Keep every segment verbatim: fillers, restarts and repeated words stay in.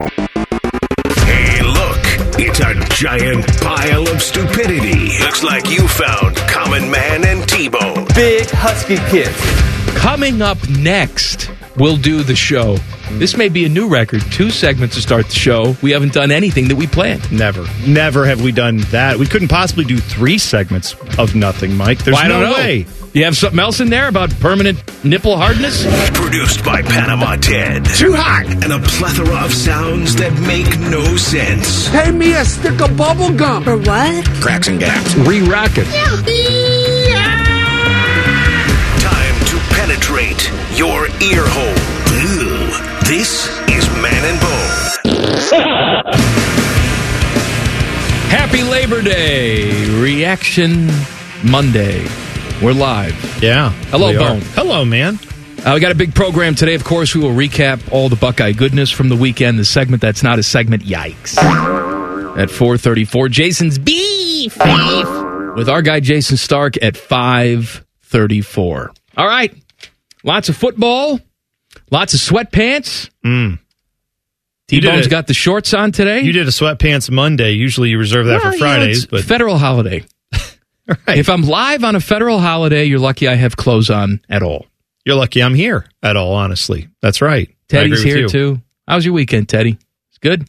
Hey, look, it's a giant pile of stupidity. Looks like you found Common Man and T-Bone. Big husky kiss. Coming up next, we'll do the show. This may be a new record. Two segments to start the show. We haven't done anything that we planned. Never. Never have we done that. We couldn't possibly do three segments of nothing, Mike. There's well, no way. You have something else in there about permanent nipple hardness? Produced by Panama Ted. Too hot! And a plethora of sounds that make no sense. Pay me a stick of bubble gum. For what? Cracks and gaps. Re-rocket. Yeah. Time to penetrate your ear hole. Ew. This is Man and Bone. Happy Labor Day. Reaction Monday. We're live. Yeah. Hello, Bone. Are. Hello, man. Uh, we got a big program today. Of course, we will recap all the Buckeye goodness from the weekend. The segment that's not a segment, yikes. At four thirty-four, Jason's Beef with our guy Jason Stark at five thirty-four. All right. Lots of football. Lots of sweatpants. Mm. T-Bone's got the shorts on today. You did a sweatpants Monday. Usually you reserve that well, for Fridays. Yeah, but federal holiday. Right. If I'm live on a federal holiday, you're lucky I have clothes on at all. You're lucky I'm here at all, honestly. That's right. Teddy's here, too. How was your weekend, Teddy? It's good?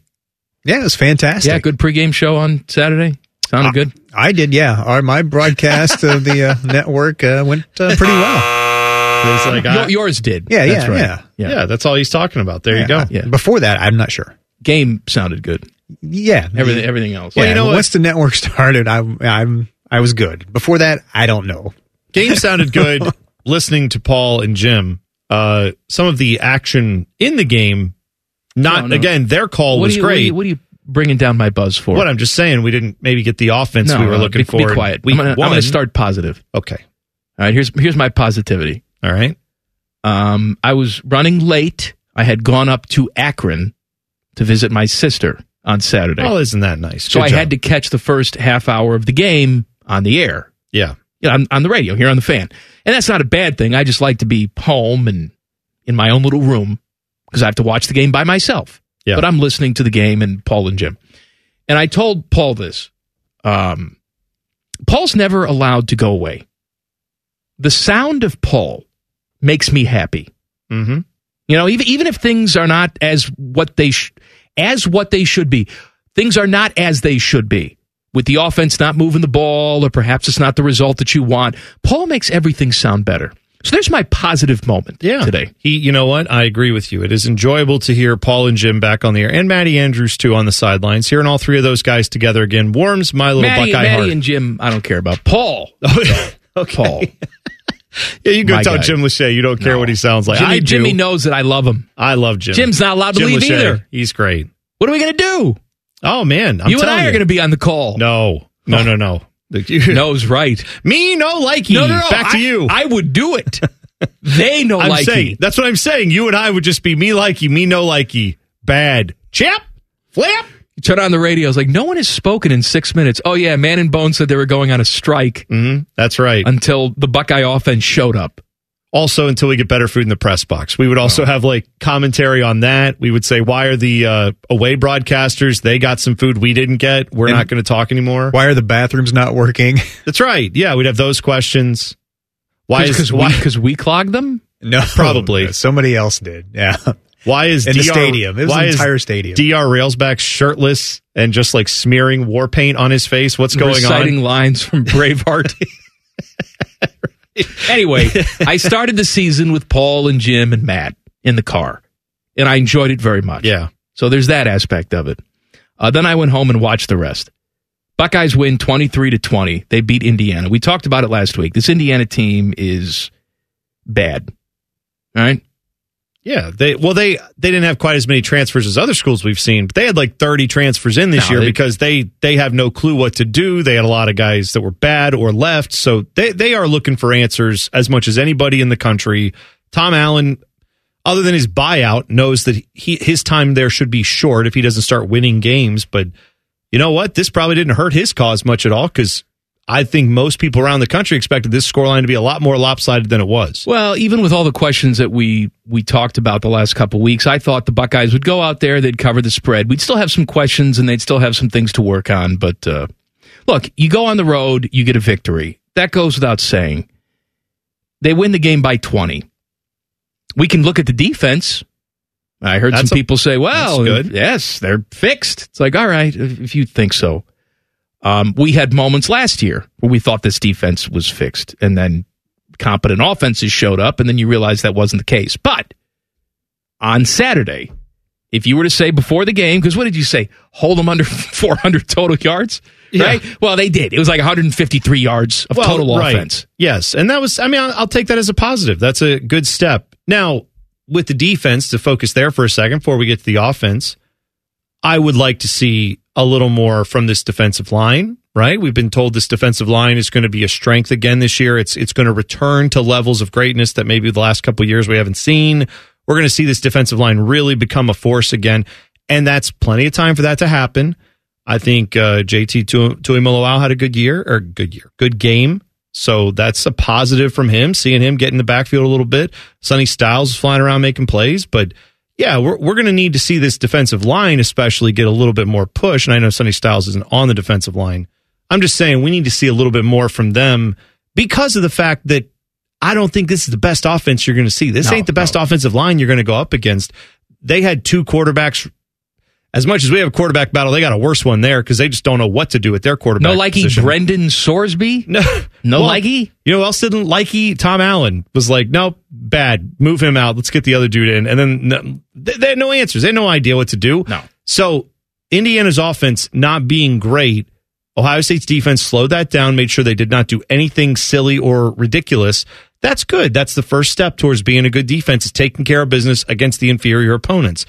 Yeah, it was fantastic. Yeah, good pregame show on Saturday. Sounded uh, good? I did, yeah. Our, my broadcast of the uh, network uh, went uh, pretty well. It was like, I, yours did. Yeah, that's yeah, right. yeah, yeah. Yeah, that's all he's talking about. There yeah, you go. I, yeah. Before that, I'm not sure. Game sounded good. Yeah. Everything yeah. everything else. Well, yeah, you know well, once the network started, I, I'm... I was good. Before that, I don't know. Game sounded good. Listening to Paul and Jim, uh, some of the action in the game, not no, no. again, their call what was you, great. What are, you, what are you bringing down my buzz for? What I'm just saying, we didn't maybe get the offense no, we were no, looking be, for. Be quiet. We I'm going to start positive. Okay. All right, here's, here's my positivity. All right. Um, I was running late. I had gone up to Akron to visit my sister on Saturday. Well, isn't that nice? So Good I job. had to catch the first half hour of the game on the air. Yeah. You know, on, on the radio, here on the fan. And that's not a bad thing. I just like to be home and in my own little room because I have to watch the game by myself. Yeah. But I'm listening to the game and Paul and Jim. And I told Paul this. Um, Paul's never allowed to go away. The sound of Paul makes me happy. Mm-hmm. You know, even, even if things are not as what they sh- as what they should be. Things are not as they should be. With the offense not moving the ball, or perhaps it's not the result that you want, Paul makes everything sound better. So there's my positive moment yeah. today. He, you know what? I agree with you. It is enjoyable to hear Paul and Jim back on the air, and Matty Andrews, too, on the sidelines. Hearing all three of those guys together again warms my little Matty, Buckeye Matty heart. Matty and Jim, I don't care about. Paul. okay. Paul. Yeah, you go my tell guy. Jim Lachey you don't care no. what he sounds like. Jimmy, I do. Jimmy knows that I love him. I love Jim. Jim's not allowed to Jim leave Lachey, either. He's great. What are we going to do? Oh, man. I'm you and I you. are going to be on the call. No. No, no, no. No's right. Me, no, likey. No, no, no. Back I, to you. I would do it. They no I'm likey. Saying, that's what I'm saying. You and I would just be me likey, me no likey. Bad. Chip. Flip. You turn on the radio. It's like, no one has spoken in six minutes. Oh, yeah. Man and Bone said they were going on a strike. Mm-hmm. That's right. Until the Buckeye offense showed up. Also, until we get better food in the press box. We would also oh. have, like, commentary on that. We would say, why are the uh, away broadcasters, they got some food we didn't get. We're and not going to talk anymore. Why are the bathrooms not working? That's right. Yeah, we'd have those questions. Why Cause, is cause why Because we clogged them? No. Probably. Somebody else did. Yeah. Why is in D R, the stadium? It was why an entire stadium. D R Railsback shirtless and just, like, smearing war paint on his face? What's going Reciting on? Reciting lines from Braveheart. Anyway, I started the season with Paul and Jim and Matt in the car, and I enjoyed it very much. Yeah. So there's that aspect of it. Uh, then I went home and watched the rest. Buckeyes win twenty-three to twenty. They beat Indiana. We talked about it last week. This Indiana team is bad. All right? Yeah, they well they they didn't have quite as many transfers as other schools we've seen, but they had like thirty transfers in this no, year they, because they they have no clue what to do. They had a lot of guys that were bad or left, so they they are looking for answers as much as anybody in the country. Tom Allen, other than his buyout, knows that he his time there should be short if he doesn't start winning games. But you know what? This probably didn't hurt his cause much at all, because I think most people around the country expected this scoreline to be a lot more lopsided than it was. Well, even with all the questions that we we talked about the last couple of weeks, I thought the Buckeyes would go out there, they'd cover the spread. We'd still have some questions, and they'd still have some things to work on. But uh, look, you go on the road, you get a victory. That goes without saying. They win the game by twenty. We can look at the defense. I heard that's some a, people say, well, good. Yes, they're fixed. It's like, all right, if, if you think so. Um, we had moments last year where we thought this defense was fixed, and then competent offenses showed up, and then you realize that wasn't the case. But on Saturday, if you were to say before the game, because what did you say? Hold them under four hundred total yards, yeah. Right? Well, they did. It was like one hundred fifty-three yards of well, total right. offense. Yes, and that was, I mean, I'll, I'll take that as a positive. That's a good step. Now, with the defense, to focus there for a second before we get to the offense, I would like to see a little more from this defensive line, right? We've been told this defensive line is going to be a strength again this year. It's it's going to return to levels of greatness that maybe the last couple of years we haven't seen. We're going to see this defensive line really become a force again, and that's plenty of time for that to happen. I think uh, J T Tuimoloau had a good year, or good year, good game, so that's a positive from him, seeing him get in the backfield a little bit. Sonny Styles flying around making plays, but yeah, we're we're going to need to see this defensive line especially get a little bit more push. And I know Sonny Styles isn't on the defensive line. I'm just saying we need to see a little bit more from them because of the fact that I don't think this is the best offense you're going to see. This no, ain't the best no. offensive line you're going to go up against. They had two quarterbacks. As much as we have a quarterback battle, they got a worse one there because they just don't know what to do with their quarterback. No Likey position. Brendan Sorsby? No, no well, Likey? You know who else didn't Likey? Tom Allen was like, nope, bad. Move him out. Let's get the other dude in. And then no, they, they had no answers. They had no idea what to do. No. So Indiana's offense not being great, Ohio State's defense slowed that down, made sure they did not do anything silly or ridiculous. That's good. That's the first step towards being a good defense, is taking care of business against the inferior opponents.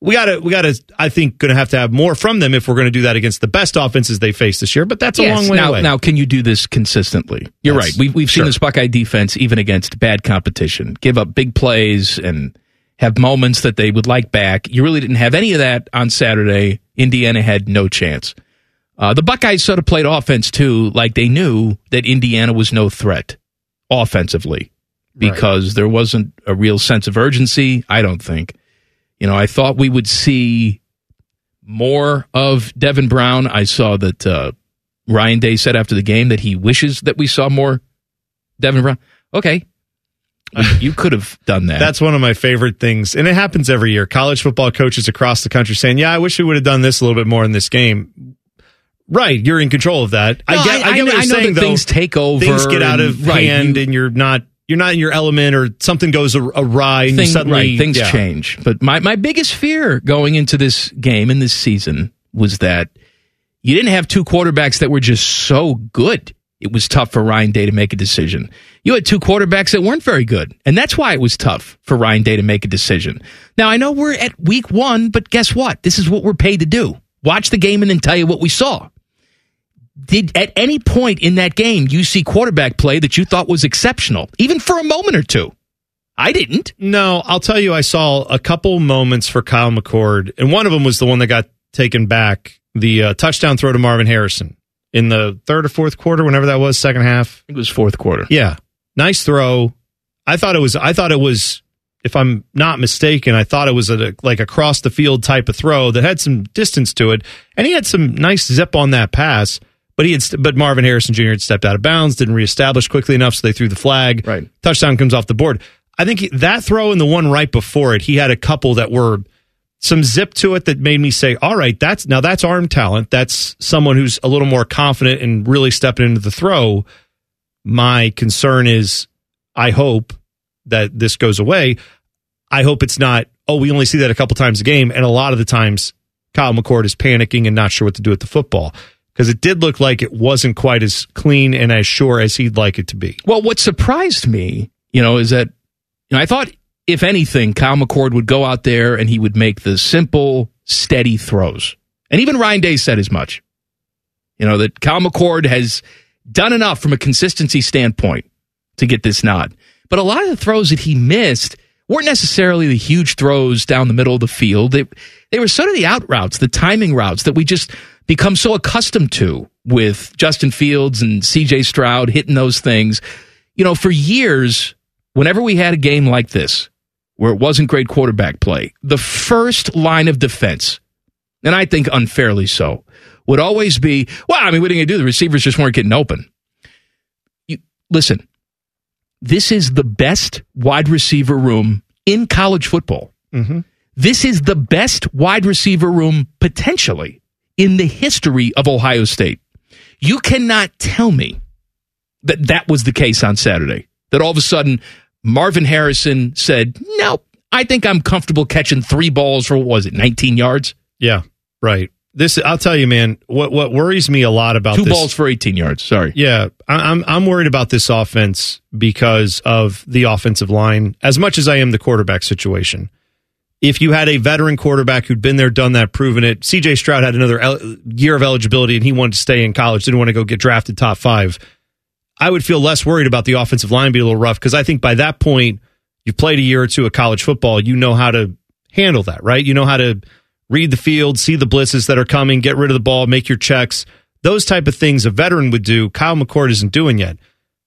We gotta, we gotta. I think gonna have to have more from them if we're gonna do that against the best offenses they face this year. But that's a yes, long way now, away. Now, can you do this consistently? You're yes. right. We've we've seen sure. this Buckeye defense even against bad competition, give up big plays and have moments that they would like back. You really didn't have any of that on Saturday. Indiana had no chance. Uh, the Buckeyes sort of played offense too, like they knew that Indiana was no threat offensively because right. there wasn't a real sense of urgency. I don't think. You know, I thought we would see more of Devin Brown. I saw that uh, Ryan Day said after the game that he wishes that we saw more Devin Brown. Okay. You could have done that. That's one of my favorite things. And it happens every year. College football coaches across the country saying, yeah, I wish we would have done this a little bit more in this game. Right. You're in control of that. No, I get, I, I, I get what you're I know saying, that though. Things take over. Things get out of right, hand you, and you're not. You're not in your element, or something goes awry, and Thing, suddenly right, things yeah. change. But my, my biggest fear going into this game and this season was that you didn't have two quarterbacks that were just so good. It was tough for Ryan Day to make a decision. You had two quarterbacks that weren't very good, and that's why it was tough for Ryan Day to make a decision. Now, I know we're at week one, but guess what? This is what we're paid to do. Watch the game and then tell you what we saw. Did at any point in that game you see quarterback play that you thought was exceptional, even for a moment or two? I didn't. No, I'll tell you, I saw a couple moments for Kyle McCord, and one of them was the one that got taken back, the uh, touchdown throw to Marvin Harrison in the third or fourth quarter, whenever that was, second half. I think it was fourth quarter. Yeah, nice throw. I thought it was. I thought it was. If I'm not mistaken, I thought it was a, like a cross the field type of throw that had some distance to it, and he had some nice zip on that pass. But he had, but Marvin Harrison Junior had stepped out of bounds, didn't reestablish quickly enough, so they threw the flag. Right. Touchdown comes off the board. I think he, that throw and the one right before it, he had a couple that were some zip to it that made me say, all right, that's now that's arm talent. That's someone who's a little more confident and really stepping into the throw. My concern is, I hope that this goes away. I hope it's not, oh, we only see that a couple times a game, and a lot of the times Kyle McCord is panicking and not sure what to do with the football. Because it did look like it wasn't quite as clean and as sure as he'd like it to be. Well, what surprised me, you know, is that, you know, I thought if anything, Kyle McCord would go out there and he would make the simple, steady throws. And even Ryan Day said as much. You know, that Kyle McCord has done enough from a consistency standpoint to get this nod. But a lot of the throws that he missed weren't necessarily the huge throws down the middle of the field. They, they were sort of the out routes, the timing routes that we just become so accustomed to with Justin Fields and C J. Stroud hitting those things. You know, for years, whenever we had a game like this, where it wasn't great quarterback play, the first line of defense, and I think unfairly so, would always be, well, I mean, what are you going to do? The receivers just weren't getting open. You, listen, this is the best wide receiver room in college football. Mm-hmm. This is the best wide receiver room potentially in the history of Ohio State. You cannot tell me that that was the case on Saturday, that all of a sudden Marvin Harrison said, nope, I think I'm comfortable catching three balls for, what was it, nineteen yards? Yeah, right. This, I'll tell you, man, what what worries me a lot about this. Two balls for eighteen yards, sorry. Yeah, I'm I'm worried about this offense because of the offensive line, as much as I am the quarterback situation. If you had a veteran quarterback who'd been there, done that, proven it, C J. Stroud had another el- year of eligibility and he wanted to stay in college, didn't want to go get drafted top five, I would feel less worried about the offensive line being a little rough because I think by that point, you've played a year or two of college football, you know how to handle that, right? You know how to read the field, see the blitzes that are coming, get rid of the ball, make your checks. Those type of things a veteran would do, Kyle McCord isn't doing yet.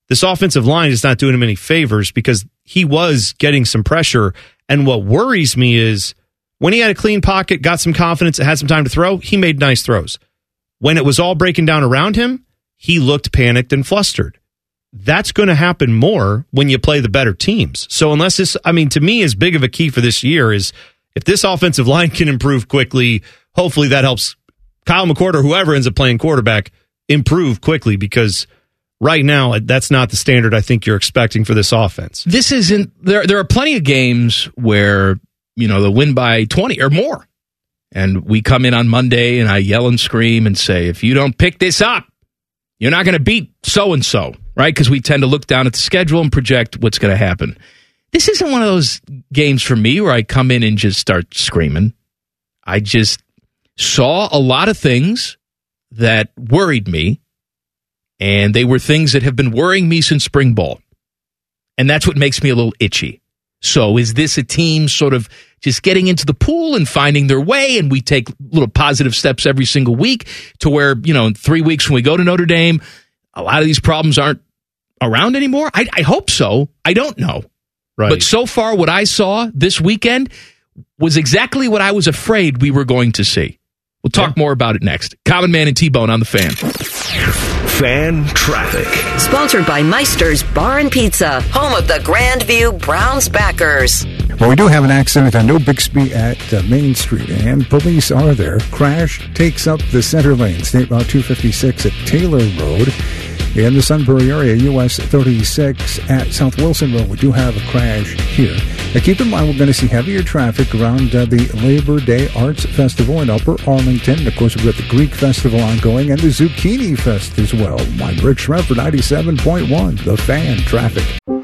This offensive line is not doing him any favors because he was getting some pressure. And what worries me is when he had a clean pocket, got some confidence, and had some time to throw, he made nice throws. When it was all breaking down around him, he looked panicked and flustered. That's going to happen more when you play the better teams. So unless this, I mean, to me, as big of a key for this year is, if this offensive line can improve quickly, hopefully that helps Kyle McCord or whoever ends up playing quarterback improve quickly, because right now that's not the standard I think you're expecting for this offense. This isn't there. There are plenty of games where, you know, they'll win by twenty or more, and we come in on Monday and I yell and scream and say, if you don't pick this up, you're not going to beat so and so, right? Because we tend to look down at the schedule and project what's going to happen. This isn't one of those games for me where I come in and just start screaming. I just saw a lot of things that worried me, and they were things that have been worrying me since spring ball. And that's what makes me a little itchy. So is this a team sort of just getting into the pool and finding their way, and we take little positive steps every single week to where, you know, in three weeks when we go to Notre Dame, a lot of these problems aren't around anymore? I, I hope so. I don't know. Right. But so far, what I saw this weekend was exactly what I was afraid we were going to see. We'll talk yeah. more about it next. Common Man and T-Bone on the Fan. Fan Traffic. Sponsored by Meister's Bar and Pizza, home of the Grandview Browns backers. Well, we do have an accident on New Bixby at uh, Main Street, and police are there. Crash takes up the center lane, State Route two fifty-six at Taylor Road. In the Sunbury area, U S thirty-six at South Wilson Road, we do have a crash here. Now keep in mind, we're going to see heavier traffic around uh, the Labor Day Arts Festival in Upper Arlington. And of course, we've got the Greek Festival ongoing and the Zucchini Fest as well. I'm Rick Schrepp for ninety-seven point one, The Fan Traffic.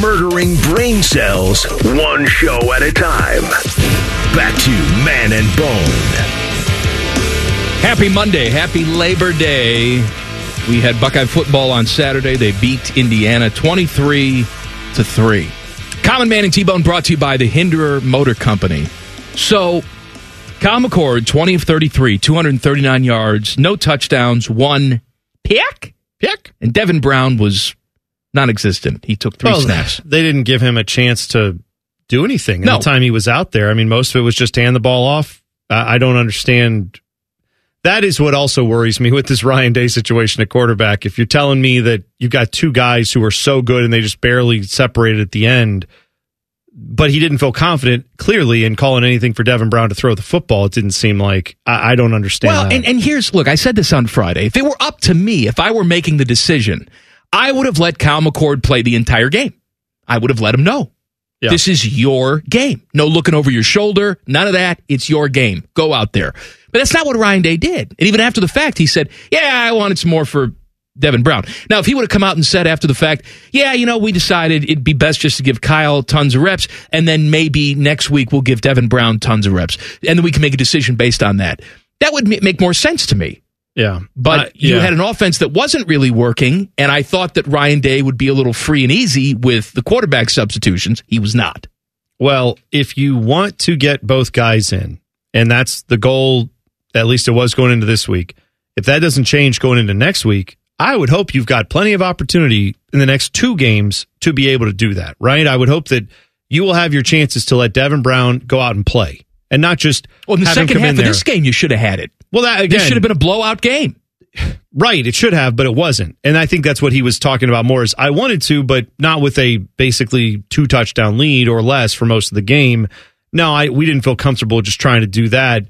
Murdering brain cells, one show at a time. Back to Man and Bone. Happy Monday. Happy Labor Day. We had Buckeye football on Saturday. They beat Indiana twenty-three to three. Common Man and T-Bone brought to you by the Hinderer Motor Company. So, Kyle McCord, twenty of thirty-three, two thirty-nine yards, no touchdowns, one pick. Pick. And Devin Brown was non-existent. He took three well, snaps. They didn't give him a chance to do anything no. the time he was out there. I mean, most of it was just hand the ball off. I don't understand. That is what also worries me with this Ryan Day situation at quarterback. If you're telling me that you've got two guys who are so good and they just barely separated at the end, but he didn't feel confident, clearly, in calling anything for Devin Brown to throw the football. It didn't seem like, I, I don't understand well, that. And, and here's, look, I said this on Friday. If it were up to me, if I were making the decision, I would have let Kyle McCord play the entire game. I would have let him know. Yeah. This is your game. No looking over your shoulder. None of that. It's your game. Go out there. But that's not what Ryan Day did. And even after the fact, he said, yeah, I wanted some more for Devin Brown. Now, if he would have come out and said after the fact, yeah, you know, we decided it'd be best just to give Kyle tons of reps, and then maybe next week we'll give Devin Brown tons of reps, and then we can make a decision based on that. That would make more sense to me. Yeah. But uh, yeah. you had an offense that wasn't really working, and I thought that Ryan Day would be a little free and easy with the quarterback substitutions. He was not. Well, if you want to get both guys in, and that's the goal, at least it was going into this week, if that doesn't change going into next week, I would hope you've got plenty of opportunity in the next two games to be able to do that, right? I would hope that you will have your chances to let Devin Brown go out and play, and not just well, in the have second him come half in there. Of this game, you should have had it. Well, that again, this should have been a blowout game. Right, it should have, but it wasn't. And I think that's what he was talking about more is I wanted to, but not with a basically two-touchdown lead or less for most of the game. No, I we didn't feel comfortable just trying to do that.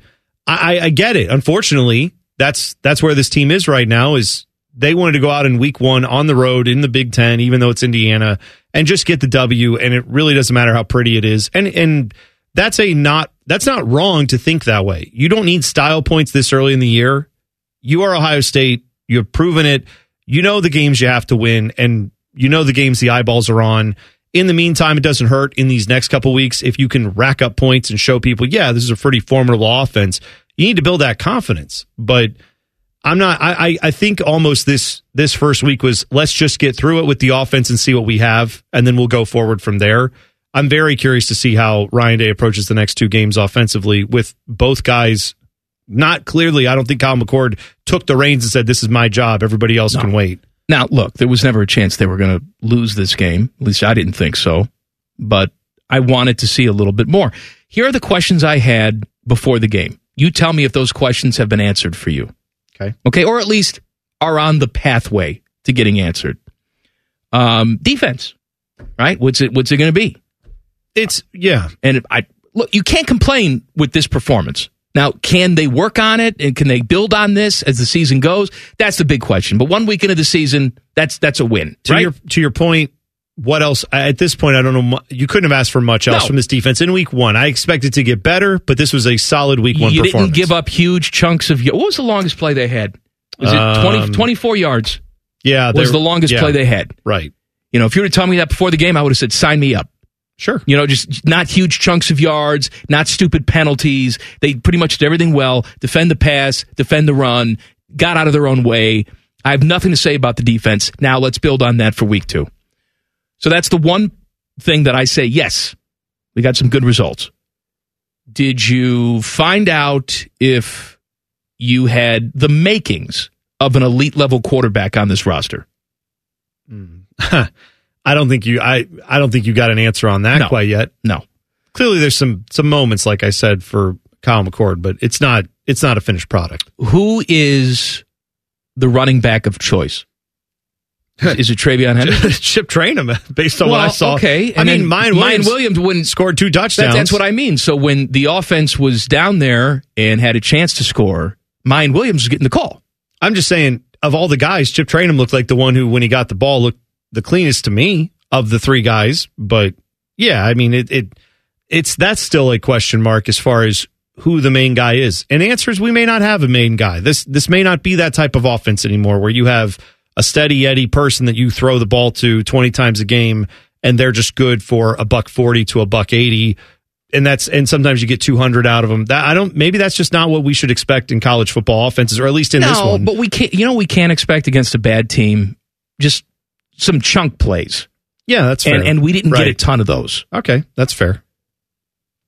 I, I, I get it. Unfortunately, that's that's where this team is right now is they wanted to go out in week one on the road in the Big Ten, even though it's Indiana, and just get the W, and it really doesn't matter how pretty it is. And and that's a not... That's not wrong to think that way. You don't need style points this early in the year. You are Ohio State. You've proven it. You know the games you have to win, and you know the games the eyeballs are on. In the meantime, it doesn't hurt in these next couple weeks if you can rack up points and show people, yeah, this is a pretty formidable offense. You need to build that confidence. But I'm not. I I think almost this this first week was let's just get through it with the offense and see what we have, and then we'll go forward from there. I'm very curious to see how Ryan Day approaches the next two games offensively with both guys. Not clearly, I don't think Kyle McCord took the reins and said, this is my job. Everybody else no. can wait. Now, look, there was never a chance they were going to lose this game. At least I didn't think so. But I wanted to see a little bit more. Here are the questions I had before the game. You tell me if those questions have been answered for you. Okay. Okay, or at least are on the pathway to getting answered. Um, defense, right? What's it, what's it going to be? It's yeah, and I look. You can't complain with this performance. Now, can they work on it, and can they build on this as the season goes? That's the big question. But one week into the season, that's that's a win. To right? your to your point, what else? At this point, I don't know. You couldn't have asked for much else no. from this defense in week one. I expected to get better, but this was a solid week one. You performance. Didn't give up huge chunks of. What was the longest play they had? Was it um, twenty, twenty-four yards? Yeah, was the longest yeah, play they had. Right. You know, if you were to tell me that before the game, I would have said, "Sign me up." Sure. You know, just not huge chunks of yards, not stupid penalties. They pretty much did everything well. Defend the pass, defend the run, got out of their own way. I have nothing to say about the defense. Now let's build on that for week two. So that's the one thing that I say, yes, we got some good results. Did you find out if you had the makings of an elite level quarterback on this roster? Hmm. I don't think you I, I don't think you got an answer on that no, quite yet. No. Clearly there's some some moments, like I said, for Kyle McCord, but it's not it's not a finished product. Who is the running back of choice? Is it Travion Henderson? Chip Trayanum, based on well, what I saw. Okay. And I mean, Miyan Williams, Williams when, scored two touchdowns. That, that's what I mean. So when the offense was down there and had a chance to score, Miyan Williams was getting the call. I'm just saying, of all the guys, Chip Trayanum looked like the one who, when he got the ball, looked the cleanest to me of the three guys. But yeah, I mean, it, it it's that's still a question mark as far as who the main guy is. And answers, we may not have a main guy. This this may not be that type of offense anymore where you have a steady Eddie person that you throw the ball to twenty times a game and they're just good for a buck forty to a buck eighty. And that's and sometimes you get two hundred out of them. That I don't. Maybe that's just not what we should expect in college football offenses, or at least in no, this one. But we can't. You know, we can't expect against a bad team just some chunk plays. Yeah, that's fair. And, and we didn't right. get a ton of those. Okay, that's fair.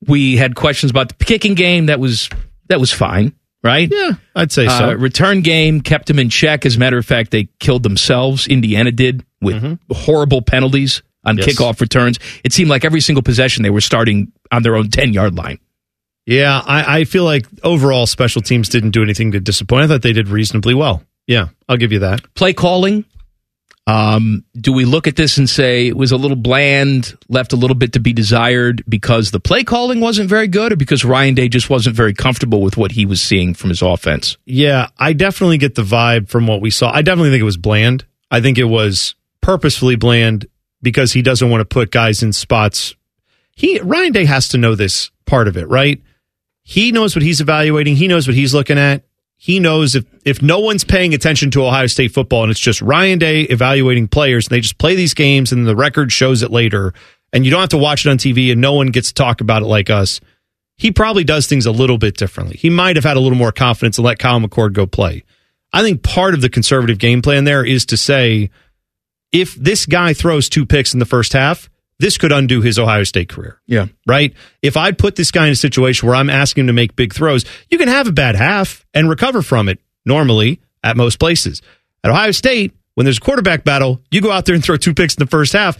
We had questions about the kicking game. That was that was fine, right? Yeah, I'd say so. Uh, return game kept them in check. As a matter of fact, they killed themselves. Indiana did with mm-hmm. horrible penalties on yes. kickoff returns. It seemed like every single possession they were starting on their own ten-yard line. Yeah, I, I feel like overall special teams didn't do anything to disappoint. I thought they did reasonably well. Yeah, I'll give you that. Play calling. Um, do we look at this and say it was a little bland, left a little bit to be desired because the play calling wasn't very good, or because Ryan Day just wasn't very comfortable with what he was seeing from his offense? Yeah, I definitely get the vibe from what we saw. I definitely think it was bland. I think it was purposefully bland because he doesn't want to put guys in spots. He Ryan Day has to know this part of it, right? He knows what he's evaluating. He knows what he's looking at. He knows if, if no one's paying attention to Ohio State football and it's just Ryan Day evaluating players and they just play these games and the record shows it later and you don't have to watch it on T V and no one gets to talk about it like us, he probably does things a little bit differently. He might have had a little more confidence and let Kyle McCord go play. I think part of the conservative game plan there is to say, if this guy throws two picks in the first half, this could undo his Ohio State career. Yeah. Right? If I put this guy in a situation where I'm asking him to make big throws, you can have a bad half and recover from it normally at most places. At Ohio State, when there's a quarterback battle, you go out there and throw two picks in the first half.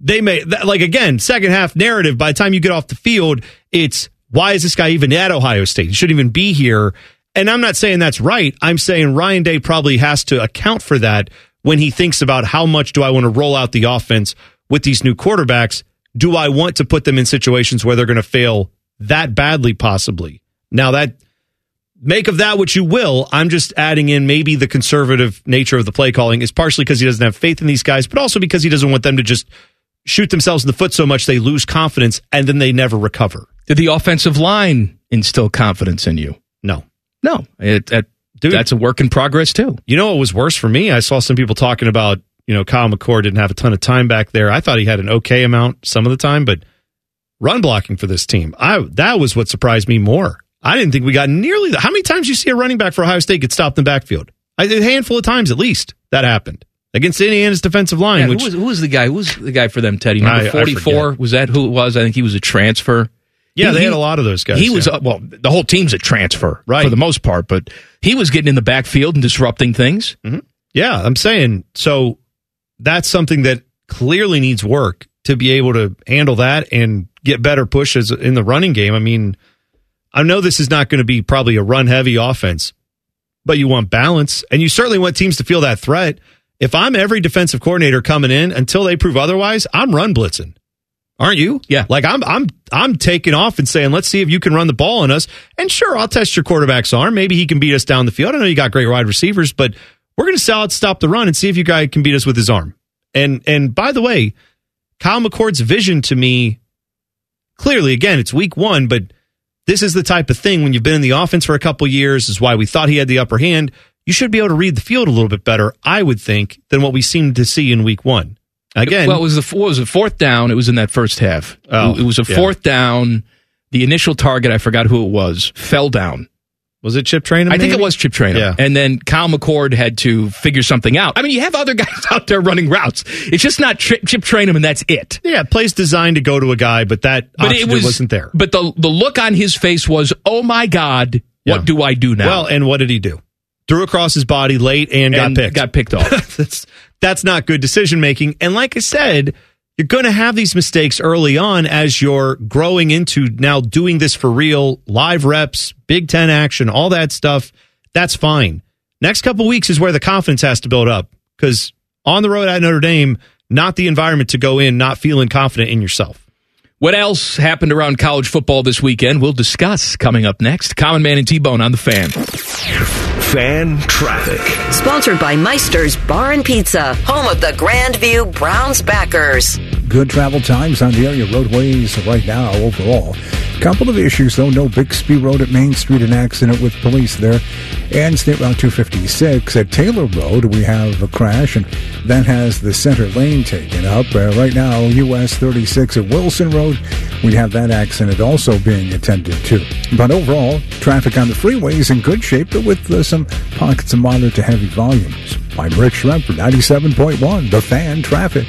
They may, like, again, second half narrative, by the time you get off the field, it's why is this guy even at Ohio State? He shouldn't even be here. And I'm not saying that's right. I'm saying Ryan Day probably has to account for that when he thinks about how much do I want to roll out the offense with these new quarterbacks. Do I want to put them in situations where they're going to fail that badly, possibly? Now, that make of that what you will. I'm just adding in maybe the conservative nature of the play calling is partially because he doesn't have faith in these guys, but also because he doesn't want them to just shoot themselves in the foot so much they lose confidence and then they never recover. Did the offensive line instill confidence in you? No. No. It, it, Dude, that's a work in progress, too. You know what was worse for me? I saw some people talking about, you know, Kyle McCord didn't have a ton of time back there. I thought he had an okay amount some of the time, but run blocking for this team, I that was what surprised me more. I didn't think we got nearly that. How many times you see a running back for Ohio State get stopped in the backfield? I, a handful of times, at least, that happened against Indiana's defensive line. Yeah, which, who, was, who was the guy? Who was the guy for them, Teddy? Number forty-four? Was that who it was? I think he was a transfer. Yeah, he, they had a lot of those guys. He was yeah. uh, well, the whole team's a transfer, right, for the most part, but he was getting in the backfield and disrupting things. Mm-hmm. Yeah, I'm saying so. That's something that clearly needs work to be able to handle that and get better pushes in the running game. I mean, I know this is not going to be probably a run-heavy offense, but you want balance, and you certainly want teams to feel that threat. If I'm every defensive coordinator coming in, until they prove otherwise, I'm run blitzing. Aren't you? Yeah. Like, I'm I'm, I'm taking off and saying, let's see if you can run the ball on us. And sure, I'll test your quarterback's arm. Maybe he can beat us down the field. I know you got great wide receivers, but we're going to sell out, stop the run, and see if you guys can beat us with his arm. And and by the way, Kyle McCord's vision to me, clearly, again, it's week one, but this is the type of thing when you've been in the offense for a couple years, is why we thought he had the upper hand. You should be able to read the field a little bit better, I would think, than what we seemed to see in week one. Again, well, it was the what was the fourth down. It was in that first half. Oh, it was a fourth yeah. down. The initial target, I forgot who it was, fell down. Was it Chip Trayanum? I think maybe? It was Chip Trayanum. Yeah. And then Kyle McCord had to figure something out. I mean, you have other guys out there running routes. It's just not tri- Chip Trayanum, and that's it. Yeah, plays designed to go to a guy, but that but option it was, wasn't there. But the the look on his face was, oh my God, yeah. what do I do now? Well, and what did he do? Threw across his body late and, and got picked. got picked off. that's, that's not good decision making. And like I said, you're going to have these mistakes early on as you're growing into now doing this for real, live reps, Big Ten action, all that stuff. That's fine. Next couple weeks is where the confidence has to build up, because on the road at Notre Dame, not the environment to go in not feeling confident in yourself. What else happened around college football this weekend? We'll discuss coming up next. Common Man and T-Bone on The Fan. Fan Traffic. Sponsored by Meister's Bar and Pizza, home of the Grandview Browns backers. Good travel times on the area roadways right now overall. Couple of issues, though. No Bixby Road at Main Street, an accident with police there. And State Route two fifty-six at Taylor Road, we have a crash, and that has the center lane taken up. Uh, right now, U S thirty-six at Wilson Road, we have that accident also being attended to. But overall, traffic on the freeways in good shape, but with uh, some pockets of moderate to heavy volumes. I'm Rick Schrempf for ninety-seven point one, The Fan Traffic.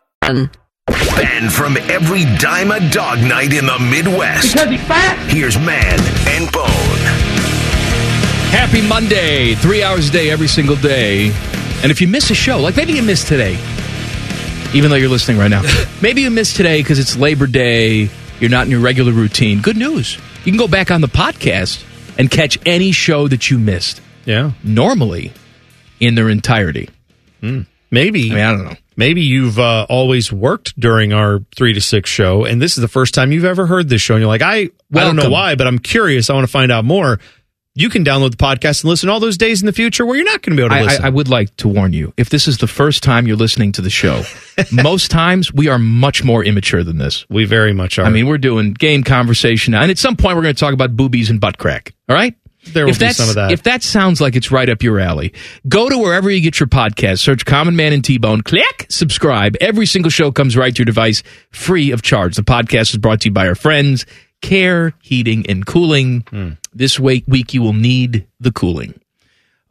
Banned from every dime a dog night in the Midwest. Because he's fat? Here's Man and Bone. Happy Monday. Three hours a day, every single day. And if you miss a show, like maybe you missed today, even though you're listening right now. Maybe you missed today because it's Labor Day. You're not in your regular routine. Good news. You can go back on the podcast and catch any show that you missed. Yeah. Normally in their entirety. Mm. Maybe. I mean, I don't know. Maybe you've uh, always worked during our three to six show, and this is the first time you've ever heard this show. And you're like, I, I don't know why, but I'm curious. I want to find out more. You can download the podcast and listen all those days in the future where you're not going to be able to listen. I, I would like to warn you, if this is the first time you're listening to the show, most times we are much more immature than this. We very much are. I mean, we're doing game conversation now, and at some point we're going to talk about boobies and butt crack, all right? There will if be some of that. If that sounds like it's right up your alley, go to wherever you get your podcast, search Common Man and T-Bone, click subscribe. Every single show comes right to your device, free of charge. The podcast is brought to you by our friends, Care, Heating, and Cooling. Mm. This week, week you will need the cooling.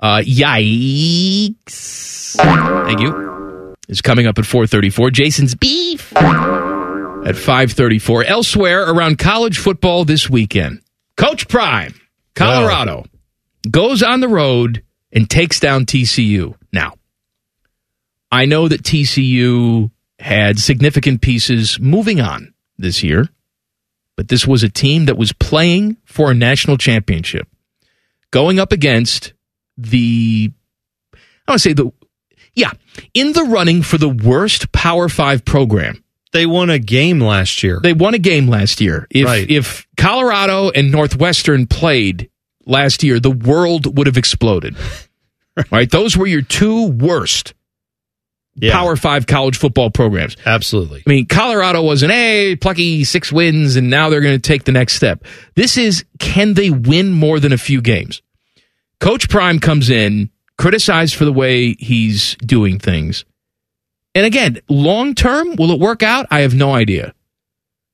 Uh, yikes. Thank you. It's coming up at four thirty-four. Jason's Beef at five thirty-four. Elsewhere around college football this weekend, Coach Prime, Colorado, wow, goes on the road and takes down T C U. Now, I know that T C U had significant pieces moving on this year, but this was a team that was playing for a national championship, going up against the, I want to say the, yeah, in the running for the worst Power Five program. They won a game last year. They won a game last year. If, right. if Colorado and Northwestern played last year, the world would have exploded. Right? Those were your two worst Yeah. Power Five college football programs. Absolutely. I mean, Colorado was an A, plucky six wins, and now they're going to take the next step. This is, can they win more than a few games? Coach Prime comes in, criticized for the way he's doing things. And again, long term, will it work out? I have no idea.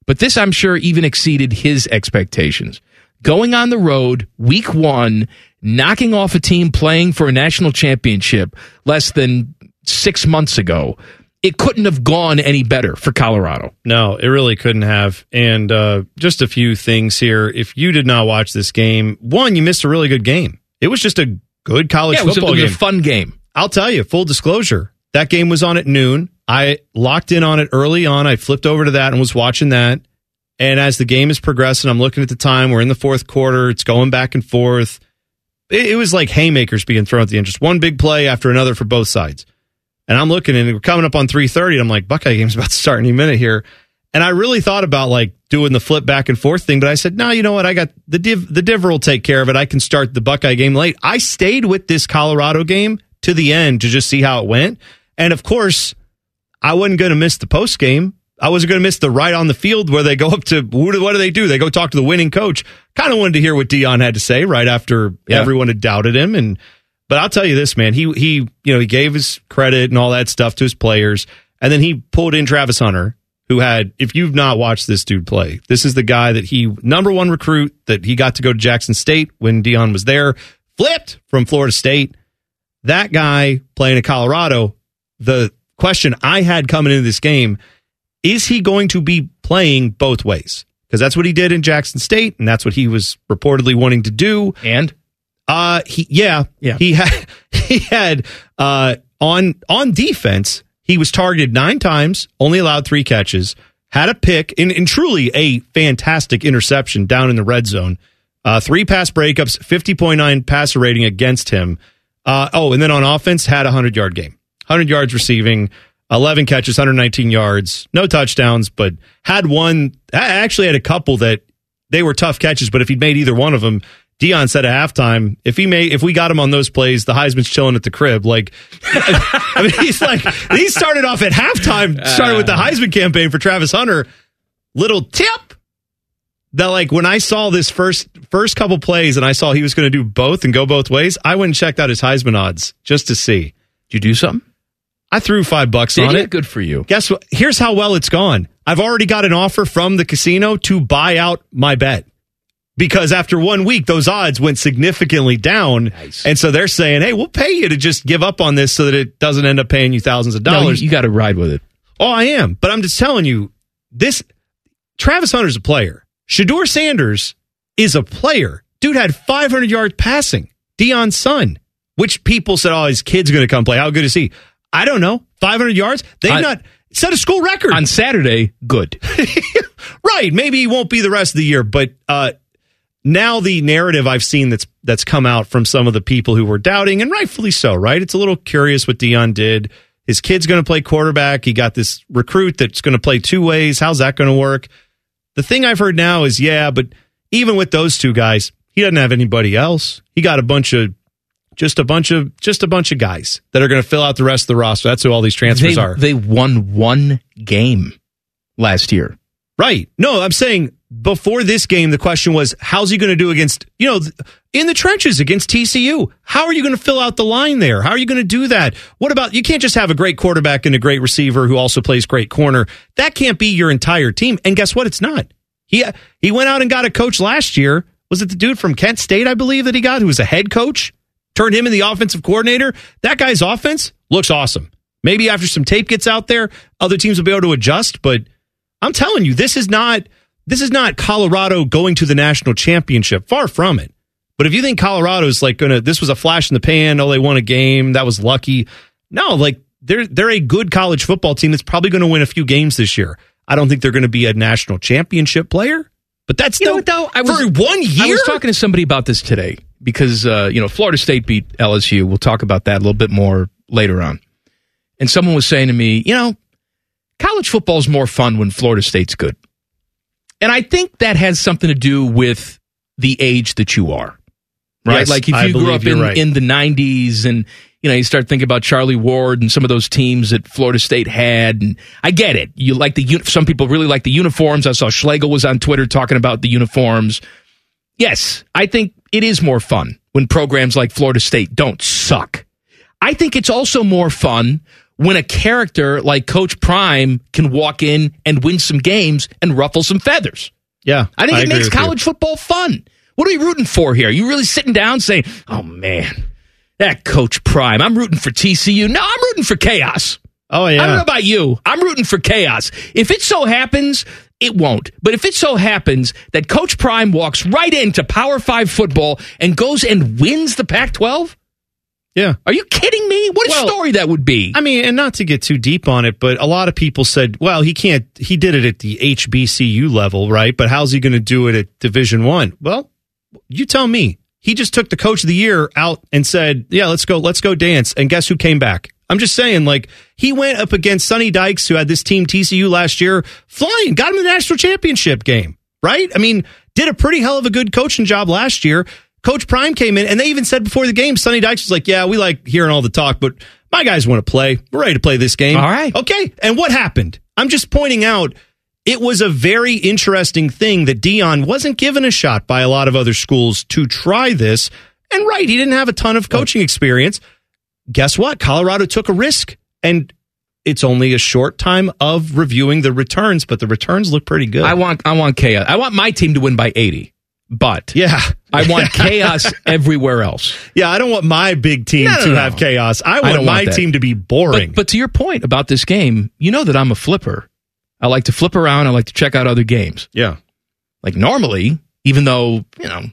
But this, I'm sure, even exceeded his expectations. Going on the road, week one, knocking off a team playing for a national championship less than six months ago, it couldn't have gone any better for Colorado. No, it really couldn't have. And uh, just a few things here. If you did not watch this game, one, you missed a really good game. It was just a good college yeah, it was football a, it was game. It was a fun game. I'll tell you, full disclosure, that game was on at noon. I locked in on it early on. I flipped over to that and was watching that. And as the game is progressing, I'm looking at the time. We're in the fourth quarter. It's going back and forth. It, it was like haymakers being thrown at the end. Just one big play after another for both sides. And I'm looking, and we're coming up on three thirty, and I'm like, Buckeye game's about to start any minute here. And I really thought about, like, doing the flip back and forth thing, but I said, no, you know what? I got the div, the diver will take care of it. I can start the Buckeye game late. I stayed with this Colorado game to the end to just see how it went. And, of course, I wasn't going to miss the post game. I wasn't going to miss the right on the field where they go up to, what do, what do they do? They go talk to the winning coach. Kind of wanted to hear what Deion had to say right after yeah. everyone had doubted him. And But I'll tell you this, man, he he you know he gave his credit and all that stuff to his players, and then he pulled in Travis Hunter, who had, if you've not watched this dude play, this is the guy that he, number one recruit, that he got to go to Jackson State when Deion was there, flipped from Florida State. That guy playing at Colorado, the question I had coming into this game, is he going to be playing both ways? Because that's what he did in Jackson State, and that's what he was reportedly wanting to do. And? Uh, he, yeah, yeah, he had, he had, uh, on, on defense, he was targeted nine times, only allowed three catches, had a pick, and, and truly a fantastic interception down in the red zone. Uh, three pass breakups, fifty point nine passer rating against him. Uh, oh, and then on offense, had a hundred yard game, hundred yards receiving, eleven catches, one hundred nineteen yards, no touchdowns, but had one, I actually had a couple that they were tough catches, but if he'd made either one of them, Deion said at halftime, if he made, if we got him on those plays, the Heisman's chilling at the crib. Like, I mean, he's like, he started off at halftime, started with the Heisman campaign for Travis Hunter. Little tip that, like, when I saw this first first couple plays and I saw he was going to do both and go both ways, I went and checked out his Heisman odds just to see. Did you do something? I threw five bucks Did on you? it. Good for you. Guess what? Here's how well it's gone. I've already got an offer from the casino to buy out my bet. because after one week, those odds went significantly down. Nice. And so they're saying, hey, we'll pay you to just give up on this so that it doesn't end up paying you thousands of dollars. No, you, you got to ride with it. Oh, I am. But I'm just telling you, this Travis Hunter's a player. Shedeur Sanders is a player. Dude had five hundred yards passing. Deion Sun, which people said, oh, his kid's going to come play. How good is he? I don't know. five hundred yards? They've I- not... Set a school record. On Saturday, good. Right. Maybe he won't be the rest of the year, but uh, now the narrative I've seen that's that's come out from some of the people who were doubting, and rightfully so, right? It's a little curious what Deion did. His kid's going to play quarterback. He got this recruit that's going to play two ways. How's that going to work? The thing I've heard now is, yeah, but even with those two guys, he doesn't have anybody else. He got a bunch of Just a bunch of just a bunch of guys that are going to fill out the rest of the roster. That's who all these transfers they, are. They won one game last year. Right. No, I'm saying before this game, the question was, how's he going to do against, you know, in the trenches against T C U? How are you going to fill out the line there? How are you going to do that? What about, you can't just have a great quarterback and a great receiver who also plays great corner. That can't be your entire team. And guess what? It's not. He, he went out and got a coach last year. Was it the dude from Kent State, I believe, that he got, who was a head coach? Turned him in the offensive coordinator. That guy's offense looks awesome. Maybe after some tape gets out there, other teams will be able to adjust. But I'm telling you, this is not this is not Colorado going to the national championship. Far from it. But if you think Colorado's like gonna, this was a flash in the pan. Oh, they won a game. That was lucky. No, like they're they're a good college football team that's probably going to win a few games this year. I don't think they're going to be a national championship player. But that's you no, know what, though I was, for one year. I was talking to somebody about this today because uh, you know Florida State beat L S U. We'll talk about that a little bit more later on. And someone was saying to me, you know, college football is more fun when Florida State's good. And I think that has something to do with the age that you are, right? Yes, like if you grew up in, right. in the nineties and you know you start thinking about Charlie Ward and some of those teams that Florida State had, and I get it. You like the some people really like the uniforms. I saw Schlegel was on Twitter talking about the uniforms. Yes, I think it is more fun when programs like Florida State don't suck. I think it's also more fun when a character like Coach Prime can walk in and win some games and ruffle some feathers. Yeah, I think I it makes college you. football fun. What are you rooting for here? Are you really sitting down saying, "Oh man, that Coach Prime. I'm rooting for T C U. No, I'm rooting for chaos." Oh, yeah. I don't know about you. I'm rooting for chaos. If it so happens, it won't. But if it so happens that Coach Prime walks right into Power five football and goes and wins the Pac twelve? Yeah. Are you kidding me? What a well, story that would be. I mean, and not to get too deep on it, but a lot of people said, well, he can't, he did it at the H B C U level, right? But how's he going to do it at Division I? Well, you tell me. He just took the coach of the year out and said, yeah, let's go, let's go dance. And guess who came back? I'm just saying, like, he went up against Sonny Dykes, who had this team T C U last year, flying, got him the national championship game, right? I mean, did a pretty hell of a good coaching job last year. Coach Prime came in, and they even said before the game, Sonny Dykes was like, yeah, we like hearing all the talk, but my guys want to play. We're ready to play this game. All right. Okay. And what happened? I'm just pointing out, it was a very interesting thing that Deion wasn't given a shot by a lot of other schools to try this. And right, he didn't have a ton of coaching experience. Guess what? Colorado took a risk, and it's only a short time of reviewing the returns, but the returns look pretty good. I want I want chaos. I want my team to win by eighty, but yeah, I want chaos everywhere else. Yeah, I don't want my big team no, to no, have no. chaos. I want I my want team to be boring. But, but to your point about this game, you know that I'm a flipper. I like to flip around. I like to check out other games. Yeah. Like normally, even though, you know,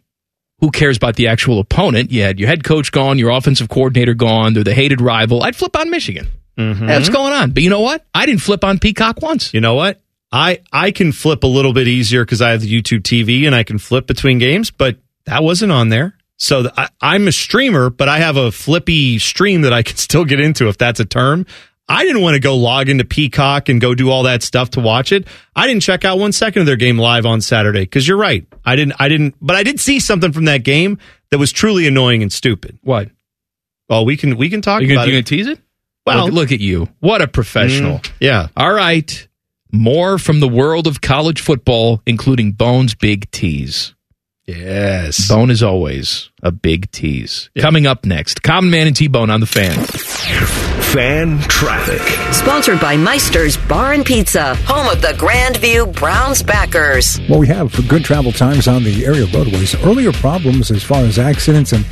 who cares about the actual opponent? You had your head coach gone, your offensive coordinator gone. They're the hated rival. I'd flip on Michigan. Mm-hmm. Hey, what's going on? But you know what? I didn't flip on Peacock once. You know what? I, I can flip a little bit easier because I have the YouTube T V and I can flip between games, but that wasn't on there. So the, I, I'm a streamer, but I have a flippy stream that I can still get into if that's a term. I didn't want to go log into Peacock and go do all that stuff to watch it. I didn't check out one second of their game live on Saturday because you're right. I didn't. I didn't. But I did see something from that game that was truly annoying and stupid. What? Well, we can we can talk. Are you about gonna, it. You gonna tease it? Well, look, look at you. What a professional. Mm, yeah. All right. More from the world of college football, including Bone's big tease. Yes. Bone is always a big tease. Yeah. Coming up next, Common Man and T-Bone on the Fan. Fan Traffic. Sponsored by Meister's Bar and Pizza, home of the Grandview Browns backers. Well, we have good travel times on the area roadways. Earlier problems as far as accidents and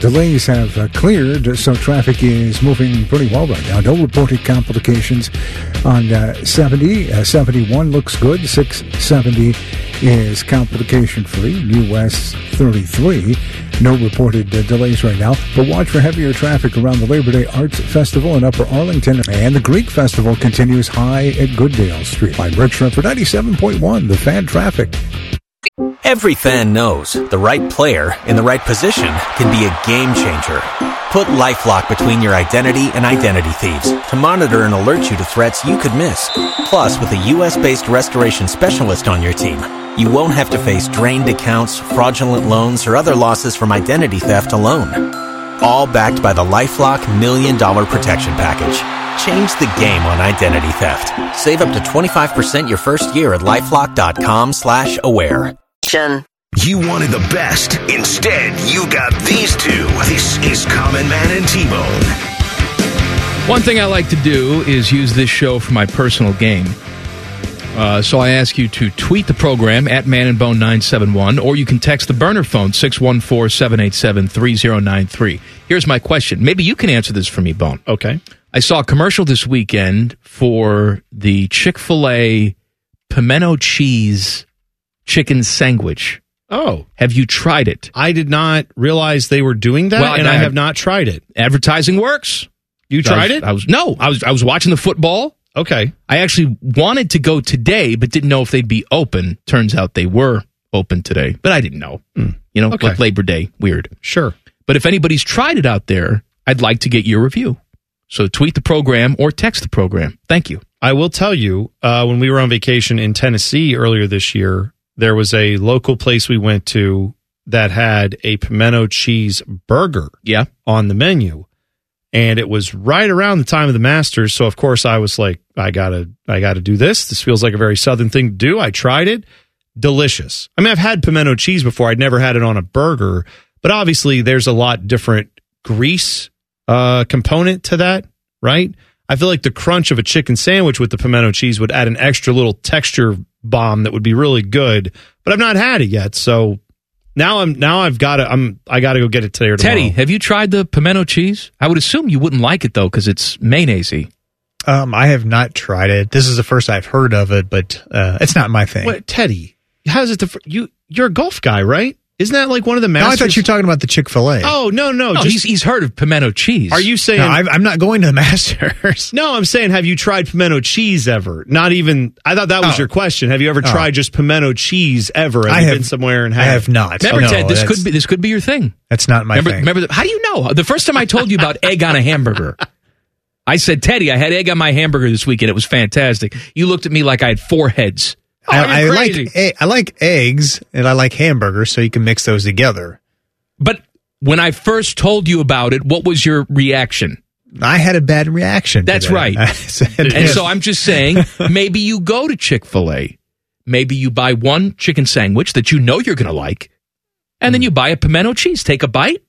delays have uh, cleared, so traffic is moving pretty well right now. No reported complications on uh, seventy. Uh, seventy-one looks good. six seventy is complication-free. U S thirty-three. No reported uh, delays right now, but watch for heavier traffic around the Labor Day Arts Festival in Upper Arlington, and the Greek Festival continues high at Goodale Street. I'm Rick Shrimp for ninety-seven point one, the Fan Traffic. Every fan knows the right player in the right position can be a game changer. Put LifeLock between your identity and identity thieves to monitor and alert you to threats you could miss. Plus, with a U S-based restoration specialist on your team, you won't have to face drained accounts, fraudulent loans, or other losses from identity theft alone. All backed by the LifeLock Million Dollar Protection Package. Change the game on identity theft. Save up to twenty-five percent your first year at LifeLock.com slash aware. You wanted the best. Instead, you got these two. This is Common Man and T-Bone. One thing I like to do is use this show for my personal game. Uh, so I ask you to tweet the program at Man and Bone nine seven one, or you can text the burner phone, six one four, seven eight seven, three zero nine three. Here's my question. Maybe you can answer this for me, Bone. Okay. I saw a commercial this weekend for the Chick-fil-A pimento cheese chicken sandwich. Oh. Have you tried it? I did not realize they were doing that, well, and I, I have not tried it. Advertising works. You so tried I was, it? I was No. I was I was watching the football. Okay. I actually wanted to go today, but didn't know if they'd be open. Turns out they were open today, but I didn't know. Mm. You know, okay. Like Labor Day. Weird. Sure. But if anybody's tried it out there, I'd like to get your review. So tweet the program or text the program. Thank you. I will tell you, uh, when we were on vacation in Tennessee earlier this year, there was a local place we went to that had a pimento cheese burger yeah. on the menu. And it was right around the time of the Masters, so of course I was like, I gotta, I gotta do this. This feels like a very Southern thing to do. I tried it, delicious. I mean, I've had pimento cheese before. I'd never had it on a burger, but obviously there's a lot different grease uh, component to that, right? I feel like the crunch of a chicken sandwich with the pimento cheese would add an extra little texture bomb that would be really good. But I've not had it yet, so. Now I'm now I've got to I'm I got to go get it today or tomorrow. Teddy, have you tried the pimento cheese? I would assume you wouldn't like it though because it's mayonnaise-y. Um, I have not tried it. This is the first I've heard of it, but uh, it's not my thing. Wait, Teddy, how's it? The fr- you you're a golf guy, right? Isn't that like one of the Masters? No, I thought you were talking about the Chick-fil-A. Oh, no, no. no just, he's, he's heard of pimento cheese. Are you saying... No, I've, I'm not going to the Masters. No, I'm saying have you tried pimento cheese ever? Not even... I thought that was oh. your question. Have you ever oh. tried just pimento cheese ever? Have I you have, been somewhere and had I have not. Remember, oh, no, Ted, this could, be, this could be your thing. That's not my remember, thing. Remember, the, how do you know? The first time I told you about egg on a hamburger, I said, Teddy, I had egg on my hamburger this weekend. It was fantastic. You looked at me like I had four heads. Oh, I, I like I like eggs and I like hamburgers, so you can mix those together. But when I first told you about it, what was your reaction? I had a bad reaction. That's that. right. And yes. so I'm just saying, maybe you go to Chick-fil-A, maybe you buy one chicken sandwich that you know you're going to like, and mm. then you buy a pimento cheese, take a bite.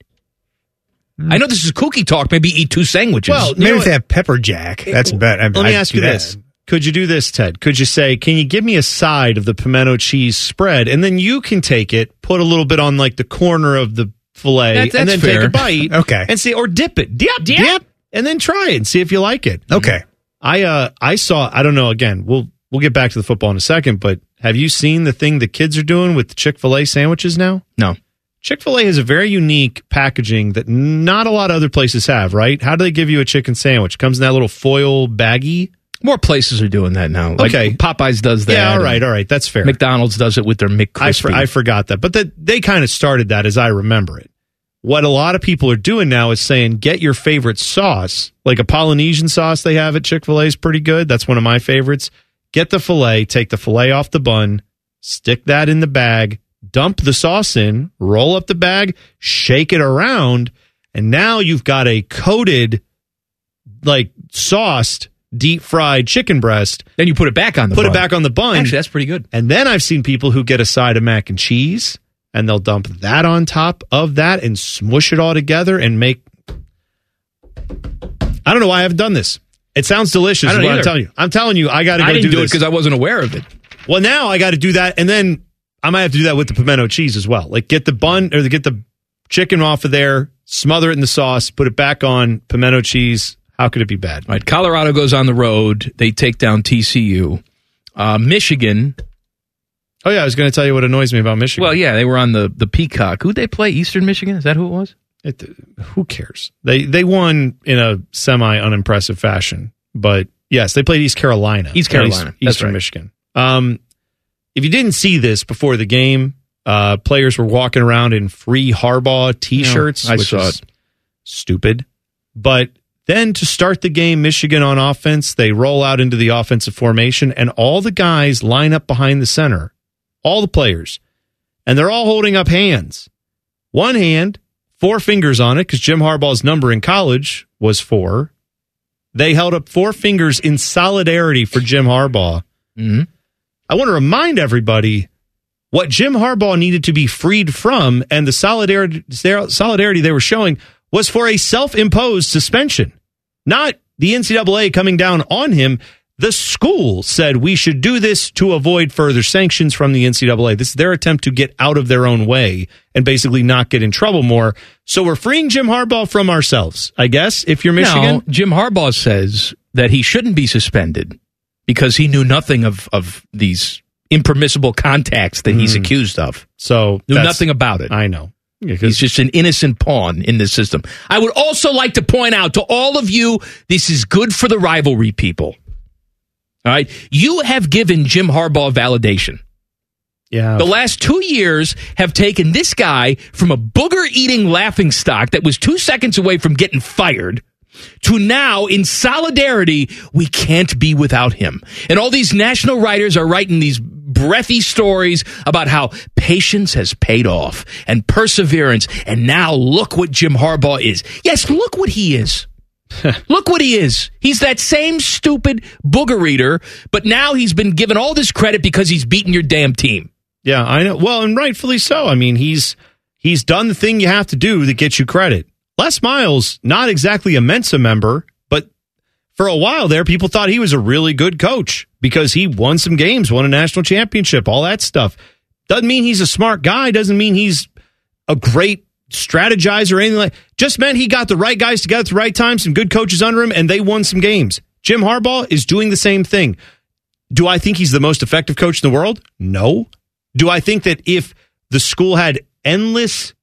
Mm. I know this is kooky talk. Maybe eat two sandwiches. Well, maybe if what? they have pepper jack, that's it, better. I mean, let me I'd ask you that. this. Could you do this, Ted? Could you say, can you give me a side of the pimento cheese spread? And then you can take it, put a little bit on like the corner of the filet, that, that's and then fair. take a bite. Okay. And see, or dip it. Dip, dip, dip, and then try it and see if you like it. Okay. I uh, I saw, I don't know, again, we'll we'll get back to the football in a second, but have you seen the thing the kids are doing with the Chick-fil-A sandwiches now? No. Chick-fil-A has a very unique packaging that not a lot of other places have, right? How do they give you a chicken sandwich? Comes in that little foil baggie. More places are doing that now. Like okay. Popeyes does that. Yeah, all right, all right. That's fair. McDonald's does it with their McCrispy. I, for, I forgot that. But the, they kind of started that as I remember it. What a lot of people are doing now is saying, get your favorite sauce. Like a Polynesian sauce they have at Chick-fil-A is pretty good. That's one of my favorites. Get the filet, take the filet off the bun, stick that in the bag, dump the sauce in, roll up the bag, shake it around, and now you've got a coated, like, sauced, deep fried chicken breast. Then you put it back on the put bun. Put it back on the bun. Actually, that's pretty good. And then I've seen people who get a side of mac and cheese, and they'll dump that on top of that and smush it all together and make... I don't know why I haven't done this. It sounds delicious. Is what I'm telling you. I'm telling you, I got to go do this. I didn't do it because I wasn't aware of it. Well, now I got to do that, and then I might have to do that with the pimento cheese as well. Like get the bun or get the chicken off of there, smother it in the sauce, put it back on pimento cheese. How could it be bad? All right, Colorado goes on the road. They take down T C U. Uh, Michigan. Oh, yeah, I was going to tell you what annoys me about Michigan. Well, yeah, they were on the, the Peacock. Who'd they play? Eastern Michigan? Is that who it was? It, who cares? They they won in a semi-unimpressive fashion. But, yes, they played East Carolina. East Carolina. East, Eastern right. Michigan. Um, if you didn't see this before the game, uh, players were walking around in free Harbaugh T-shirts. No, I which saw is it. Stupid. But then to start the game, Michigan on offense, they roll out into the offensive formation, and all the guys line up behind the center. All the players. And they're all holding up hands. One hand, four fingers on it, because Jim Harbaugh's number in college was four. They held up four fingers in solidarity for Jim Harbaugh. Mm-hmm. I want to remind everybody what Jim Harbaugh needed to be freed from, and the solidarity, solidarity they were showing was for a self-imposed suspension. Not the N C double A coming down on him. The school said we should do this to avoid further sanctions from the N C double A. This is their attempt to get out of their own way and basically not get in trouble more. So we're freeing Jim Harbaugh from ourselves, I guess, if you're Michigan. Now, Jim Harbaugh says that he shouldn't be suspended because he knew nothing of, of these impermissible contacts that mm. he's accused of. So knew nothing about it. I know. He's just an innocent pawn in this system. I would also like to point out to all of you, this is good for the rivalry people. All right, you have given Jim Harbaugh validation. Yeah. The last two years have taken this guy from a booger-eating laughingstock that was two seconds away from getting fired to now, in solidarity, we can't be without him. And all these national writers are writing these breathy stories about how patience has paid off and perseverance, and now look what Jim Harbaugh is. Yes, look what he is. Look what he is. He's that same stupid booger eater, but now he's been given all this credit because he's beaten your damn team. Yeah, I know. Well, and rightfully so. I mean, he's he's done the thing you have to do that gets you credit. Les Miles, not exactly a Mensa member, but for a while there, people thought he was a really good coach because he won some games, won a national championship, all that stuff. Doesn't mean he's a smart guy. Doesn't mean he's a great strategize or anything like just meant he got the right guys together at the right time, some good coaches under him, and they won some games. Jim Harbaugh is doing the same thing. Do I think he's the most effective coach in the world? No. Do I think that if the school had endless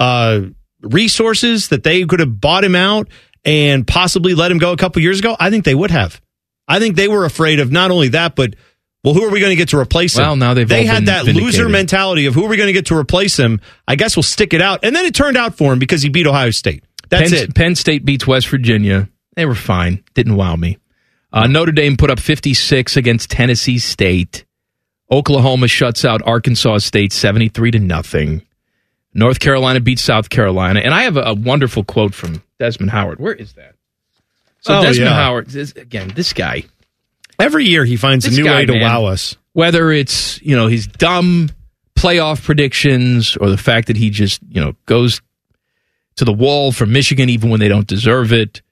uh, resources that they could have bought him out and possibly let him go a couple years ago? I think they would have. I think they were afraid of not only that, but well, who are we going to get to replace him? Well, now they've they had that vindicated. Loser mentality of who are we going to get to replace him? I guess we'll stick it out. And then it turned out for him because he beat Ohio State. That's Penn, it. Penn State beats West Virginia. They were fine. Didn't wow me. Uh, Notre Dame put up fifty-six against Tennessee State. Oklahoma shuts out Arkansas State seventy-three to nothing. North Carolina beats South Carolina. And I have a, a wonderful quote from Desmond Howard. Where is that? So oh, Desmond yeah. Howard, is, again, this guy. Every year he finds this a new guy, way to man, wow us. Whether it's, you know, his dumb playoff predictions or the fact that he just, you know, goes to the wall for Michigan even when they don't deserve it.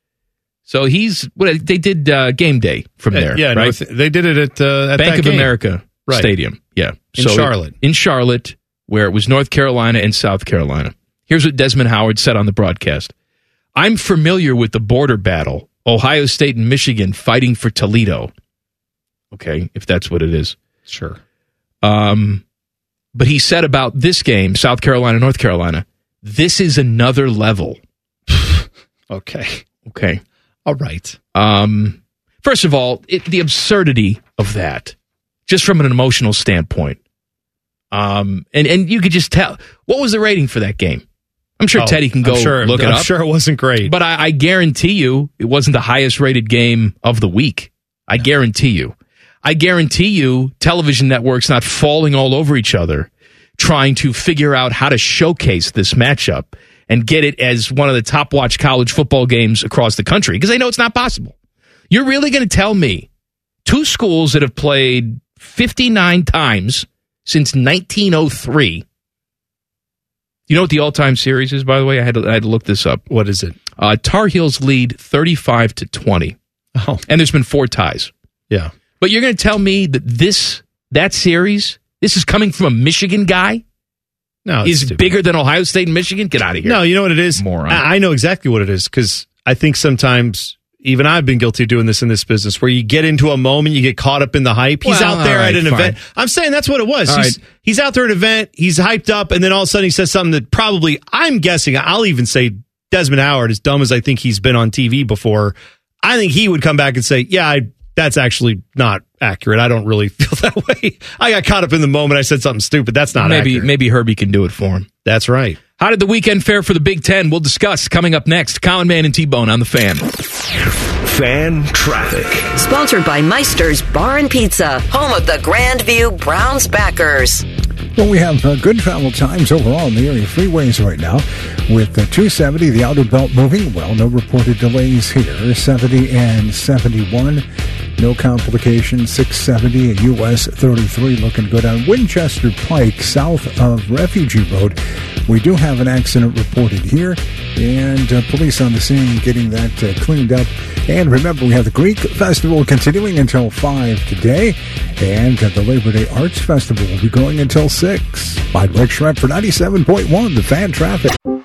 So he's, what they did uh, game day from there, yeah, right? No, they did it at, uh, at Bank of game. America right. Stadium. Yeah. In so Charlotte. It, in Charlotte, where it was North Carolina and South Carolina. Here's what Desmond Howard said on the broadcast. I'm familiar with the border battle, Ohio State and Michigan fighting for Toledo. Okay, if that's what it is. Sure. Um, but he said about this game, South Carolina, North Carolina, this is another level. okay. Okay. All right. Um, first of all, it, the absurdity of that, just from an emotional standpoint. Um, and, and you could just tell, what was the rating for that game? I'm sure oh, Teddy can go sure, look it I'm up. I'm sure it wasn't great. But I, I guarantee you it wasn't the highest rated game of the week. I no. guarantee you. I guarantee you television networks not falling all over each other trying to figure out how to showcase this matchup and get it as one of the top-watched college football games across the country because they know it's not possible. You're really going to tell me two schools that have played fifty-nine times since nineteen oh three. You know what the all-time series is, by the way? I had to, I had to look this up. What is it? Uh, Tar Heels lead thirty-five to twenty. Oh. And there's been four ties. Yeah. But you're going to tell me that this, that series, this is coming from a Michigan guy? No. Is bigger than Ohio State and Michigan? Get out of here. No, you know what it is? Moron. I, I know exactly what it is, because I think sometimes, even I've been guilty of doing this in this business, where you get into a moment, you get caught up in the hype. Well, he's out there right, at an fine. event. I'm saying that's what it was. He's, right. he's out there at an event, he's hyped up, and then all of a sudden he says something that probably, I'm guessing, I'll even say Desmond Howard, as dumb as I think he's been on T V before, I think he would come back and say, yeah, I, that's actually not accurate. I don't really feel that way. I got caught up in the moment. I said something stupid. That's not maybe, accurate. Maybe Herbie can do it for him. That's right. How did the weekend fare for the Big Ten? We'll discuss coming up next. Common Man and T-Bone on the Fan. Fan Traffic. Sponsored by Meister's Bar and Pizza, home of the Grandview Browns backers. Well, we have uh, good travel times overall in the area freeways right now. With the two seventy, the outer belt moving well. No reported delays here. seventy and seventy-one. No complications. six seventy and U S thirty-three looking good. On Winchester Pike, south of Refugee Road, we do have an accident reported here. And uh, police on the scene getting that uh, cleaned up. And remember, we have the Greek Festival continuing until five today. And uh, the Labor Day Arts Festival will be going until six. By Rick Schrepp for ninety-seven point one, the Fan Traffic.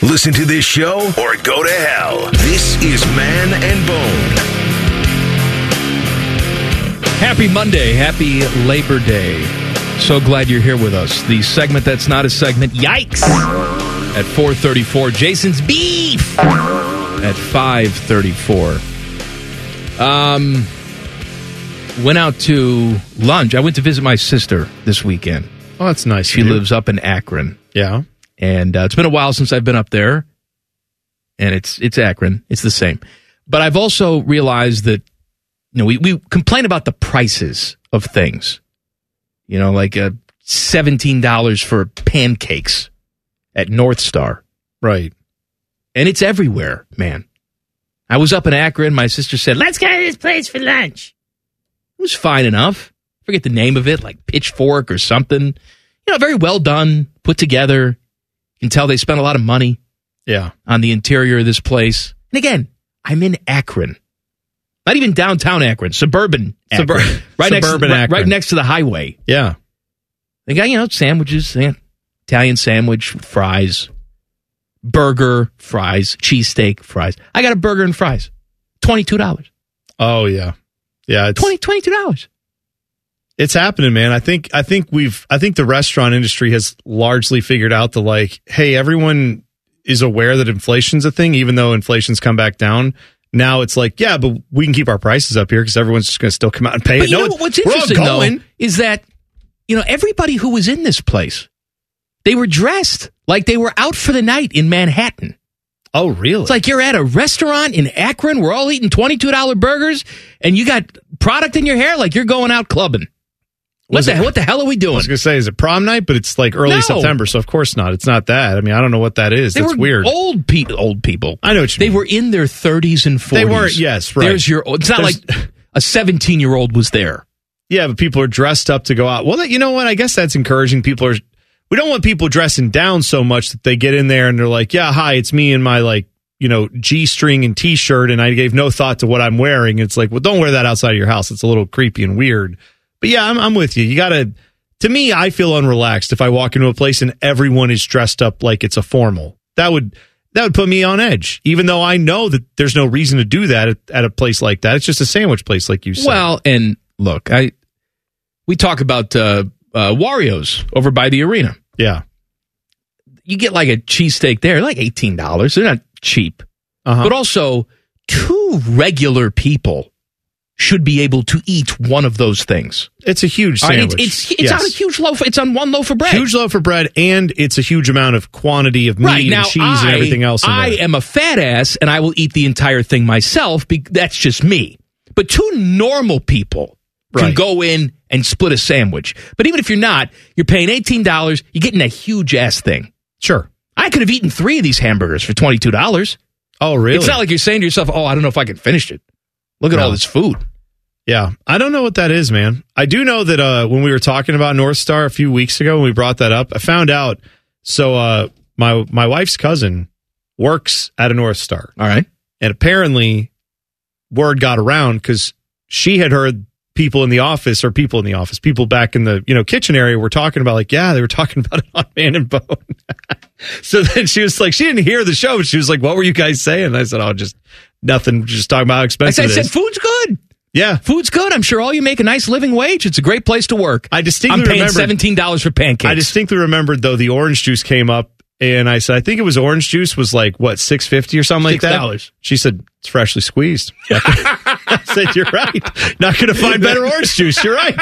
Listen to this show or go to hell. This is Man and Bone. Happy Monday. Happy Labor Day. So glad you're here with us. The segment that's not a segment, yikes, at four thirty-four. Jason's Beef at five thirty-four. Um... Went out to lunch. I went to visit my sister this weekend. Oh, that's nice. She lives up in Akron. Yeah. And uh, it's been a while since I've been up there. And it's it's Akron. It's the same. But I've also realized that, you know, we, we complain about the prices of things. You know, like uh, seventeen dollars for pancakes at North Star. Right. And it's everywhere, man. I was up in Akron. My sister said, let's go to this place for lunch. It was fine enough. I forget the name of it, like Pitchfork or something. You know, very well done, put together. You can tell they spent a lot of money yeah. on the interior of this place. And again, I'm in Akron. Not even downtown Akron, suburban Akron. Suburb- right, next suburban to, Akron. Right, right next to the highway. Yeah. They got, you know, sandwiches, yeah. Italian sandwich, fries, burger, fries, cheesesteak, fries. I got a burger and fries, twenty-two dollars. Oh, yeah. Yeah, it's twenty dollars, twenty-two dollars. It's happening, man. I think I think we've I think the restaurant industry has largely figured out the like, hey, everyone is aware that inflation's a thing, even though inflation's come back down. Now it's like, yeah, but we can keep our prices up here because everyone's just going to still come out and pay. But you no, know what, what's interesting though is that, you know, everybody who was in this place, they were dressed like they were out for the night in Manhattan. Oh, really? It's like you're at a restaurant in Akron. We're all eating twenty-two dollars burgers, and you got product in your hair like you're going out clubbing. What the, it, what the hell are we doing? I was going to say, is it prom night? But it's like early no. September, so of course not. It's not that. I mean, I don't know what that is. They That's weird. Old people. Old people. I know what you they mean. They were in their thirties and forties. They were, yes, right. There's your. It's not There's, like a seventeen-year-old was there. Yeah, but people are dressed up to go out. Well, you know what? I guess that's encouraging. People are... We don't want people dressing down so much that they get in there and they're like, yeah, hi, it's me in my, like, you know, G-string and T-shirt, and I gave no thought to what I'm wearing. It's like, well, don't wear that outside of your house. It's a little creepy and weird. But, yeah, I'm, I'm with you. You got to, to me, I feel unrelaxed if I walk into a place and everyone is dressed up like it's a formal. That would that would put me on edge, even though I know that there's no reason to do that at, at a place like that. It's just a sandwich place, like you said. Well, and look, I we talk about uh, uh, Wario's over by the arena. Yeah. You get like a cheesesteak there, like eighteen dollars. They're not cheap. Uh-huh. But also, two regular people should be able to eat one of those things. It's a huge sandwich. Right, it's it's, it's yes. on a huge loaf. It's on one loaf of bread. Huge loaf of bread, and it's a huge amount of quantity of meat right, now, and cheese I, and everything else. In I there. am a fat ass, and I will eat the entire thing myself. Be- that's just me. But two normal people right. can go in and split a sandwich. But even if you're not, you're paying eighteen dollars. You're getting a huge ass thing. Sure. I could have eaten three of these hamburgers for twenty-two dollars. Oh, really? It's not like you're saying to yourself, oh, I don't know if I can finish it. Look at no. all this food. Yeah. I don't know what that is, man. I do know that uh, when we were talking about North Star a few weeks ago, when we brought that up, I found out. So uh, my my wife's cousin works at a North Star. All right. And apparently word got around because she had heard people in the office or people in the office, people back in the, you know, kitchen area were talking about like, yeah, they were talking about it on Man and Bone. So then she was like, she didn't hear the show, but she was like, what were you guys saying? And I said, oh, just nothing. Just talking about how expensive I said, it is. I said, food's good. Yeah. Food's good. I'm sure all you make a nice living wage. It's a great place to work. I distinctly remember. I'm paying seventeen dollars for pancakes. I distinctly remembered though, the orange juice came up and I said, I think it was orange juice was like, what, six fifty or something like that? six dollars. She said, it's freshly squeezed. I said, you're right. Not going to find better orange juice. You're right.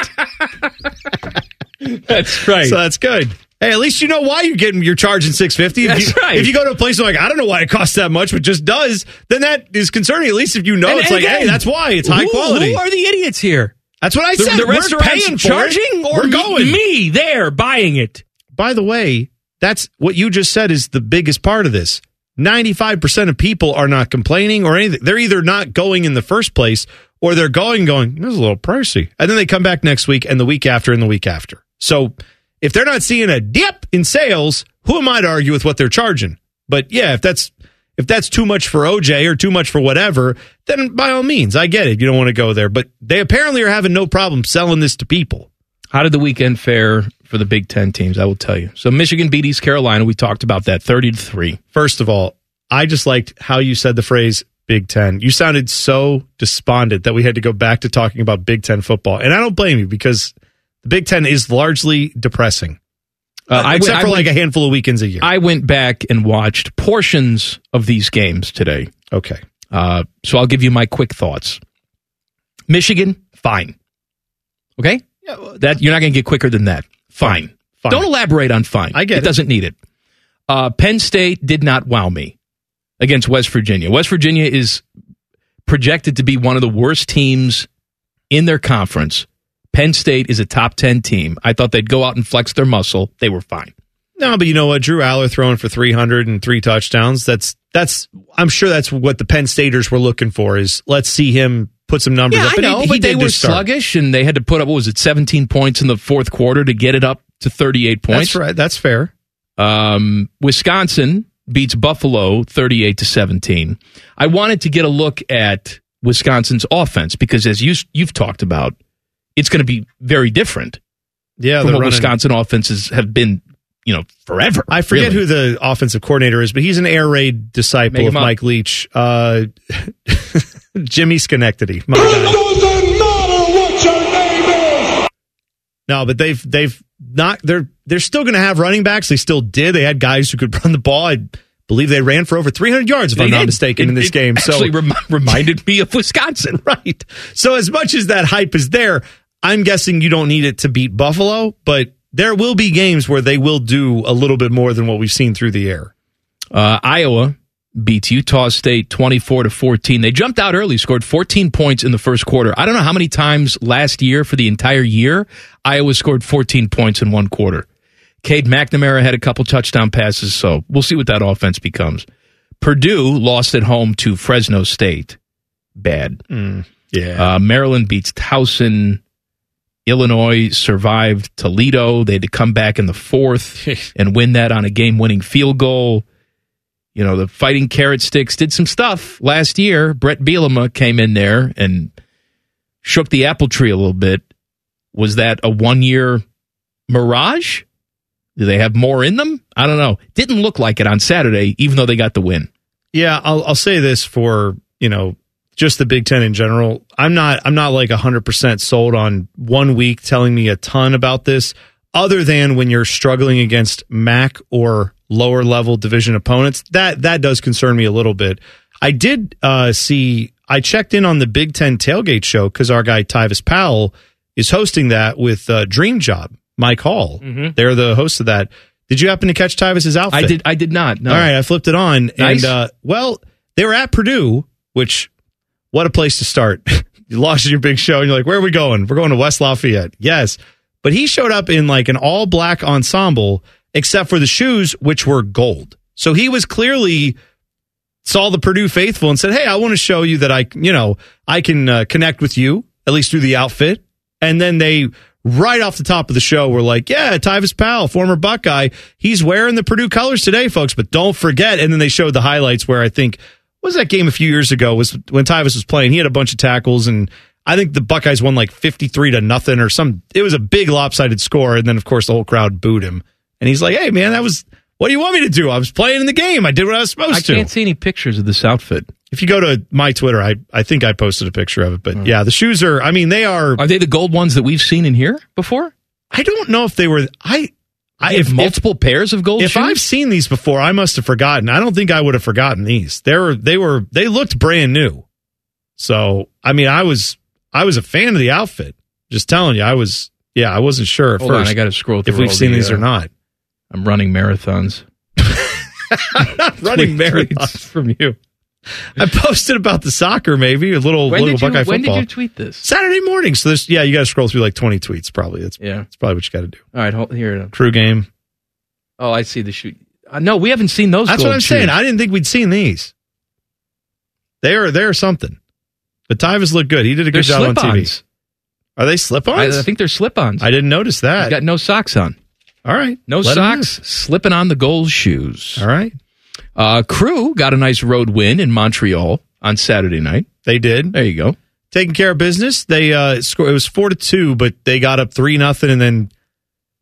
That's right. So that's good. Hey, at least you know why you're getting you're charging six fifty. That's if you, right. If you go to a place and like, I don't know why it costs that much, but just does, then that is concerning. At least if you know, and, it's and like, again, hey, that's why it's high who, quality. Who are the idiots here? That's what I the, said. The restaurant's We're paying charging, for it, or we're going me there buying it. By the way, that's what you just said is the biggest part of this. ninety-five percent of people are not complaining or anything. They're either not going in the first place or they're going, going, this is a little pricey. And then they come back next week and the week after and the week after. So if they're not seeing a dip in sales, who am I to argue with what they're charging? But yeah, if that's if that's too much for O J or too much for whatever, then by all means, I get it. You don't want to go there. But they apparently are having no problem selling this to people. How did the weekend fare for the Big Ten teams? I will tell you. So Michigan beat East Carolina. We talked about that, thirty to three. First of all, I just liked how you said the phrase Big Ten. You sounded so despondent that we had to go back to talking about Big Ten football. And I don't blame you because the Big Ten is largely depressing, uh, uh, except I went, for I went, like a handful of weekends a year. I went back and watched portions of these games today. Okay. Uh, so I'll give you my quick thoughts. Michigan, fine. Okay? That you're not going to get quicker than that. Fine. fine. Don't elaborate on fine. I get it. It doesn't need it. Uh, Penn State did not wow me against West Virginia. West Virginia is projected to be one of the worst teams in their conference. Penn State is a top ten team. I thought they'd go out and flex their muscle. They were fine. No, but you know what? Drew Aller throwing for three hundred and three touchdowns. That's that's. I'm sure that's what the Penn Staters were looking for is let's see him put some numbers yeah, up. Yeah, I know, he, but he they were sluggish, and they had to put up, what was it, seventeen points in the fourth quarter to get it up to thirty-eight points. That's right. That's fair. Um, Wisconsin beats Buffalo thirty-eight to seventeen. I wanted to get a look at Wisconsin's offense because, as you, you've talked about, it's going to be very different yeah, from what running. Wisconsin offenses have been you know, forever. I forget really. who the offensive coordinator is, but he's an air raid disciple of up. Mike Leach. Uh, Jimmy Schenectady. It doesn't matter what your name is. No, but they've they've not. They're they're still going to have running backs. They still did. They had guys who could run the ball. I believe they ran for over three hundred yards, if they I'm did. not mistaken, it, in this it game. Actually, so rem- reminded me of Wisconsin, right? So as much as that hype is there, I'm guessing you don't need it to beat Buffalo, but there will be games where they will do a little bit more than what we've seen through the air. Uh, Iowa beats Utah State twenty-four to fourteen. They jumped out early, scored fourteen points in the first quarter. I don't know how many times last year for the entire year, Iowa scored fourteen points in one quarter. Cade McNamara had a couple touchdown passes, so we'll see what that offense becomes. Purdue lost at home to Fresno State. Bad. Mm, yeah. Uh, Maryland beats Towson. Illinois survived Toledo. They had to come back in the fourth and win that on a game-winning field goal. You know, the Fighting Carrot Sticks did some stuff last year. Brett Bielema came in there and shook the apple tree a little bit. Was that a one-year mirage? Do they have more in them? I don't know. Didn't look like it on Saturday, even though they got the win. Yeah, I'll, I'll say this for, you know, just the Big Ten in general. I'm not I'm not like one hundred percent sold on one week telling me a ton about this, other than when you're struggling against M A C or lower level division opponents. That that does concern me a little bit. I did uh, see I checked in on the Big Ten Tailgate Show because our guy Tyvis Powell is hosting that with uh, Dream Job, Mike Hall. Mm-hmm. They're the host of that. Did you happen to catch Tyvis's outfit? I did. I did not. No. All right, I flipped it on, nice. and uh, well, they were at Purdue, which what a place to start. You lost your big show, and you're like, "Where are we going? We're going to West Lafayette." Yes, but he showed up in like an all black ensemble, except for the shoes, which were gold. So he was clearly saw the Purdue faithful and said, "Hey, I want to show you that I, you know, I can uh, connect with you at least through the outfit." And then they, right off the top of the show, were like, "Yeah, Tyvis Powell, former Buckeye, he's wearing the Purdue colors today, folks. But don't forget." And then they showed the highlights where I think what was that game a few years ago was when Tyvis was playing. He had a bunch of tackles, and I think the Buckeyes won like fifty-three to nothing or some. It was a big lopsided score, and then of course the whole crowd booed him. And he's like, "Hey, man, that was. What do you want me to do? I was playing in the game. I did what I was supposed I to." I can't see any pictures of this outfit. If you go to my Twitter, I, I think I posted a picture of it. But, oh. yeah, the shoes are, I mean, they are. Are they the gold ones that we've seen in here before? I don't know if they were. I, I if multiple if, pairs of gold if shoes? If I've seen these before, I must have forgotten. I don't think I would have forgotten these. They were, they were, they looked brand new. So, I mean, I was, I was a fan of the outfit. Just telling you, I was, yeah, I wasn't sure at Hold first. On, I got to scroll through if we've seen the, these or not. I'm running marathons. I'm not running marathons from you. I posted about the soccer, maybe, a little, little you, Buckeye when football. When did you tweet this? Saturday morning. So, there's, yeah, you got to scroll through like twenty tweets probably. That's, yeah. that's probably what you got to do. All right, hold, here it is. Crew game. Oh, I see the shoot. Uh, no, we haven't seen those. That's what I'm shoes. saying. I didn't think we'd seen these. They are, they are something. But Tyvis looked good. He did a they're good job slip-ons. on T V. Are they slip-ons? I, I think they're slip-ons. I didn't notice that. He's got no socks on. All right. No socks, slipping on the gold shoes. All right. Uh, Crew got a nice road win in Montreal on Saturday night. They did. There you go. Taking care of business. They uh, scored. It was four to two, but they got up three nothing and then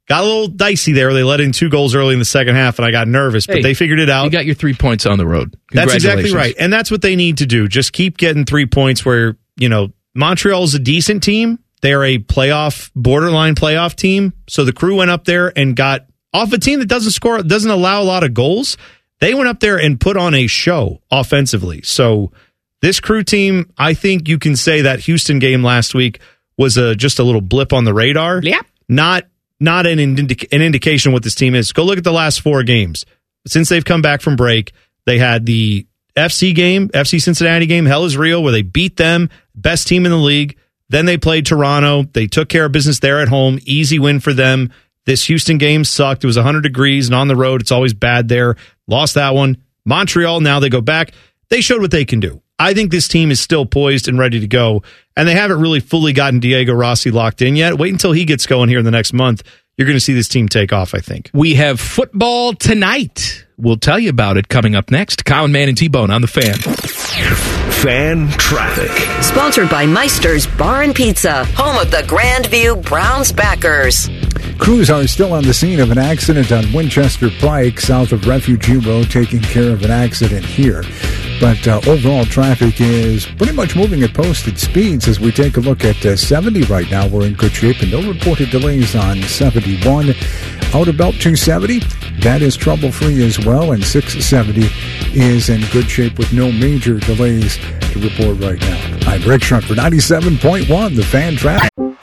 got a little dicey there. They let in two goals early in the second half, and I got nervous, hey, but they figured it out. You got your three points on the road. That's exactly right, and that's what they need to do. Just keep getting three points where, you know, Montreal's a decent team. They're a playoff, borderline playoff team. So the Crew went up there and got off a team that doesn't score, doesn't allow a lot of goals. They went up there and put on a show offensively. So this Crew team, I think you can say that Houston game last week was a, just a little blip on the radar. Yeah. Not not an, indica- an indication of what this team is. Go look at the last four games. Since they've come back from break, they had the F C game, F C Cincinnati game, Hell is Real, where they beat them, best team in the league. Then they played Toronto. They took care of business there at home. Easy win for them. This Houston game sucked. It was one hundred degrees, and on the road, it's always bad there. Lost that one. Montreal, now they go back. They showed what they can do. I think this team is still poised and ready to go, and they haven't really fully gotten Diego Rossi locked in yet. Wait until he gets going here in the next month. You're going to see this team take off, I think. We have football tonight. We'll tell you about it coming up next. Common Man and T-Bone on The Fan. Fan Traffic. Sponsored by Meister's Bar and Pizza, home of the Grandview Browns backers. Crews are still on the scene of an accident on Winchester Pike, south of Refugee Road, taking care of an accident here. But uh, overall traffic is pretty much moving at posted speeds as we take a look at uh, seventy right now. We're in good shape and no reported delays on seventy-one. Outer Belt two seventy, that is trouble-free as well. And six seventy is in good shape with no major delays to report right now. I'm Rick Shrunk for ninety-seven point one, The Fan Traffic.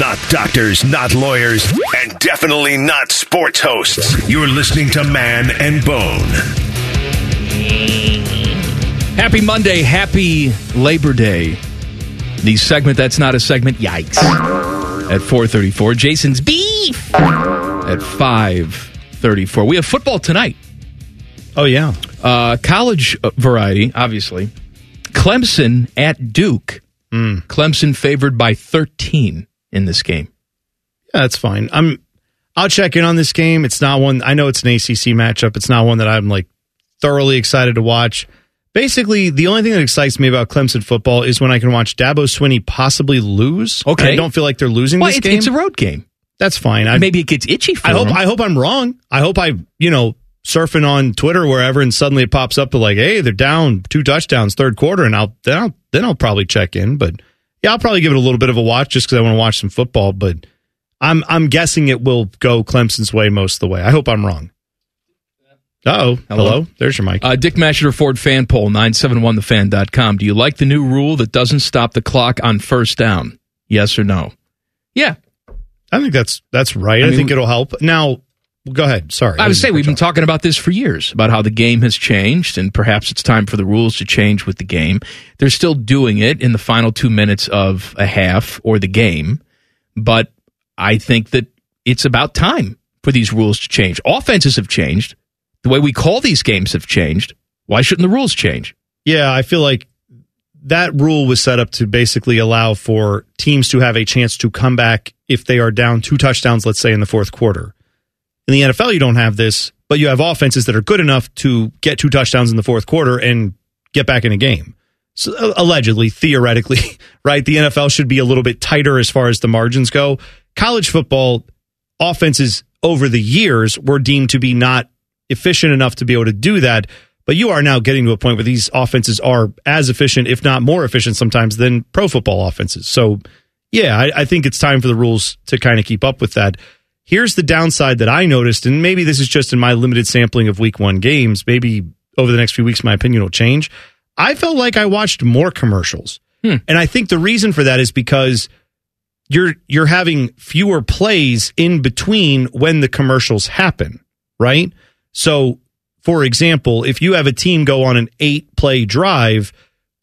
Not doctors, not lawyers, and definitely not sports hosts. You're listening to Man and Bone. Happy Monday, happy Labor Day. The segment that's not a segment, yikes. At four thirty-four, Jason's Beef at five thirty-four. We have football tonight. Oh, yeah. Uh, college variety, obviously. Clemson at Duke. Mm. Clemson favored by thirteen. In this game. Yeah, that's fine. I'm, I'll check in on this game. It's not one, I know it's an A C C matchup. It's not one that I'm like thoroughly excited to watch. Basically, the only thing that excites me about Clemson football is when I can watch Dabo Swinney possibly lose. Okay. I don't feel like they're losing well, this it's, game. It's a road game. That's fine. I, Maybe it gets itchy for I hope, them. I hope I'm wrong. I hope I, you know, surfing on Twitter or wherever, and suddenly it pops up to like, hey, they're down two touchdowns third quarter, and I'll then I'll, then I'll probably check in. But, yeah, I'll probably give it a little bit of a watch just because I want to watch some football. But I'm I'm guessing it will go Clemson's way most of the way. I hope I'm wrong. Uh-oh. Hello. Hello. There's your mic. Uh, Dick Masheter Ford fan poll, nine seven one the fan dot com. Do you like the new rule that doesn't stop the clock on first down? Yes or no? Yeah. I think that's that's right. I, I mean, think it'll help. Now, go ahead. Sorry. I would say we've been talking about this for years, about how the game has changed, and perhaps it's time for the rules to change with the game. They're still doing it in the final two minutes of a half or the game, but I think that it's about time for these rules to change. Offenses have changed. The way we call these games have changed. Why shouldn't the rules change? Yeah, I feel like that rule was set up to basically allow for teams to have a chance to come back if they are down two touchdowns, let's say, in the fourth quarter. In the N F L, you don't have this, but you have offenses that are good enough to get two touchdowns in the fourth quarter and get back in a game. So, uh, allegedly, theoretically, right? The N F L should be a little bit tighter as far as the margins go. College football offenses over the years were deemed to be not efficient enough to be able to do that, but you are now getting to a point where these offenses are as efficient, if not more efficient sometimes, than pro football offenses. So, yeah, I, I think it's time for the rules to kind of keep up with that. Here's the downside that I noticed, and maybe this is just in my limited sampling of week one games. Maybe over the next few weeks my opinion will change. I felt like I watched more commercials. Hmm. And I think the reason for that is because you're you're having fewer plays in between when the commercials happen, right? So, for example, if you have a team go on an eight-play drive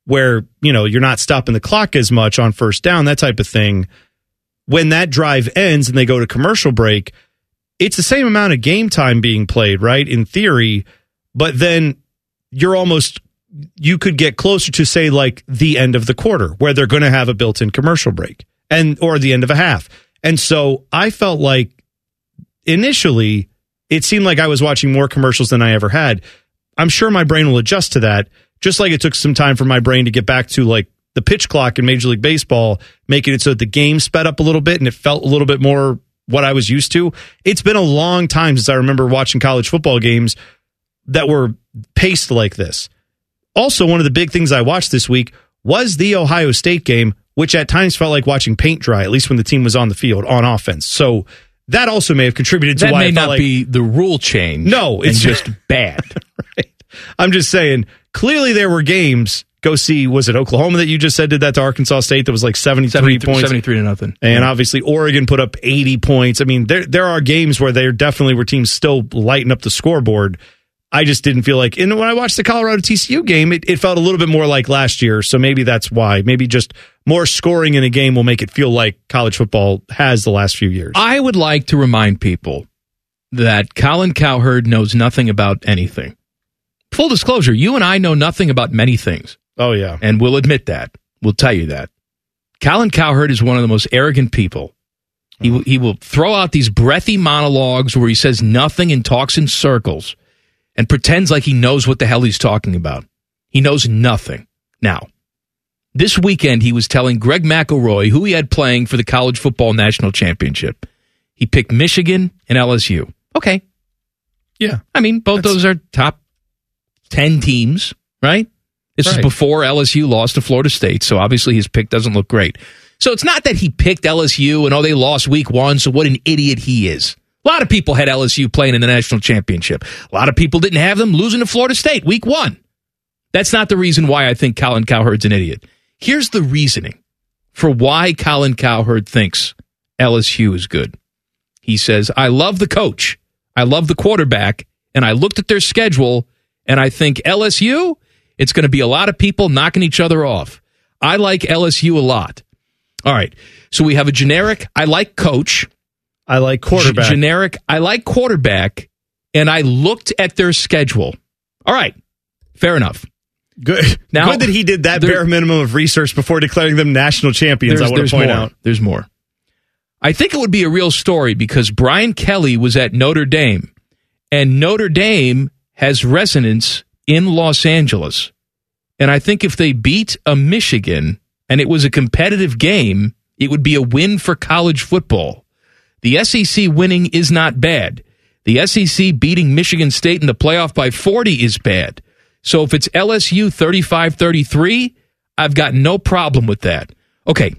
where, you know, you're not stopping the clock as much on first down, that type of thing, when that drive ends and they go to commercial break, it's the same amount of game time being played, right, in theory, but then you're almost, you could get closer to, say, like the end of the quarter where they're going to have a built-in commercial break and or the end of a half. And so I felt like initially it seemed like I was watching more commercials than I ever had. I'm sure my brain will adjust to that, just like it took some time for my brain to get back to like the pitch clock in Major League Baseball, making it so that the game sped up a little bit and it felt a little bit more what I was used to. It's been a long time since I remember watching college football games that were paced like this. Also, one of the big things I watched this week was the Ohio State game, which at times felt like watching paint dry, at least when the team was on the field on offense. So that also may have contributed to that why may I not like, be the rule change. No, it's just bad. Right. I'm just saying, clearly there were games. Go see, was it Oklahoma that you just said did that to Arkansas State that was like seventy-three points? seventy-three to nothing. And yeah. Obviously Oregon put up eighty points. I mean, there there are games where there definitely were teams still lighting up the scoreboard. I just didn't feel like, and when I watched the Colorado T C U game, it, it felt a little bit more like last year. So maybe that's why. Maybe just more scoring in a game will make it feel like college football has the last few years. I would like to remind people that Colin Cowherd knows nothing about anything. Full disclosure, you and I know nothing about many things. Oh, yeah. And we'll admit that. We'll tell you that. Colin Cowherd is one of the most arrogant people. He, oh. he will throw out these breathy monologues where he says nothing and talks in circles and pretends like he knows what the hell he's talking about. He knows nothing. Now, this weekend he was telling Greg McElroy who he had playing for the college football national championship. He picked Michigan and L S U. Okay. Yeah. I mean, both That's... those are top ten teams, right? This right. is before L S U lost to Florida State, so obviously his pick doesn't look great. So it's not that he picked L S U and, oh, they lost week one, so what an idiot he is. A lot of people had L S U playing in the national championship. A lot of people didn't have them losing to Florida State week one. That's not the reason why I think Colin Cowherd's an idiot. Here's the reasoning for why Colin Cowherd thinks L S U is good. He says, I love the coach, I love the quarterback, and I looked at their schedule, and I think L S U, it's going to be a lot of people knocking each other off. I like L S U a lot. All right, so we have a generic, I like coach, I like quarterback. G- generic, I like quarterback, and I looked at their schedule. All right, fair enough. Good. Now, Good that he did that there, bare minimum of research before declaring them national champions, I want to point more, out. There's more. I think it would be a real story because Brian Kelly was at Notre Dame, and Notre Dame has resonance in Los Angeles. And I think if they beat a Michigan and it was a competitive game, it would be a win for college football. The S E C winning is not bad. The S E C beating Michigan State in the playoff by forty is bad. So if it's L S U thirty-five thirty-three, I've got no problem with that. Okay.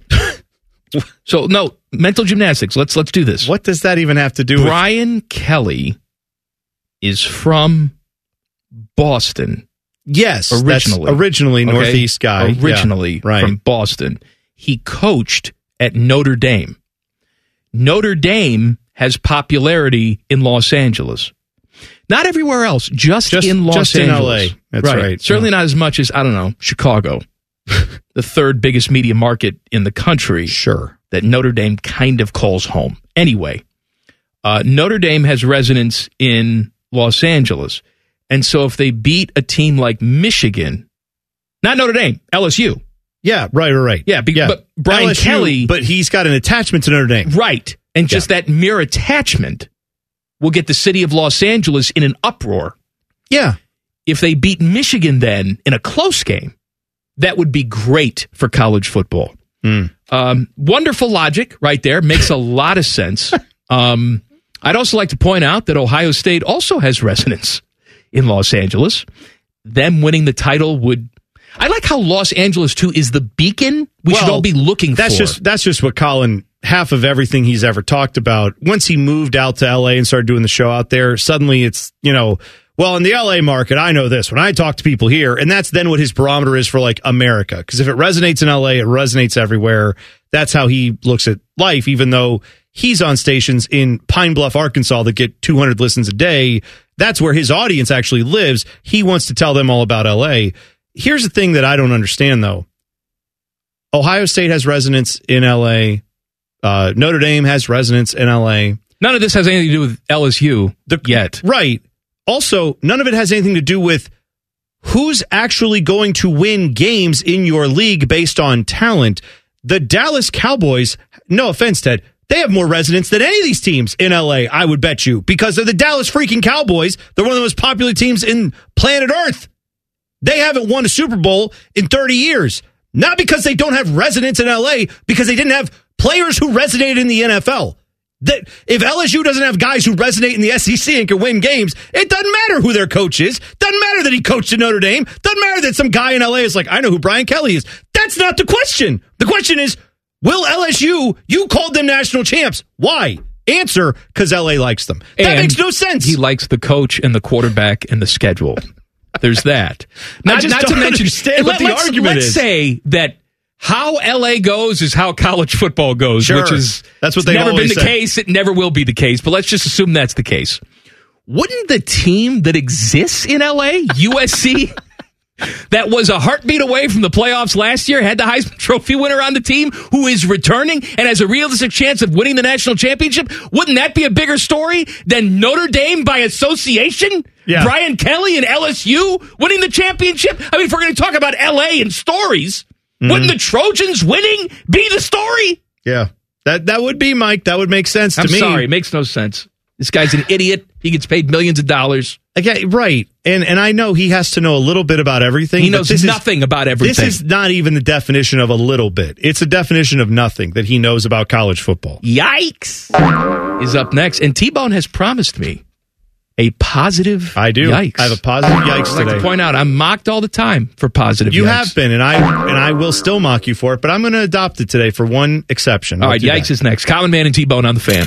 So, no, mental gymnastics. Let's let's do this. What does that even have to do with... Brian Kelly is from Boston. Yes. Originally. Originally okay? Northeast guy. Originally yeah, right. from Boston. He coached at Notre Dame. Notre Dame has popularity in Los Angeles. Not everywhere else, just, just in Los just Angeles. Just in L A. That's right. right. Certainly yeah. not as much as, I don't know, Chicago. The third biggest media market in the country. Sure. That Notre Dame kind of calls home. Anyway, uh, Notre Dame has resonance in Los Angeles. And so if they beat a team like Michigan, not Notre Dame, L S U. Yeah, right, right, right. Yeah, be, yeah. but Brian L S U, Kelly. But he's got an attachment to Notre Dame. Right. And just yeah. that mere attachment will get the city of Los Angeles in an uproar. Yeah. If they beat Michigan then in a close game, that would be great for college football. Mm. Um, wonderful logic right there. Makes a lot of sense. Um, I'd also like to point out that Ohio State also has resonance in Los Angeles. Them winning the title would... I like how Los Angeles, too, is the beacon we well, should all be looking that's for. Just, that's just what Colin... half of everything he's ever talked about. Once he moved out to L A and started doing the show out there, suddenly it's, you know, well, in the L A market, I know this when I talk to people here. And that's then what his barometer is for, like, America. Because if it resonates in L A, it resonates everywhere. That's how he looks at life, even though he's on stations in Pine Bluff, Arkansas that get two hundred listens a day. That's where his audience actually lives. He wants to tell them all about L A. Here's the thing that I don't understand, though. Ohio State has resonance in L A. Uh, Notre Dame has resonance in L A. None of this has anything to do with L S U the, yet. Right. Also, none of it has anything to do with who's actually going to win games in your league based on talent. The Dallas Cowboys, no offense, Ted, they have more resonance than any of these teams in L A, I would bet you, because they're the Dallas freaking Cowboys. They're one of the most popular teams in planet Earth. They haven't won a Super Bowl in thirty years. Not because they don't have resonance in L A, because they didn't have players who resonated in the N F L. That if L S U doesn't have guys who resonate in the S E C and can win games, it doesn't matter who their coach is. Doesn't matter that he coached at Notre Dame. Doesn't matter that some guy in L A is like, I know who Brian Kelly is. That's not the question. The question is, will L S U, you called them national champs. Why? Answer, because L A likes them. That and makes no sense. He likes the coach and the quarterback and the schedule. There's that. Not, just not to mention, understand what the let's, argument let's is. Let's say that how L A goes is how college football goes, sure. which is that's what they've never been the said. case. It never will be the case, but let's just assume that's the case. Wouldn't the team that exists in L A, U S C, that was a heartbeat away from the playoffs last year, had the Heisman Trophy winner on the team, who is returning and has a realistic chance of winning the national championship, wouldn't that be a bigger story than Notre Dame by association? Yeah. Brian Kelly and L S U winning the championship? I mean, if we're going to talk about L A and stories... Mm-hmm. Wouldn't the Trojans winning be the story? Yeah, that that would be, Mike. That would make sense to I'm me. I'm sorry, it makes no sense. This guy's an idiot. He gets paid millions of dollars. Okay, right. And and I know he has to know a little bit about everything. He knows nothing is, about everything. This is not even the definition of a little bit. It's a definition of nothing that he knows about college football. Yikes is up next. And T-Bone has promised me a positive I do. Yikes. I have a positive yikes today. I'd like to point out, I'm mocked all the time for positive you yikes. You have been, and I and I will still mock you for it, but I'm going to adopt it today for one exception. All I'll right, yikes that. Is next. Common Man and T-Bone on the Fan.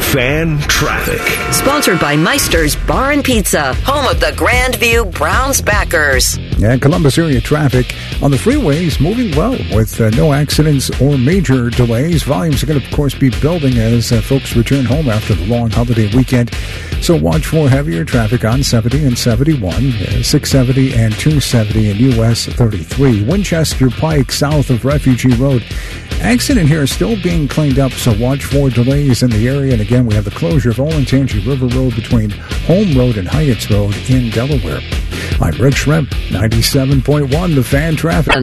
Fan Traffic. Sponsored by Meister's Bar and Pizza, home of the Grandview Browns backers. And Columbus area traffic on the freeways moving well with uh, no accidents or major delays. Volumes are going to, of course, be building as uh, folks return home after the long holiday weekend. So watch for heavier traffic on seventy and seventy-one, uh, six seventy and two seventy and U S thirty-three. Winchester Pike south of Refugee Road. Accident here is still being cleaned up, so watch for delays in the area. And again, we have the closure of Olentangy River Road between Home Road and Hyatt's Road in Delaware. I'm Rick Shrimp, ninety-seven point one, The Fan Traffic.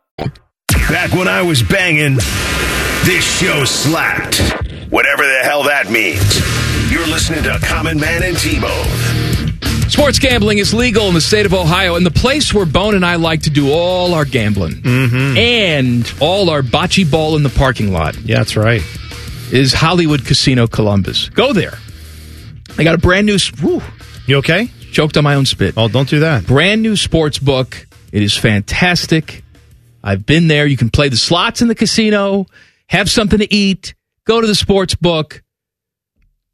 Back when I was banging, this show slapped. Whatever the hell that means. You're listening to Common Man and T-Bone. Sports gambling is legal in the state of Ohio, and the place where Bone and I like to do all our gambling mm-hmm. and all our bocce ball in the parking lot. Yeah, that's right. Is Hollywood Casino Columbus. Go there. I got a brand new... Whew, you okay? Choked on my own spit. Oh, don't do that. Brand new sports book. It is fantastic. I've been there. You can play the slots in the casino, have something to eat, go to the sports book,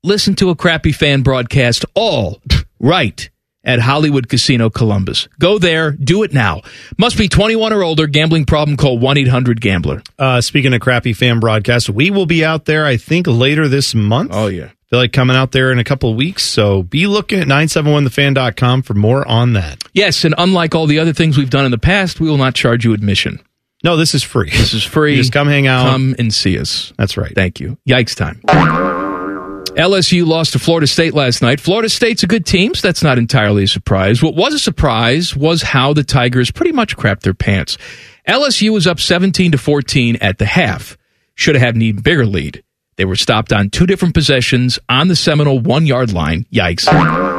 listen to a crappy fan broadcast, all right at Hollywood Casino Columbus. Go there. Do it now. Must be twenty-one or older. Gambling problem, call one eight hundred gambler. Uh, speaking of crappy fan broadcasts, we will be out there, I think, later this month. Oh, yeah. They're like coming out there in a couple of weeks, so be looking at nine seven one the fan dot com for more on that. Yes, and unlike all the other things we've done in the past, we will not charge you admission. No, this is free. This is free. You just come hang out. Come and see us. That's right. Thank you. Yikes time. L S U lost to Florida State last night. Florida State's a good team, so that's not entirely a surprise. What was a surprise was how the Tigers pretty much crapped their pants. L S U was up seventeen to fourteen at the half. Should have had an even bigger lead. They were stopped on two different possessions on the Seminole one-yard line. Yikes.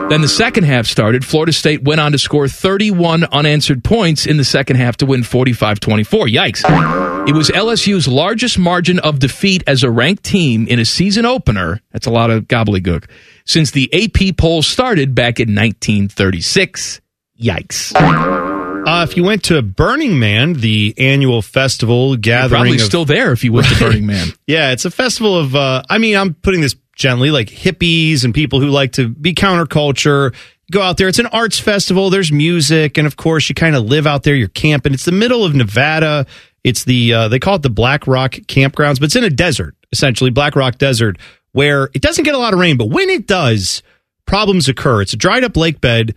Then the second half started. Florida State went on to score thirty-one unanswered points in the second half to win forty-five twenty-four. Yikes. It was L S U's largest margin of defeat as a ranked team in a season opener. That's a lot of gobbledygook. Since the A P poll started back in nineteen thirty-six. Yikes. Uh, if you went to Burning Man, the annual festival gathering... You're probably of, still there if you went right? to Burning Man. Yeah, it's a festival of, uh, I mean, I'm putting this gently, like hippies and people who like to be counterculture, go out there. It's an arts festival. There's music. And, of course, you kind of live out there. You're camping. It's the middle of Nevada. It's the, uh, they call it the Black Rock Campgrounds, but it's in a desert, essentially, Black Rock Desert, where it doesn't get a lot of rain. But when it does, problems occur. It's a dried-up lake bed,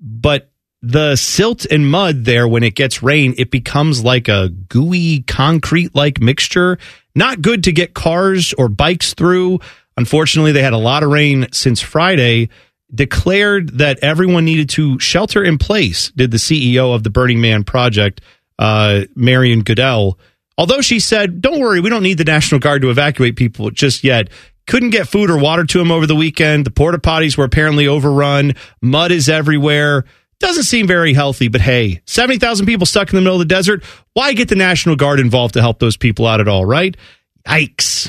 but... The silt and mud there, when it gets rain, it becomes like a gooey, concrete-like mixture. Not good to get cars or bikes through. Unfortunately, they had a lot of rain since Friday. Declared that everyone needed to shelter in place, did the C E O of the Burning Man Project, uh, Marion Goodell. Although she said, don't worry, we don't need the National Guard to evacuate people just yet. Couldn't get food or water to them over the weekend. The porta potties were apparently overrun. Mud is everywhere. Doesn't seem very healthy, but hey, seventy thousand people stuck in the middle of the desert. Why get the National Guard involved to help those people out at all, right? Yikes.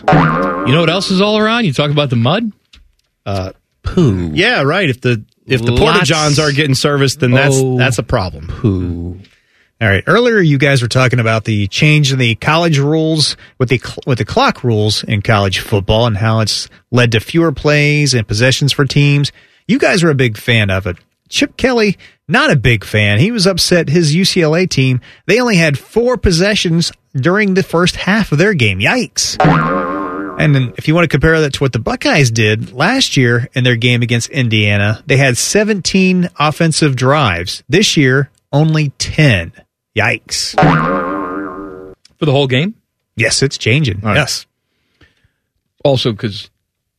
You know what else is all around? You talk about the mud? Uh, poo. Yeah, right. If the if the porta-johns aren't getting serviced, then that's oh, that's a problem. Poo. All right. Earlier, you guys were talking about the change in the college rules with the with the clock rules in college football and how it's led to fewer plays and possessions for teams. You guys were a big fan of it. Chip Kelly, not a big fan. He was upset his U C L A team, they only had four possessions during the first half of their game. Yikes. And then if you want to compare that to what the Buckeyes did last year in their game against Indiana, they had seventeen offensive drives. This year, only ten. Yikes. For the whole game? Yes, it's changing. Right. Yes. Also because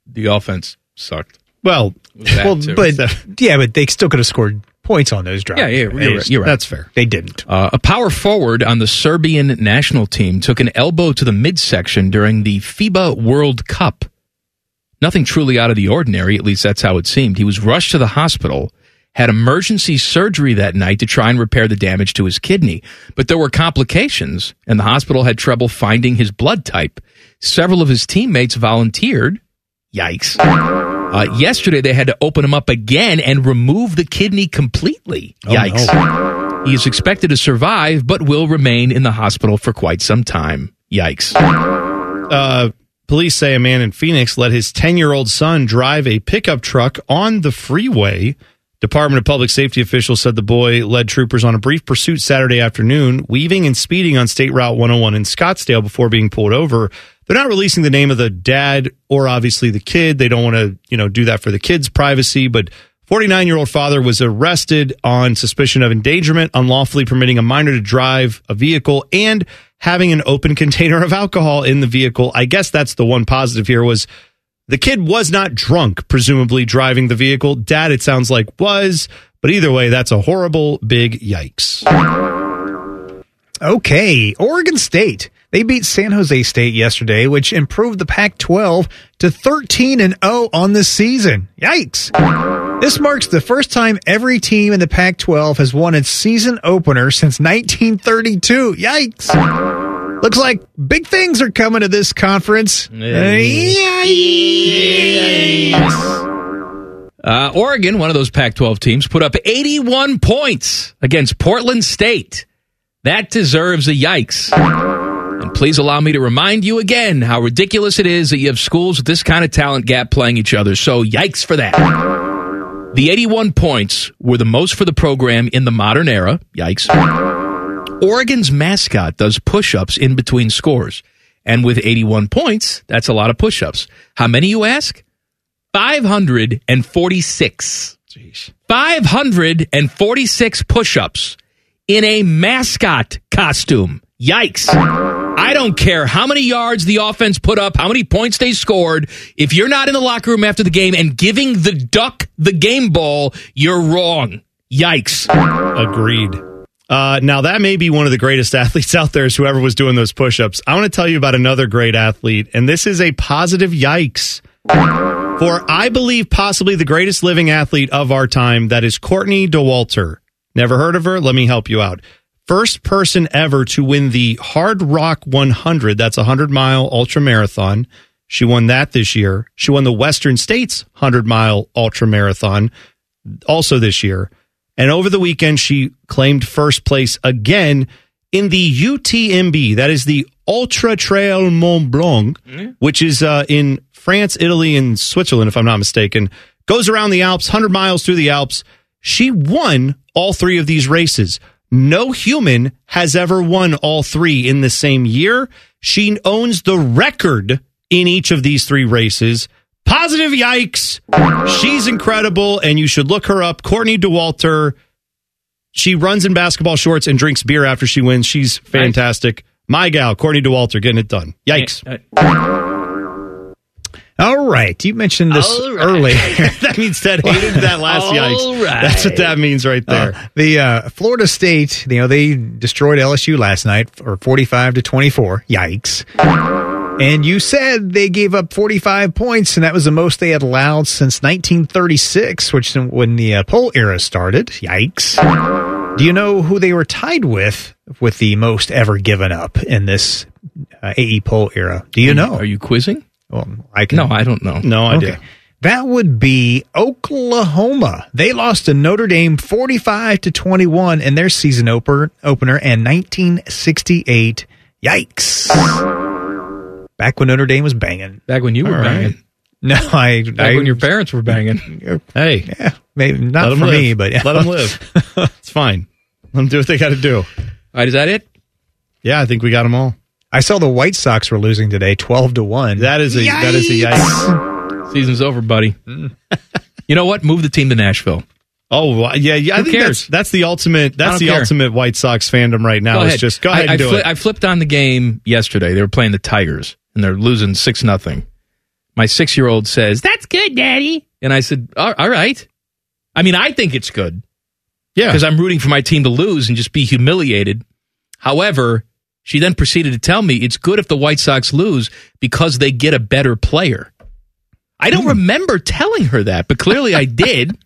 the offense sucked. Well, well but yeah, but they still could have scored points on those drives. Yeah, yeah, you're, right, you're right. That's fair. They didn't. Uh, a power forward on the Serbian national team took an elbow to the midsection during the FIBA World Cup. Nothing truly out of the ordinary, at least that's how it seemed. He was rushed to the hospital, had emergency surgery that night to try and repair the damage to his kidney. But there were complications, and the hospital had trouble finding his blood type. Several of his teammates volunteered. Yikes. Uh, yesterday, they had to open him up again and remove the kidney completely. Yikes. Oh, no. He is expected to survive, but will remain in the hospital for quite some time. Yikes. Uh, police say a man in Phoenix let his ten-year-old son drive a pickup truck on the freeway. Department of Public Safety officials said the boy led troopers on a brief pursuit Saturday afternoon, weaving and speeding on State Route one oh one in Scottsdale before being pulled over. They're not releasing the name of the dad or obviously the kid. They don't want to, you know, do that for the kid's privacy. But forty-nine-year-old father was arrested on suspicion of endangerment, unlawfully permitting a minor to drive a vehicle, and having an open container of alcohol in the vehicle. I guess that's the one positive here was the kid was not drunk, presumably driving the vehicle. Dad, it sounds like, was. But either way, that's a horrible big yikes. Okay, Oregon State. They beat San Jose State yesterday, which improved the Pac twelve to thirteen and oh on the season. Yikes. This marks the first time every team in the Pac twelve has won its season opener since nineteen thirty-two. Yikes. Looks like big things are coming to this conference. Yikes. Uh, Oregon, one of those Pac twelve teams, put up eighty-one points against Portland State. That deserves a yikes. And please allow me to remind you again how ridiculous it is that you have schools with this kind of talent gap playing each other. So yikes for that. The eighty-one points were the most for the program in the modern era. Yikes. Oregon's mascot does push-ups in between scores. And with eighty-one points, that's a lot of push-ups. How many, you ask? five hundred forty-six. Jeez. five hundred forty-six push-ups in a mascot costume. Yikes. I don't care how many yards the offense put up, how many points they scored. If you're not in the locker room after the game and giving the duck the game ball, you're wrong. Yikes. Agreed. Uh, now, that may be one of the greatest athletes out there is whoever was doing those push-ups. I want to tell you about another great athlete, and this is a positive yikes. For, I believe, possibly the greatest living athlete of our time, that is Courtney Dauwalter. Never heard of her? Let me help you out. First person ever to win the Hard Rock one hundred, that's a hundred-mile ultramarathon. She won that this year. She won the Western States hundred-mile ultramarathon also this year. And over the weekend, she claimed first place again in the U T M B, that is the Ultra Trail Mont Blanc, mm-hmm. which is uh, in France, Italy, and Switzerland, if I'm not mistaken. Goes around the Alps, one hundred miles through the Alps. She won all three of these races. No human has ever won all three in the same year. She owns the record in each of these three races. Positive yikes. She's incredible, and you should look her up. Courtney Dauwalter. She runs in basketball shorts and drinks beer after she wins. She's fantastic. My gal, Courtney Dauwalter, getting it done. Yikes. All right. You mentioned this right. earlier. That means that hated that last All yikes. Right. That's what that means right there. Uh, the uh, Florida State, you know, they destroyed L S U last night or forty-five to twenty-four. Yikes. And you said they gave up forty-five points, and that was the most they had allowed since nineteen thirty-six, which when the uh, poll era started. Yikes. Do you know who they were tied with with the most ever given up in this uh, A E poll era? Do you know? Are you quizzing? Well, I can. No, I don't know. No idea. Okay. That would be Oklahoma. They lost to Notre Dame forty-five to twenty-one in their season opener opener in nineteen sixty-eight. Yikes. Back when Notre Dame was banging. Back when you were All banging. Right. No, I. Back I, when your parents were banging. Hey. Yeah, maybe not for live. me, but. Yeah. Let them live. It's fine. Let them do what they got to do. All right, is that it? Yeah, I think we got them all. I saw the White Sox were losing today, twelve to one. That is a yikes. that is a yikes. Season's over, buddy. You know what? Move the team to Nashville. Oh yeah, yeah. I Who think cares? That's, that's the ultimate. That's the care. ultimate White Sox fandom right now. It's just go ahead I, and do I fli- it. I flipped on the game yesterday. They were playing the Tigers and they're losing six nothing. My six year old says, "That's good, Daddy," and I said, "All, all right." I mean, I think it's good. Yeah, because I'm rooting for my team to lose and just be humiliated. However. She then proceeded to tell me it's good if the White Sox lose because they get a better player. I don't mm. remember telling her that, but clearly I did.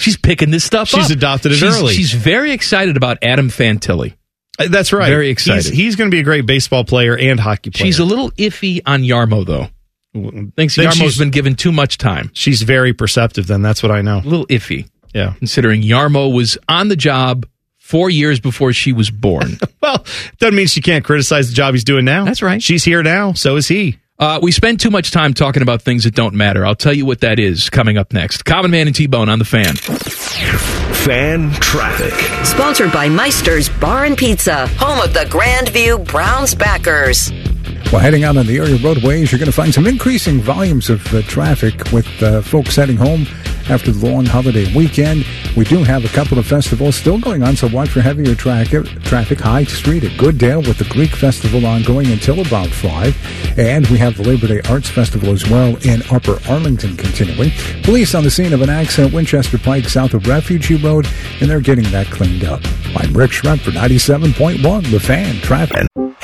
She's picking this stuff she's up. She's adopted it she's, early. She's very excited about Adam Fantilli. That's right. Very excited. He's, he's going to be a great baseball player and hockey player. She's a little iffy on Yarmo, though. Thinks then Yarmo's been given too much time. She's very perceptive, then. That's what I know. A little iffy. Yeah. Considering Yarmo was on the job four years before she was born. Well, doesn't mean she can't criticize the job he's doing now. That's right. She's here now. So is he. Uh, we spend too much time talking about things that don't matter. I'll tell you what that is coming up next. Common Man and T-Bone on the Fan. Fan Traffic. Sponsored by Meister's Bar and Pizza, home of the Grandview Browns backers. Well, heading out on the area roadways, you're going to find some increasing volumes of uh, traffic with uh, folks heading home after the long holiday weekend. We do have a couple of festivals still going on, so watch for heavier tra- traffic. High Street at Goodale with the Greek Festival ongoing until about five. And we have the Labor Day Arts Festival as well in Upper Arlington continuing. Police on the scene of an accident, Winchester Pike, south of Refugee Road, and they're getting that cleaned up. I'm Rick Schrepp for ninety-seven point one, The Fan Traffic.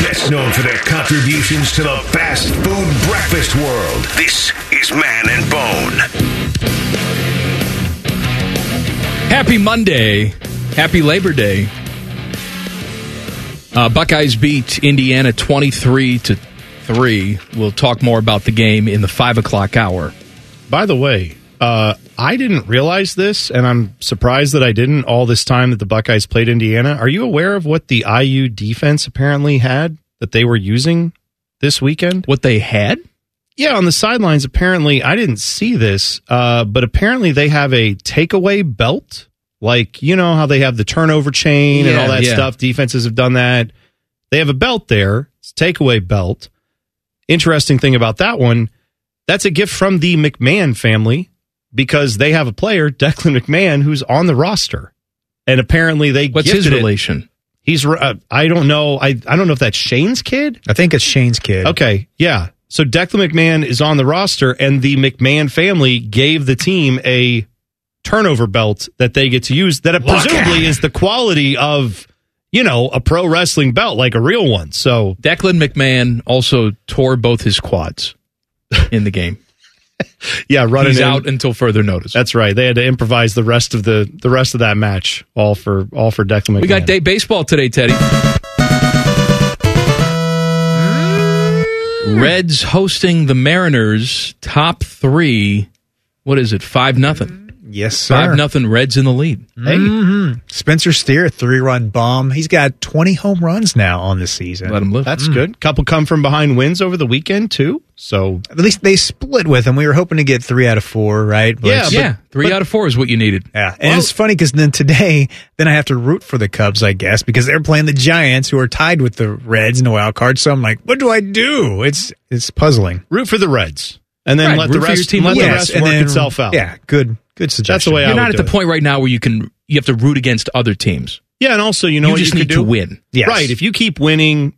Best known for their contributions to the fast food breakfast world, this is Man and Bone. Happy Monday. Happy Labor Day. Uh, Buckeyes beat Indiana twenty-three to three. We'll talk more about the game in the five o'clock hour. By the way, uh, I didn't realize this, and I'm surprised that I didn't all this time that the Buckeyes played Indiana. Are you aware of what the I U defense apparently had that they were using this weekend? What they had? Yeah, on the sidelines, apparently, I didn't see this, uh, but apparently they have a takeaway belt. Like, you know how they have the turnover chain yeah, and all that yeah. stuff. Defenses have done that. They have a belt there. It's a takeaway belt. Interesting thing about that one, that's a gift from the McMahon family, because they have a player, Declan McMahon, who's on the roster, and apparently they What's gifted his relation? It. He's uh, I don't know. I I don't know if that's Shane's kid. I think it's Shane's kid. Okay, yeah. So Declan McMahon is on the roster, and the McMahon family gave the team a turnover belt that they get to use. That it presumably is the quality of, you know, a pro wrestling belt, like a real one. So Declan McMahon also tore both his quads in the game. Yeah, running He's in. out until further notice. That's right. They had to improvise the rest of the the rest of that match, all for all for Declan McMahon. We got day baseball today, Teddy. Reds hosting the Mariners. Top three. What is it? Five nothing. Yes, sir. Five nothing. Reds in the lead. Hey, mm-hmm. Spencer Steer, three run bomb. He's got twenty home runs now on the season. Let him live. That's mm. good. Couple come from behind wins over the weekend too. So at least they split with him. We were hoping to get three out of four, right? But, yeah, but, yeah, three but, out of four is what you needed. Yeah, and well, it's funny because then today, then I have to root for the Cubs, I guess, because they're playing the Giants, who are tied with the Reds in the wild card. So I'm like, what do I do? It's it's puzzling. Root for the Reds, and then right, let, the rest, team, let yes, the rest and work then, itself out. Yeah, good, good suggestion. That's the way You're I not would at do the it. point right now where you can you have to root against other teams. Yeah, and also you know you what just you need could do? to win. Yes. Right, if you keep winning,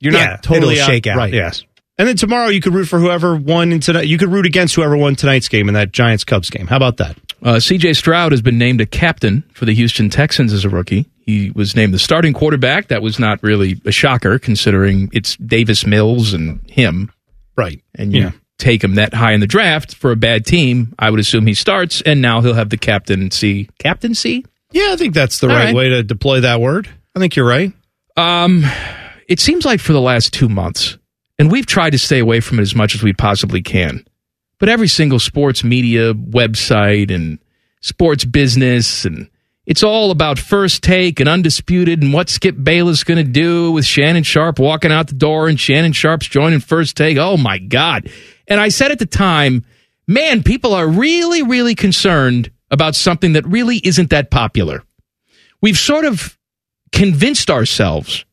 you're yeah, not totally it'll out. shake out. Right. Yes. And then tomorrow you could root for whoever won in tonight. You could root against whoever won tonight's game in that Giants Cubs game. How about that? Uh, C J. Stroud has been named a captain for the Houston Texans as a rookie. He was named the starting quarterback. That was not really a shocker considering it's Davis Mills and him. Right. And you yeah. take him that high in the draft for a bad team. I would assume he starts, and now he'll have the captaincy. Captaincy? Yeah, I think that's the right, right way to deploy that word. I think you're right. Um, it seems like for the last two months, and we've tried to stay away from it as much as we possibly can, but every single sports media website and sports business, and it's all about First Take and Undisputed and what Skip Bayless is going to do with Shannon Sharpe walking out the door and Shannon Sharpe's joining First Take. Oh, my God. And I said at the time, man, people are really, really concerned about something that really isn't that popular. We've sort of convinced ourselves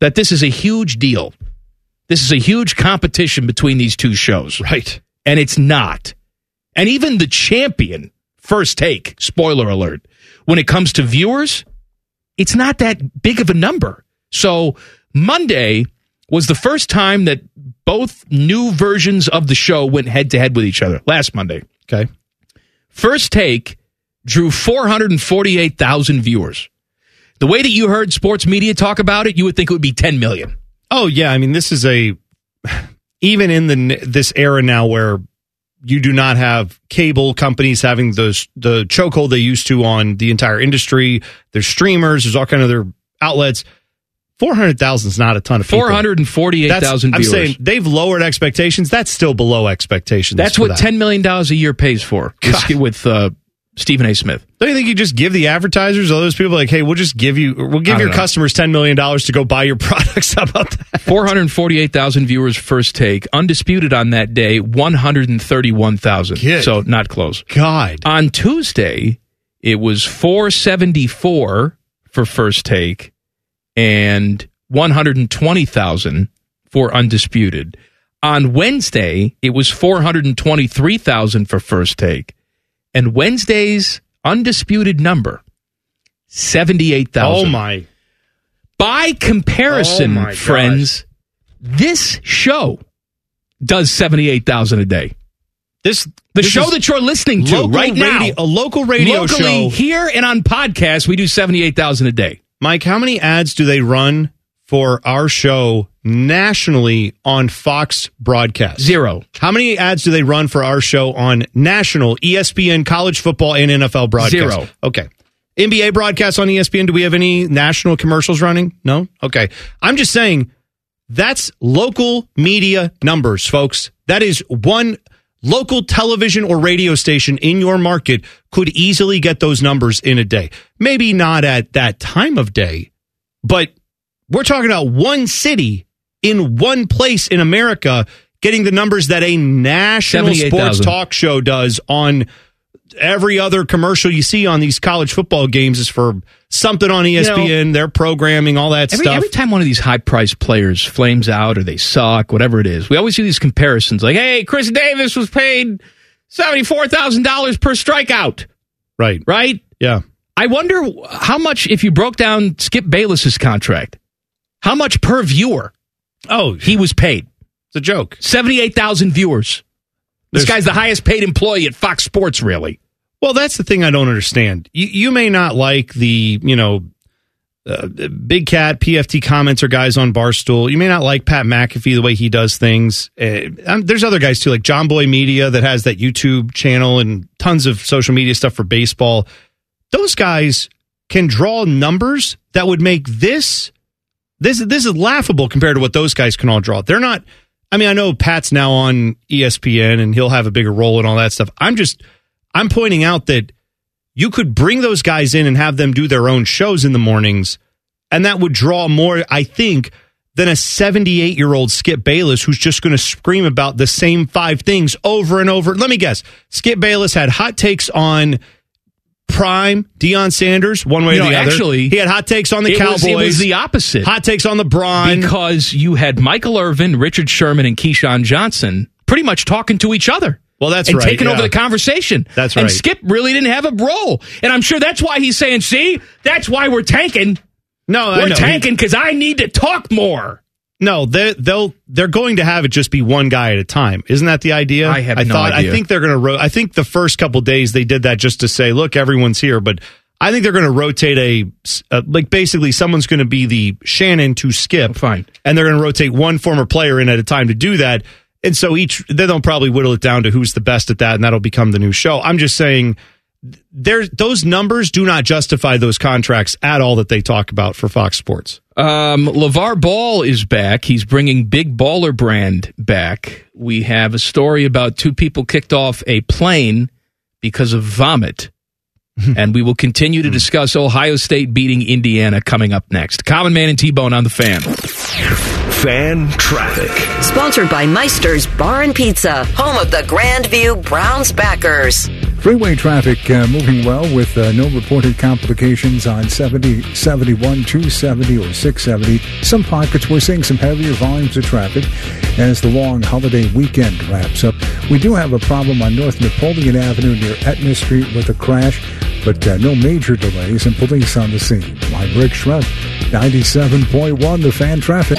that this is a huge deal. This is a huge competition between these two shows. Right. And it's not. And even the champion, First Take, spoiler alert, when it comes to viewers, it's not that big of a number. So Monday was the first time that both new versions of the show went head-to-head with each other, last Monday. Okay. First Take drew four hundred forty-eight thousand viewers. The way that you heard sports media talk about it, you would think it would be ten million. Oh, yeah. I mean, this is a, even in the this era now where you do not have cable companies having those, the chokehold they used to on the entire industry. There's streamers. There's all kind of other outlets. four hundred thousand is not a ton of people. four hundred forty-eight thousand viewers. I'm saying they've lowered expectations. That's still below expectations. That's what that. ten million dollars a year pays for is, with uh, Stephen A. Smith. Don't you think you just give the advertisers, all those people like, hey, we'll just give you, we'll give your know. customers ten million dollars to go buy your products? How about that? four hundred forty-eight thousand viewers first take. Undisputed on that day, one hundred thirty-one thousand. So not close. God. On Tuesday, it was four seventy-four for first take. And one hundred twenty thousand for Undisputed. On Wednesday, it was four hundred twenty-three thousand for First Take. And Wednesday's Undisputed number, seventy-eight thousand. Oh, my. By comparison, oh my friends, gosh. This show does seventy-eight thousand a day. This The this show that you're listening to right radio, now. A local radio locally, show. Locally, here and on podcasts, we do seventy-eight thousand a day. Mike, how many ads do they run for our show nationally on Fox broadcast? Zero. How many ads do they run for our show on national E S P N, college football, and N F L broadcast? Zero. Okay. N B A broadcasts on E S P N, do we have any national commercials running? No? Okay. I'm just saying, that's local media numbers, folks. That is one local television or radio station in your market could easily get those numbers in a day. Maybe not at that time of day, but we're talking about one city in one place in America getting the numbers that a national sports talk show does on every other commercial you see on these college football games is for something on E S P N, you know, their programming, all that every, stuff. Every time one of these high-priced players flames out or they suck, whatever it is, we always see these comparisons like, hey, Chris Davis was paid seventy-four thousand dollars per strikeout. Right. Right? Yeah. I wonder how much, if you broke down Skip Bayless's contract, how much per viewer oh, he was paid. It's a joke. seventy-eight thousand viewers. This There's, guy's the highest paid employee at Fox Sports, really. Well, that's the thing I don't understand. You, you may not like the, you know, uh, Big Cat, P F T commenter guys on Barstool. You may not like Pat McAfee, the way he does things. Uh, um, there's other guys, too, like John Boy Media that has that YouTube channel and tons of social media stuff for baseball. Those guys can draw numbers that would make this, this, this is laughable compared to what those guys can all draw. They're not... I mean, I know Pat's now on E S P N and he'll have a bigger role in all that stuff. I'm just, I'm pointing out that you could bring those guys in and have them do their own shows in the mornings, and that would draw more, I think, than a seventy-eight-year-old Skip Bayless who's just going to scream about the same five things over and over. Let me guess. Skip Bayless had hot takes on Prime, Deion Sanders, one way you know, or the actually, other. He had hot takes on the it Cowboys. Was, it was the opposite. Hot takes on LeBron. Because you had Michael Irvin, Richard Sherman, and Keyshawn Johnson pretty much talking to each other. Well, that's and right. And taking yeah. over the conversation. That's right. And Skip really didn't have a role. And I'm sure that's why he's saying, see, that's why we're tanking. No, We're I know. tanking because I need to talk more. No, they're, they'll, they're going to have it just be one guy at a time. Isn't that the idea? I have I no thought, idea. I think they're going to. Ro- I think the first couple days they did that just to say, look, everyone's here. But I think they're going to rotate a, a like basically someone's going to be the Shannon to Skip. Oh, fine. And they're going to rotate one former player in at a time to do that. And so each then they'll probably whittle it down to who's the best at that. And that'll become the new show. I'm just saying there those numbers do not justify those contracts at all that they talk about for Fox Sports. Um, LeVar Ball is back. He's bringing Big Baller Brand back. We have a story about two people kicked off a plane because of vomit. And we will continue to discuss Ohio State beating Indiana coming up next. Common Man and T-Bone on the Fan. Fan Traffic. Sponsored by Meister's Bar and Pizza, home of the Grandview Browns backers. Freeway traffic uh, moving well with uh, no reported complications on seventy, seventy-one, two seventy, or six seventy. Some pockets we're seeing some heavier volumes of traffic as the long holiday weekend wraps up. We do have a problem on North Napoleon Avenue near Etna Street with a crash, but uh, no major delays and police on the scene. I'm Rick Schrupp, ninety-seven point one, the Fan Traffic.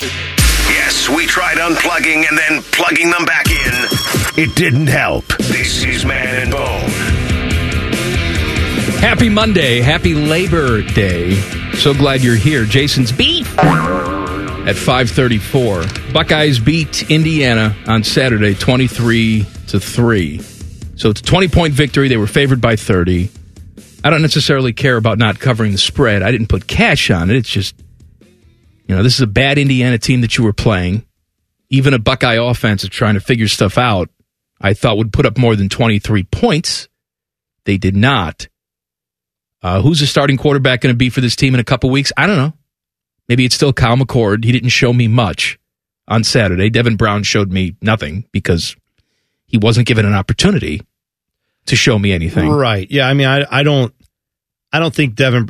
Yes, we tried unplugging and then plugging them back in. It didn't help. This is Man and Bone. Happy Monday. Happy Labor Day. So glad you're here. Jason's beef at five thirty-four. Buckeyes beat Indiana on Saturday twenty-three to three. So it's a twenty-point victory. They were favored by thirty. I don't necessarily care about not covering the spread. I didn't put cash on it. It's just, you know, this is a bad Indiana team that you were playing. Even a Buckeye offense that's trying to figure stuff out, I thought would put up more than twenty-three points. They did not. Uh, who's the starting quarterback going to be for this team in a couple weeks? I don't know. Maybe it's still Kyle McCord. He didn't show me much on Saturday. Devin Brown showed me nothing because he wasn't given an opportunity to show me anything. Right. Yeah. I mean, I, I don't, I don't think Devin,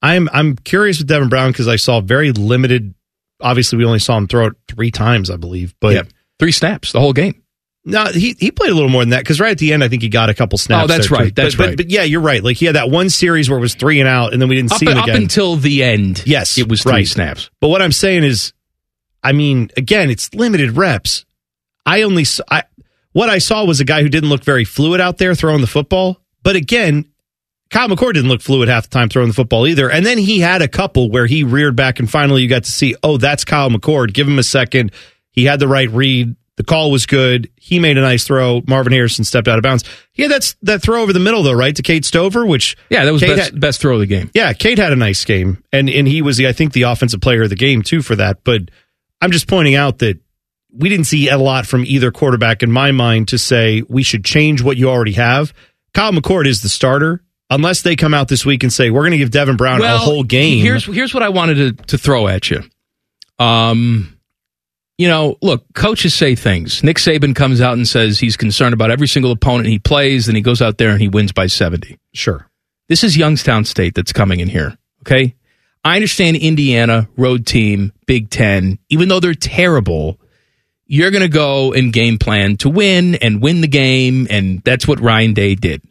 I'm, I'm curious with Devin Brown because I saw very limited. Obviously we only saw him throw it three times, I believe, but yeah, three snaps the whole game. No, he, he played a little more than that. Cause right at the end, I think he got a couple snaps. Oh, that's there, right. Too. That's but, right. But, but yeah, you're right. Like he had that one series where it was three and out and then we didn't up, see him up again. Up until the end. Yes. It was three right. snaps. But what I'm saying is, I mean, again, it's limited reps. I only, I, What I saw was a guy who didn't look very fluid out there throwing the football. But again, Kyle McCord didn't look fluid half the time throwing the football either. And then he had a couple where he reared back and finally you got to see, oh, that's Kyle McCord. Give him a second. He had the right read. The call was good. He made a nice throw. Marvin Harrison stepped out of bounds. Yeah, that's that throw over the middle, though, right, to Kate Stover, which... Yeah, that was the best, best throw of the game. Yeah, Kate had a nice game. And and he was, the I think, the offensive player of the game, too, for that. But I'm just pointing out that we didn't see a lot from either quarterback in my mind to say we should change what you already have. Kyle McCord is the starter. Unless they come out this week and say, we're going to give Devin Brown well, a whole game. Here's here's what I wanted to, to throw at you. Um, you know, look, coaches say things. Nick Saban comes out and says he's concerned about every single opponent he plays, and he goes out there and he wins by seventy. Sure. This is Youngstown State that's coming in here, okay? I understand Indiana, road team, Big Ten, even though they're terrible, you're going to go and game plan to win and win the game, and that's what Ryan Day did.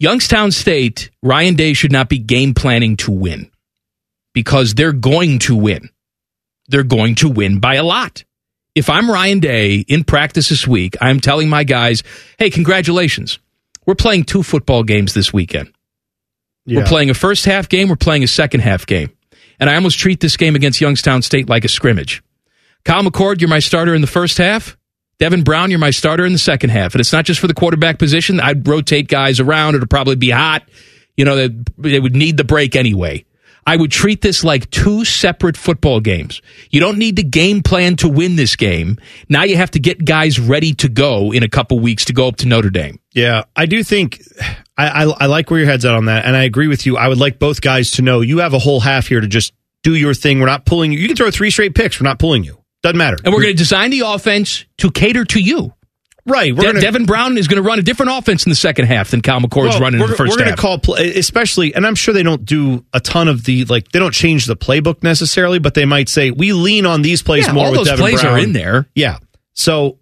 Youngstown State, Ryan Day should not be game planning to win because they're going to win. They're going to win by a lot. If I'm Ryan Day in practice this week, I'm telling my guys, hey, congratulations. We're playing two football games this weekend. Yeah. We're playing a first half game. We're playing a second half game. And I almost treat this game against Youngstown State like a scrimmage. Kyle McCord, you're my starter in the first half. Devin Brown, you're my starter in the second half. And it's not just for the quarterback position. I'd rotate guys around. It'll probably be hot. You know, they, they would need the break anyway. I would treat this like two separate football games. You don't need to game plan to win this game. Now you have to get guys ready to go in a couple weeks to go up to Notre Dame. Yeah, I do think I, I, I like where your head's at on that. And I agree with you. I would like both guys to know you have a whole half here to just do your thing. We're not pulling you. You can throw three straight picks. We're not pulling you. Doesn't matter. And we're going to design the offense to cater to you. Right. We're De- gonna, Devin Brown is going to run a different offense in the second half than Kyle McCord's well, running in the first half. We're going to call, play, especially, and I'm sure they don't do a ton of the, like, they don't change the playbook necessarily, but they might say, we lean on these plays yeah, more with Devin Brown. All those plays are in there. Yeah. So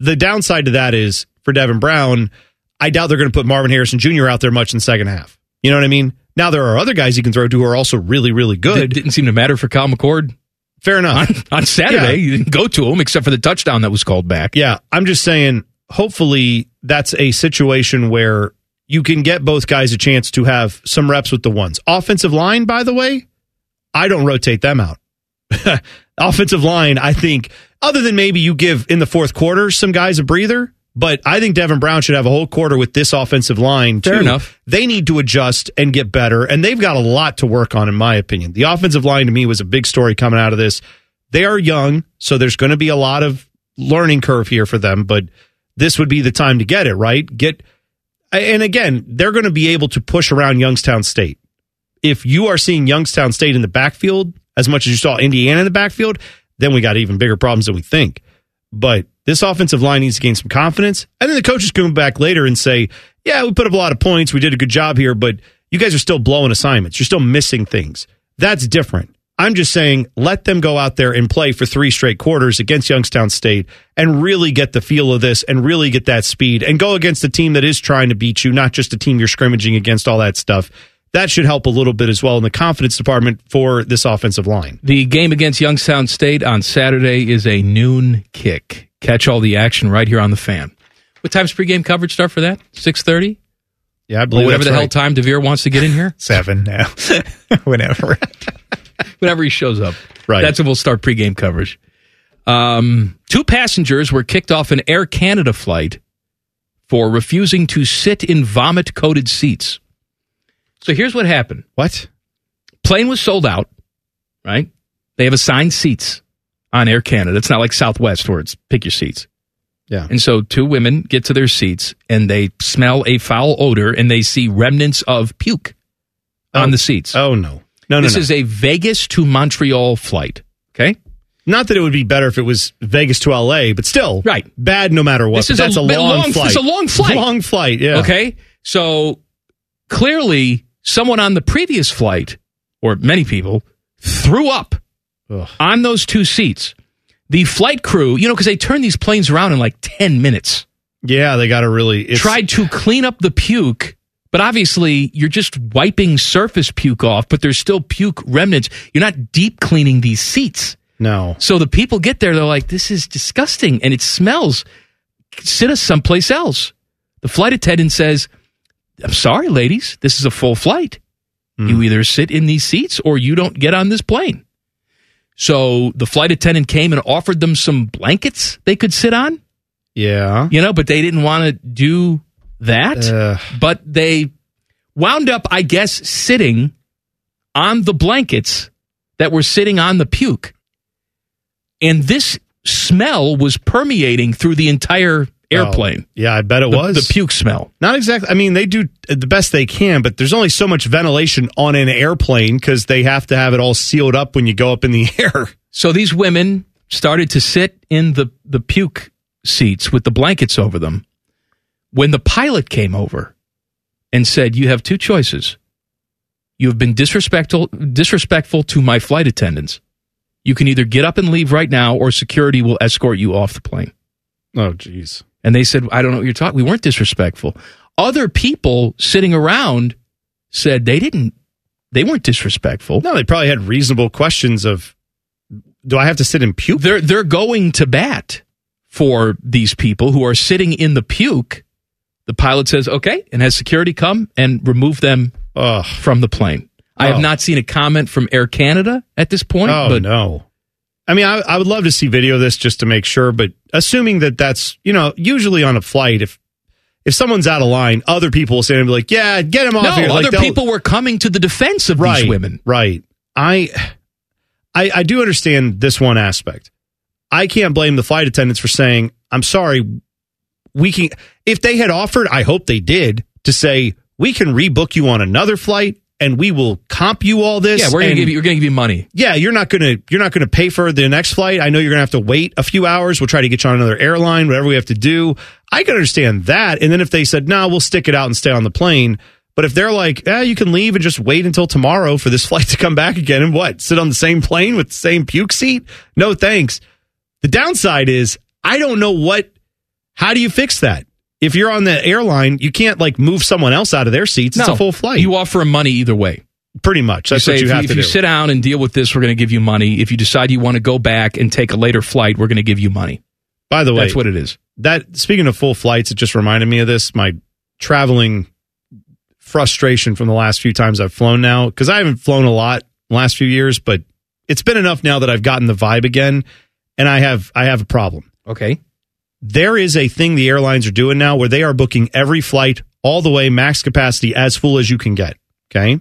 the downside to that is, for Devin Brown, I doubt they're going to put Marvin Harrison Junior out there much in the second half. You know what I mean? Now there are other guys you can throw to who are also really, really good. It didn't seem to matter for Kyle McCord. Fair enough. On, on Saturday, yeah. You didn't go to him except for the touchdown that was called back. Yeah, I'm just saying, hopefully that's a situation where you can get both guys a chance to have some reps with the ones. Offensive line, by the way, I don't rotate them out. Offensive line, I think, other than maybe you give in the fourth quarter some guys a breather, but I think Devin Brown should have a whole quarter with this offensive line, too. Fair enough. They need to adjust and get better, and they've got a lot to work on, in my opinion. The offensive line, to me, was a big story coming out of this. They are young, so there's going to be a lot of learning curve here for them, but this would be the time to get it, right? Get, and again, they're going to be able to push around Youngstown State. If you are seeing Youngstown State in the backfield, as much as you saw Indiana in the backfield, then we got even bigger problems than we think. But this offensive line needs to gain some confidence. And then the coaches come back later and say, yeah, we put up a lot of points. We did a good job here, but you guys are still blowing assignments. You're still missing things. That's different. I'm just saying, let them go out there and play for three straight quarters against Youngstown State and really get the feel of this and really get that speed and go against a team that is trying to beat you, not just a team you're scrimmaging against, all that stuff. That should help a little bit as well in the confidence department for this offensive line. The game against Youngstown State on Saturday is a noon kick. Catch all the action right here on the Fan. What time's pregame coverage start for that? six thirty? Yeah, I believe. Or whatever the right. hell time DeVere wants to get in here? Seven now. Whenever. Whenever he shows up. Right. That's when we'll start pregame coverage. Um, two passengers were kicked off an Air Canada flight for refusing to sit in vomit-coated seats. So here's what happened. What? Plane was sold out, right? They have assigned seats on Air Canada. It's not like Southwest where it's pick your seats. Yeah. And so two women get to their seats, and they smell a foul odor, and they see remnants of puke oh. on the seats. Oh, no. No, this no, no. is a Vegas to Montreal flight, okay? Not that it would be better if it was Vegas to L A, but still, right. bad no matter what. This is that's a, a long, long flight. It's a long flight. Long flight, yeah. Okay, so clearly someone on the previous flight, or many people, threw up Ugh. on those two seats. The flight crew, you know, because they turn these planes around in like ten minutes. Yeah, they got to really... It's... Tried to clean up the puke... But obviously, you're just wiping surface puke off, but there's still puke remnants. You're not deep cleaning these seats. No. So the people get there, they're like, this is disgusting, and it smells. Sit us someplace else. The flight attendant says, I'm sorry, ladies, this is a full flight. Mm. You either sit in these seats or you don't get on this plane. So the flight attendant came and offered them some blankets they could sit on. Yeah. You know, but they didn't want to do... that, uh, but they wound up, I guess, sitting on the blankets that were sitting on the puke. And this smell was permeating through the entire airplane. Oh, yeah, I bet it the, was. The puke smell. Not exactly. I mean, they do the best they can, but there's only so much ventilation on an airplane because they have to have it all sealed up when you go up in the air. So these women started to sit in the, the puke seats with the blankets over them. When the pilot came over and said, you have two choices. You have been disrespectful disrespectful to my flight attendants. You can either get up and leave right now or security will escort you off the plane. Oh, geez. And they said, I don't know what you're talking. We weren't disrespectful. Other people sitting around said they didn't. They weren't disrespectful. No, they probably had reasonable questions of, do I have to sit in puke? They're, they're going to bat for these people who are sitting in the puke. The pilot says, okay, and has security come and remove them Ugh. from the plane. I oh. have not seen a comment from Air Canada at this point. Oh, but no. I mean, I, I would love to see video of this just to make sure, but assuming that that's, you know, usually on a flight, if if someone's out of line, other people will say and be like, yeah, get him off no, here. No, like, other people were coming to the defense of right, these women. Right. I, I I do understand this one aspect. I can't blame the flight attendants for saying, I'm sorry, we can, if they had offered, I hope they did, to say, we can rebook you on another flight and we will comp you all this. Yeah, we're going to give you, we're going to give you money. Yeah, you're not going to, you're not going to pay for the next flight. I know you're going to have to wait a few hours. We'll try to get you on another airline, whatever we have to do. I can understand that. And then if they said, no, nah, we'll stick it out and stay on the plane. But if they're like, eh, you can leave and just wait until tomorrow for this flight to come back again and what? Sit on the same plane with the same puke seat? No, thanks. The downside is, I don't know what. How do you fix that? If you're on the airline, you can't like move someone else out of their seats. No, it's a full flight. You offer them money either way. Pretty much. That's what you have to do. If you sit down and deal with this, we're going to give you money. If you decide you want to go back and take a later flight, we're going to give you money. By the way, that's what it is. That speaking of full flights, it just reminded me of this, my traveling frustration from the last few times I've flown now, because I haven't flown a lot in the last few years, but it's been enough now that I've gotten the vibe again, and I have I have a problem. Okay. There is a thing the airlines are doing now where they are booking every flight all the way max capacity as full as you can get, okay?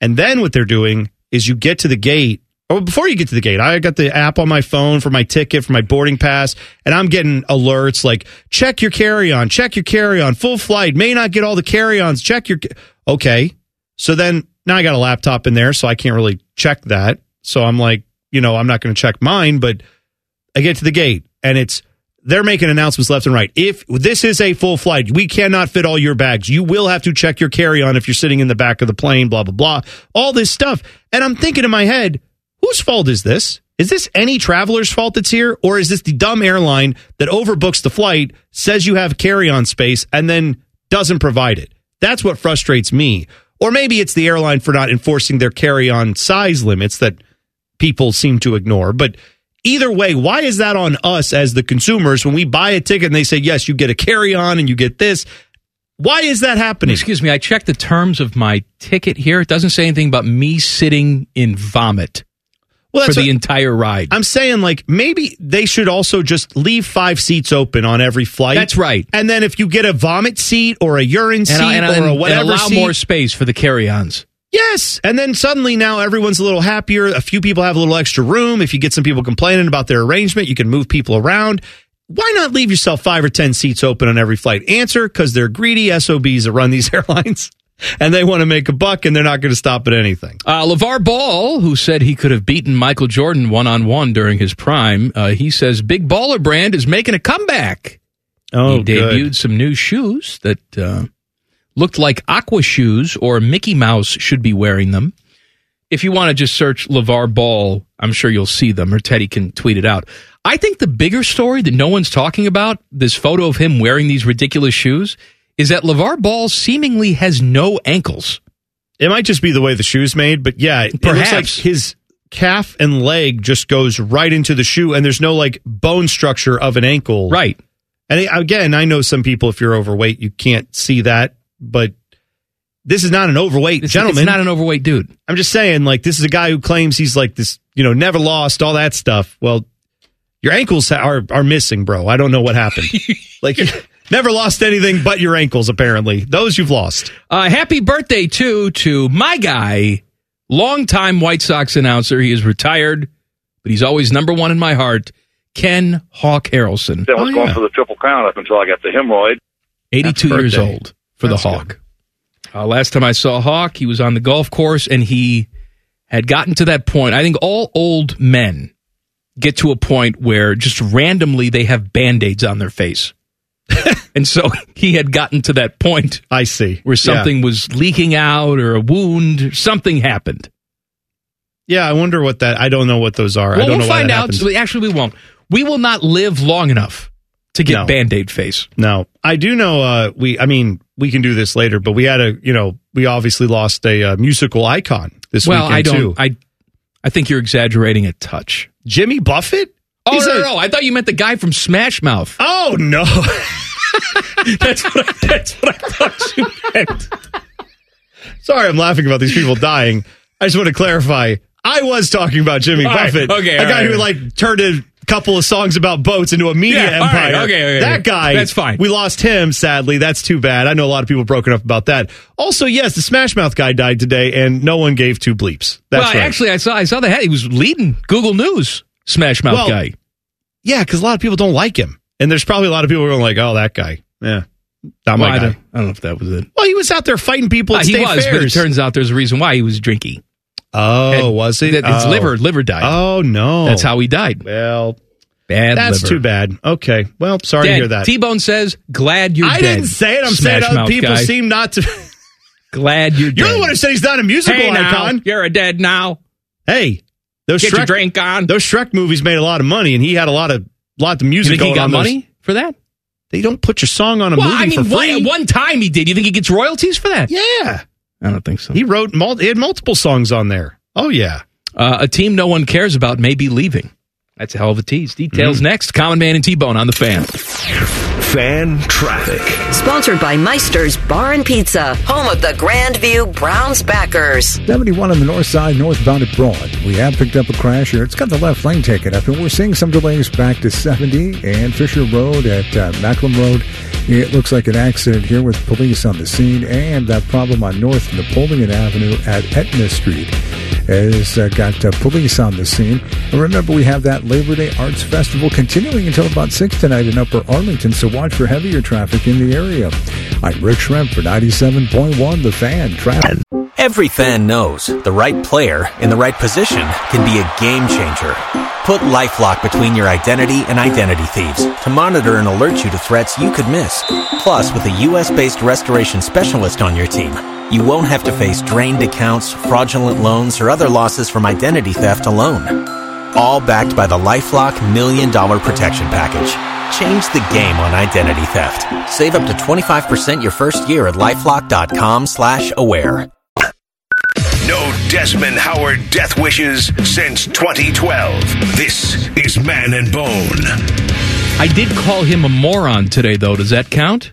And then what they're doing is you get to the gate, or before you get to the gate, I got the app on my phone for my ticket, for my boarding pass, and I'm getting alerts like, check your carry-on, check your carry-on, full flight, may not get all the carry-ons, check your... Okay, so then now I got a laptop in there, so I can't really check that. So I'm like, you know, I'm not going to check mine, but I get to the gate, and it's... They're making announcements left and right. If this is a full flight, we cannot fit all your bags. You will have to check your carry-on if you're sitting in the back of the plane, blah, blah, blah. All this stuff. And I'm thinking in my head, whose fault is this? Is this any traveler's fault that's here? Or is this the dumb airline that overbooks the flight, says you have carry-on space, and then doesn't provide it? That's what frustrates me. Or maybe it's the airline for not enforcing their carry-on size limits that people seem to ignore. But either way, why is that on us as the consumers when we buy a ticket and they say, yes, you get a carry-on and you get this? Why is that happening? Excuse me, I checked the terms of my ticket here. It doesn't say anything about me sitting in vomit. Well, that's for the entire ride. I'm saying, like, maybe they should also just leave five seats open on every flight. That's right. And then if you get a vomit seat or a urine seat and, and, or a whatever and allow seat, more space for the carry-ons. Yes. And then suddenly now everyone's a little happier. A few people have a little extra room. If you get some people complaining about their arrangement, you can move people around. Why not leave yourself five or ten seats open on every flight? Answer, because they're greedy S O Bs that run these airlines. And they want to make a buck, and they're not going to stop at anything. Uh, LeVar Ball, who said he could have beaten Michael Jordan one-on-one during his prime, uh, he says Big Baller Brand is making a comeback. Oh, he debuted good. some new shoes that uh, looked like Aqua shoes, or Mickey Mouse should be wearing them. If you want to just search LeVar Ball, I'm sure you'll see them, or Teddy can tweet it out. I think the bigger story that no one's talking about, this photo of him wearing these ridiculous shoes, is that LeVar Ball seemingly has no ankles. It might just be the way the shoe's made, but yeah, it Perhaps. looks like his calf and leg just goes right into the shoe, and there's no, like, bone structure of an ankle. Right. And again, I know some people, if you're overweight, you can't see that, but this is not an overweight it's, gentleman. It's not an overweight dude. I'm just saying, like, this is a guy who claims he's, like, this, you know, never lost, all that stuff. Well, your ankles are are missing, bro. I don't know what happened. Like, never lost anything but your ankles, apparently. Those you've lost. Uh, happy birthday, too, to my guy, longtime White Sox announcer. He is retired, but he's always number one in my heart, Ken Hawk Harrelson. I was oh, yeah. going for the triple crown up until I got the hemorrhoid. eighty-two years old for That's the Hawk. Uh, last time I saw Hawk, he was on the golf course, and he had gotten to that point. I think all old men get to a point where just randomly they have Band-Aids on their face. And so he had gotten to that point. I see. Where something yeah. was leaking out, or a wound, something happened. Yeah, I wonder what that, I don't know what those are. Well, I don't we'll know find why out. Happens. Actually, we won't. We will not live long enough to get no. Band-Aid face. No. I do know, uh, we, I mean, we can do this later, but we had a, you know, we obviously lost a uh, musical icon this well, weekend, I don't, too. I, I think you're exaggerating a touch. Jimmy Buffett? Oh, no, no, no, I thought you meant the guy from Smash Mouth. Oh, no. that's, what I, that's what I thought you meant. Sorry, I'm laughing about these people dying. I just want to clarify. I was talking about Jimmy all Buffett. Right, okay, a guy right, who, right. like, turned a couple of songs about boats into a media yeah, empire. Right, okay, okay, that guy. That's fine. We lost him, sadly. That's too bad. I know a lot of people broken up about that. Also, yes, the Smash Mouth guy died today, and no one gave two bleeps. That's well, right. actually, I saw, I saw the head. He was leading Google News. Smash Mouth well, guy. Yeah, because a lot of people don't like him. And there's probably a lot of people who are like, oh, that guy. Yeah. Not my well, guy. I don't, I don't know if that was it. Well, he was out there fighting people at uh, state he was, fairs. But it turns out there's a reason why he was drinky. Oh, and was he? His oh. liver, liver died. Oh, no. That's how he died. Well, bad that's liver. Too bad. Okay. Well, sorry dead. to hear that. T-Bone says, glad you're I dead. I didn't say it. I'm Smash saying other people guy. seem not to. Glad you're dead. You're the one who said he's not a musical hey, icon. Now, you're a dead now. Hey. Those Get Shrek, your drink on. Those Shrek movies made a lot of money, and he had a lot of lot of music. You think he got money those. for that? They don't put your song on a well, movie I mean, for free. One, one time he did. You think he gets royalties for that? Yeah, I don't think so. He wrote. Mul- he had multiple songs on there. Oh yeah, uh, a team no one cares about may be leaving. That's a hell of a tease. Details mm-hmm. next. Common Man and T-Bone on the Fan. Fan Traffic. Sponsored by Meister's Bar and Pizza, home of the Grandview Browns backers. seventy-one on the north side, northbound at Broad. We have picked up a crash here. It's got the left lane taken up, and we're seeing some delays back to seventy and Fisher Road at uh, Macklem Road. It looks like an accident here with police on the scene, and that problem on North Napoleon Avenue at Etna Street has uh, got uh, police on the scene. And remember, we have that Labor Day Arts Festival continuing until about six tonight in Upper Arlington, so watch for heavier traffic in the area. I'm Rick Schrempf for ninety-seven point one The Fan Traffic. Every fan knows the right player in the right position can be a game changer. Put LifeLock between your identity and identity thieves to monitor and alert you to threats you could miss. Plus, with a U S-based restoration specialist on your team, You won't have to face drained accounts, fraudulent loans, or other losses from identity theft alone. All backed by the LifeLock Million Dollar Protection Package. Change the game on identity theft. Save up to twenty-five percent your first year at LifeLock.com slash aware. No Desmond Howard death wishes since twenty twelve. This is Man and Bone. I did call him a moron today, though. Does that count?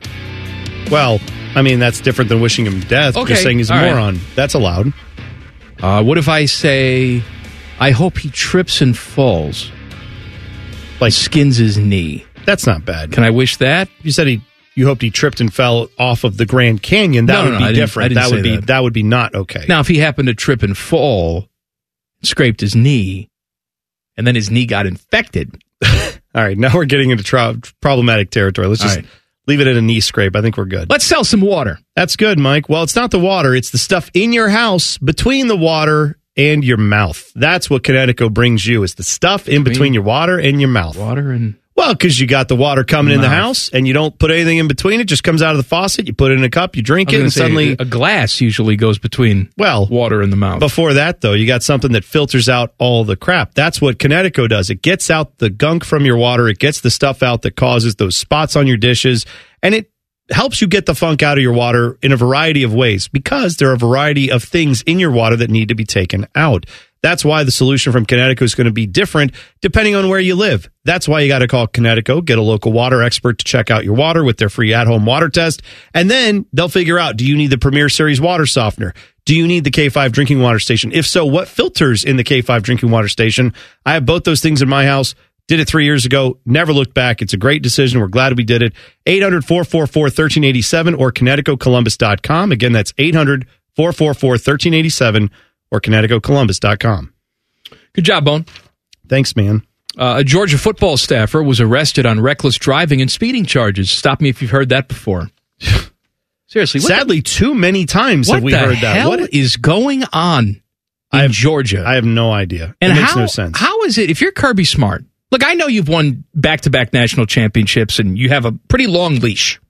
Well, I mean, that's different than wishing him death. Okay. Just saying he's a All moron. Right. That's allowed. Uh, what if I say, I hope he trips and falls, like skins his knee? That's not bad. Can I wish that? You said he... You hoped he tripped and fell off of the Grand Canyon. That no, no, would be no, different. That would be that. that would be not okay. Now, if he happened to trip and fall, scraped his knee, and then his knee got infected. All right, now we're getting into tra- problematic territory. Let's just right. leave it at a knee scrape. I think we're good. Let's sell some water. That's good, Mike. Well, it's not the water. It's the stuff in your house, between the water and your mouth. That's what Kinetico brings you, is the stuff between, in between your water and your mouth. Water and... Well, because you got the water coming in the house, and you don't put anything in between. It just comes out of the faucet. You put it in a cup, you drink it, and say, suddenly... A glass usually goes between well, water and the mouth. Before that, though, you got something that filters out all the crap. That's what Kinetico does. It gets out the gunk from your water. It gets the stuff out that causes those spots on your dishes, and it helps you get the funk out of your water in a variety of ways, because there are a variety of things in your water that need to be taken out. That's why the solution from Kinetico is going to be different depending on where you live. That's why you got to call Kinetico, get a local water expert to check out your water with their free at-home water test, and then they'll figure out, do you need the Premier Series water softener? Do you need the K five drinking water station? If so, what filters in the K five drinking water station? I have both those things in my house. Did it three years ago. Never looked back. It's a great decision. We're glad we did it. eight hundred, four four four, one three eight seven or Kinetico Columbus dot com. Again, that's eight hundred, four four four, one three eight seven. Or Kinetico Columbus dot com. Good job, Bone. Thanks, man. Uh, a Georgia football staffer was arrested on reckless driving and speeding charges. Stop me if you've heard that before. Seriously. Sadly, the, too many times have we heard that. What the hell is going on in I have, Georgia? I have no idea. And it makes how, no sense. How is it, if you're Kirby Smart, look, I know you've won back-to-back national championships and you have a pretty long leash.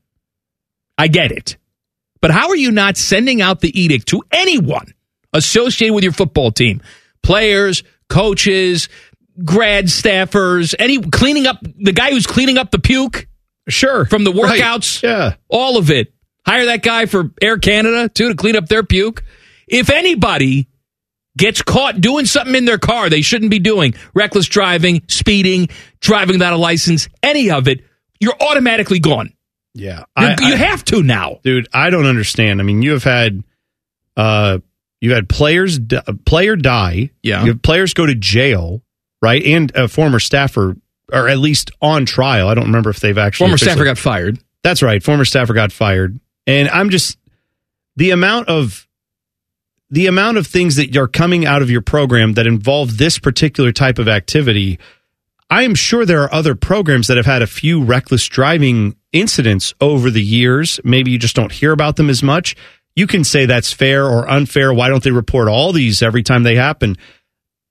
I get it. But how are you not sending out the edict to anyone associated with your football team, players, coaches, grad staffers, any cleaning up, the guy who's cleaning up the puke sure, from the workouts, right. yeah. all of it. Hire that guy for Air Canada, too, to clean up their puke. If anybody gets caught doing something in their car they shouldn't be doing, reckless driving, speeding, driving without a license, any of it, you're automatically gone. Yeah. I, I, you have to now. Dude, I don't understand. I mean, you have had... uh You had players, player die. Yeah. You have players go to jail, right? And a former staffer, or at least on trial. I don't remember if they've actually. Former officially. staffer got fired. That's right. Former staffer got fired. And I'm just, the amount of, the amount of things that are coming out of your program that involve this particular type of activity. I am sure there are other programs that have had a few reckless driving incidents over the years. Maybe you just don't hear about them as much. You can say that's fair or unfair. Why don't they report all these every time they happen?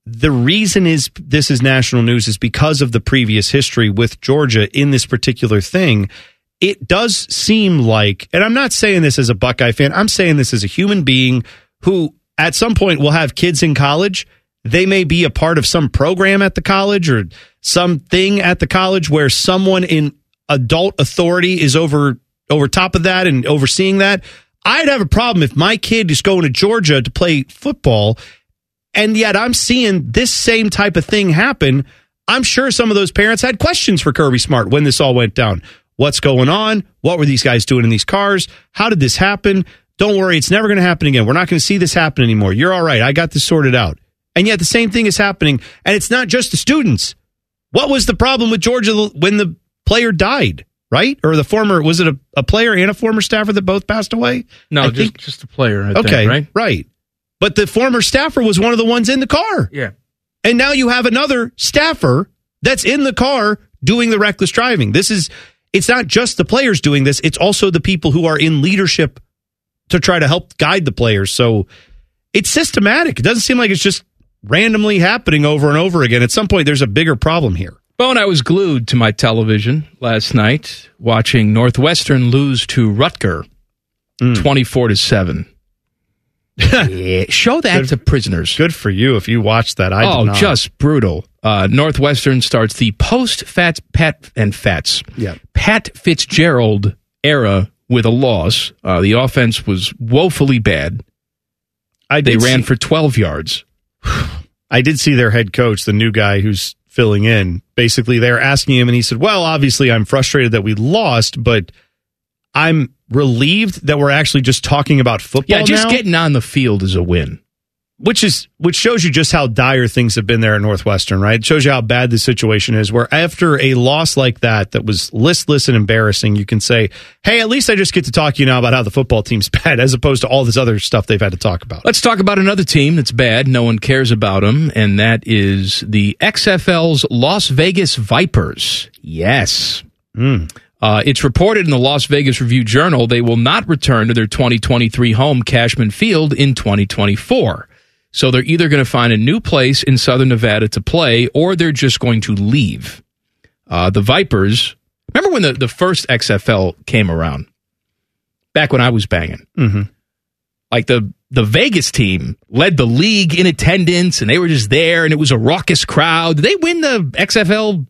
The reason is this is national news is because of the previous history with Georgia in this particular thing. It does seem like, and I'm not saying this as a Buckeye fan, I'm saying this as a human being who at some point will have kids in college. They may be a part of some program at the college or something at the college where someone in adult authority is over, over top of that and overseeing that. I'd have a problem if my kid is going to Georgia to play football, and yet I'm seeing this same type of thing happen. I'm sure some of those parents had questions for Kirby Smart when this all went down. What's going on? What were these guys doing in these cars? How did this happen? Don't worry, it's never going to happen again. We're not going to see this happen anymore. You're all right. I got this sorted out. And yet the same thing is happening, and it's not just the students. What was the problem with Georgia when the player died? Right? Or the former, was it a, a player and a former staffer that both passed away? No, I just think, just a player. I okay, think, right? Right. But the former staffer was one of the ones in the car. Yeah. And now you have another staffer that's in the car doing the reckless driving. This is, it's not just the players doing this. It's also the people who are in leadership to try to help guide the players. So it's systematic. It doesn't seem like it's just randomly happening over and over again. At some point, there's a bigger problem here. Bone, I was glued to my television last night watching Northwestern lose to Rutger, twenty-four to seven. Yeah, show that good, to prisoners. Good for you if you watch that. I oh, did not. Just brutal. Uh, Northwestern starts the post Fats Pat and Fats yeah. Pat Fitzgerald era with a loss. Uh, the offense was woefully bad. I they ran see, for twelve yards. I did see their head coach, the new guy who's filling in. Basically, they were asking him, and he said, "Well, obviously, I'm frustrated that we lost, but I'm relieved that we're actually just talking about football." Yeah, just now. Getting on the field is a win, which is which shows you just how dire things have been there at Northwestern, right? It shows you how bad the situation is. Where after a loss like that, that was listless and embarrassing, you can say, "Hey, at least I just get to talk to you now about how the football team's bad," as opposed to all this other stuff they've had to talk about. Let's talk about another team that's bad. No one cares about them, and that is the X F L's Las Vegas Vipers. Yes. Hmm. Uh, it's reported in the Las Vegas Review-Journal they will not return to their twenty twenty-three home Cashman Field in twenty twenty-four. So they're either going to find a new place in Southern Nevada to play, or they're just going to leave. Uh, the Vipers, remember when the, the first X F L came around? Back when I was banging. Mm-hmm. Like the, the Vegas team led the league in attendance, and they were just there, and it was a raucous crowd. Did they win the X F L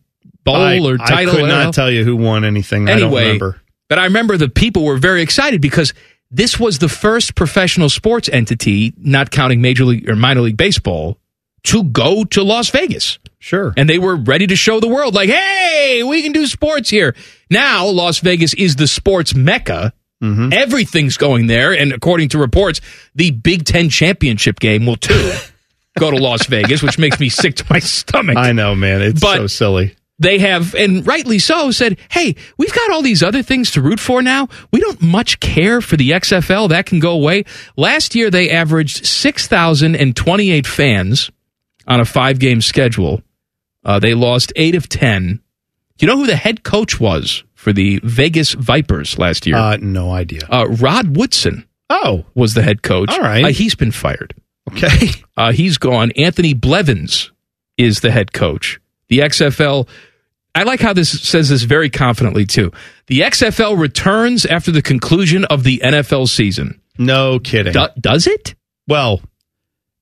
bowl or title? I could not tell you who won anything. Anyway, I don't remember. But I remember the people were very excited because this was the first professional sports entity, not counting Major League or Minor League Baseball, to go to Las Vegas. Sure. And they were ready to show the world, like, hey, we can do sports here. Now, Las Vegas is the sports mecca. Mm-hmm. Everything's going there. And according to reports, the Big Ten championship game will, too, go to Las Vegas, which makes me sick to my stomach. I know, man. It's but so silly. They have, and rightly so, said, hey, we've got all these other things to root for now. We don't much care for the X F L. That can go away. Last year, they averaged six thousand twenty-eight fans on a five-game schedule. Uh, they lost eight of ten. You know who the head coach was for the Vegas Vipers last year? Uh, no idea. Uh, Rod Woodson oh. was the head coach. All right. Uh, he's been fired. Okay. Uh, he's gone. Anthony Blevins is the head coach. The X F L... I like how this says this very confidently, too. The X F L returns after the conclusion of the N F L season. No kidding. Do, does it? Well,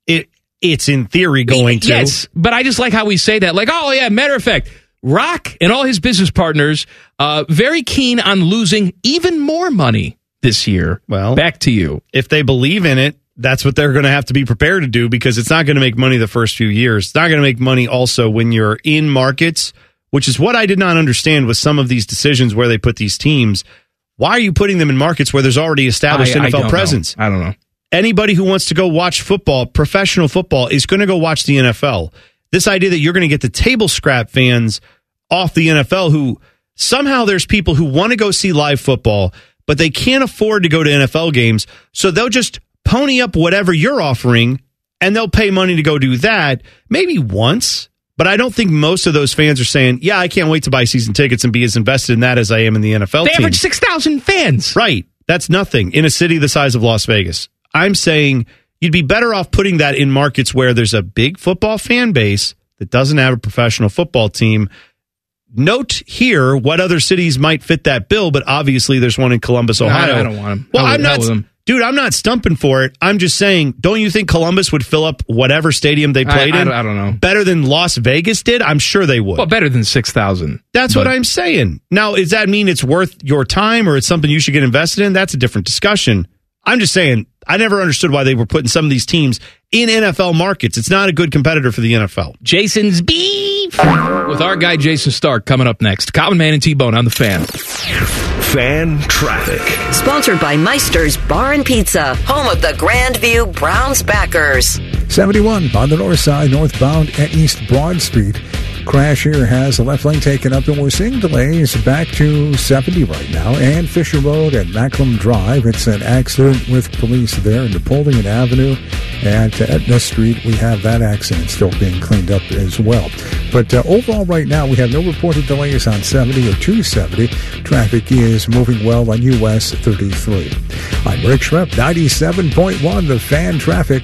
it it's in theory going to. Yes, but I just like how we say that. Like, oh, yeah, matter of fact, Rock and all his business partners uh, very keen on losing even more money this year. Well, back to you. If they believe in it, that's what they're going to have to be prepared to do, because it's not going to make money the first few years. It's not going to make money also when you're in markets, which is what I did not understand with some of these decisions where they put these teams. Why are you putting them in markets where there's already established I, N F L I presence? Know. I don't know. Anybody who wants to go watch football, professional football, is going to go watch the N F L. This idea that you're going to get the table scrap fans off the N F L, who somehow there's people who want to go see live football, but they can't afford to go to N F L games, so they'll just pony up whatever you're offering, and they'll pay money to go do that maybe once. But I don't think most of those fans are saying, yeah, I can't wait to buy season tickets and be as invested in that as I am in the N F L They team. Average six thousand fans. Right. That's nothing in a city the size of Las Vegas. I'm saying you'd be better off putting that in markets where there's a big football fan base that doesn't have a professional football team. Note here what other cities might fit that bill, but obviously there's one in Columbus, Ohio. No, I don't want them. Well, I'm not... Dude, I'm not stumping for it. I'm just saying, don't you think Columbus would fill up whatever stadium they played I, I, in? I don't know. Better than Las Vegas did? I'm sure they would. Well, better than six thousand. That's but. what I'm saying. Now, does that mean it's worth your time or it's something you should get invested in? That's a different discussion. I'm just saying, I never understood why they were putting some of these teams in N F L markets. It's not a good competitor for the N F L. Jason's Beef! With our guy Jason Stark coming up next. Common Man and T-Bone on The Fan. Fan Traffic. Sponsored by Meister's Bar and Pizza, home of the Grandview Browns backers. seventy-one on the north side, northbound at East Broad Street. Crash here has the left lane taken up, and we're seeing delays back to seventy right now. And Fisher Road at Macklem Drive. It's an accident with police there in Napoleon Avenue. And to Etna Street, we have that accident still being cleaned up as well. But uh, overall right now, we have no reported delays on seventy or two seventy. Traffic is moving well on U S thirty-three. I'm Rick Schrepp, ninety-seven point one, The Fan Traffic.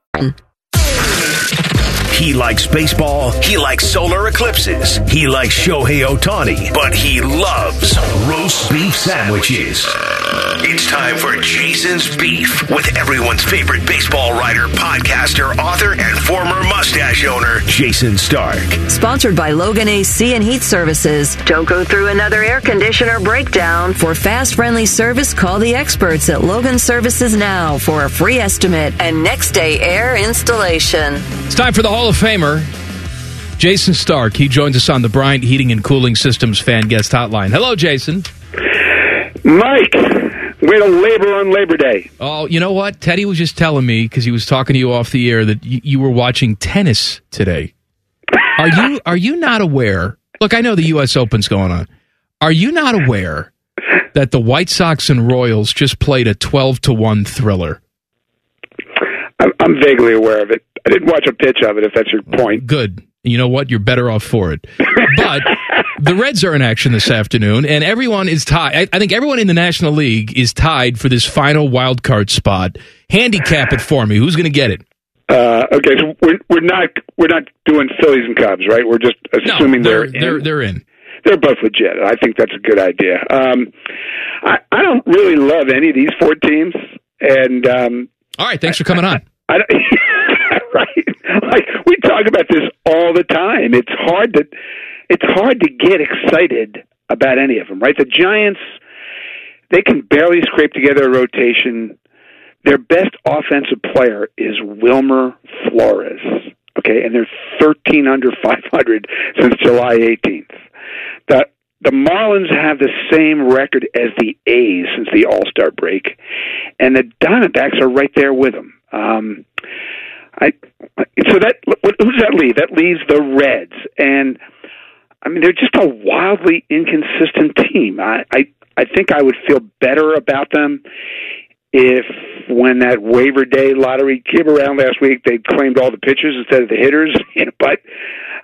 He likes baseball. He likes solar eclipses. He likes Shohei Ohtani. But he loves roast beef sandwiches. It's time for Jason's Beef with everyone's favorite baseball writer, podcaster, author, and former mustache owner, Jason Stark. Sponsored by Logan A C and Heat Services. Don't go through another air conditioner breakdown. For fast, friendly service, call the experts at Logan Services now for a free estimate and next-day air installation. It's time for the Hall of Famer, Jason Stark. He joins us on the Bryant Heating and Cooling Systems Fan Guest Hotline. Hello, Jason. Mike, way to labor on Labor Day. Oh, you know what? Teddy was just telling me, because he was talking to you off the air, that you, you were watching tennis today. Are you are you not aware? Look, I know the U S Open's going on. Are you not aware that the White Sox and Royals just played a twelve to one thriller? I'm, I'm vaguely aware of it. I didn't watch a pitch of it, if that's your point. Good. You know what? You're better off for it. But the Reds are in action this afternoon, and everyone is tied. I think everyone in the National League is tied for this final wild card spot. Handicap it for me. Who's going to get it? Uh, okay, so we're, we're not we're not doing Phillies and Cubs, right? We're just assuming no, they're, they're in. They're, they're in. They're both legit. I think that's a good idea. Um, I, I don't really love any of these four teams. And um, all right, thanks for coming on. I, I, I don't, right? Like, we talk about this all the time. It's hard to it's hard to get excited about any of them, right? The Giants, they can barely scrape together a rotation. Their best offensive player is Wilmer Flores, okay? And they're thirteen under five hundred since July eighteenth. The The Marlins have the same record as the A's since the All-Star break, and the Diamondbacks are right there with them. Um, I so that who does that leave? That leaves the Reds, and I mean they're just a wildly inconsistent team. I I, I think I would feel better about them if, when that waiver day lottery came around last week, they claimed all the pitchers instead of the hitters. But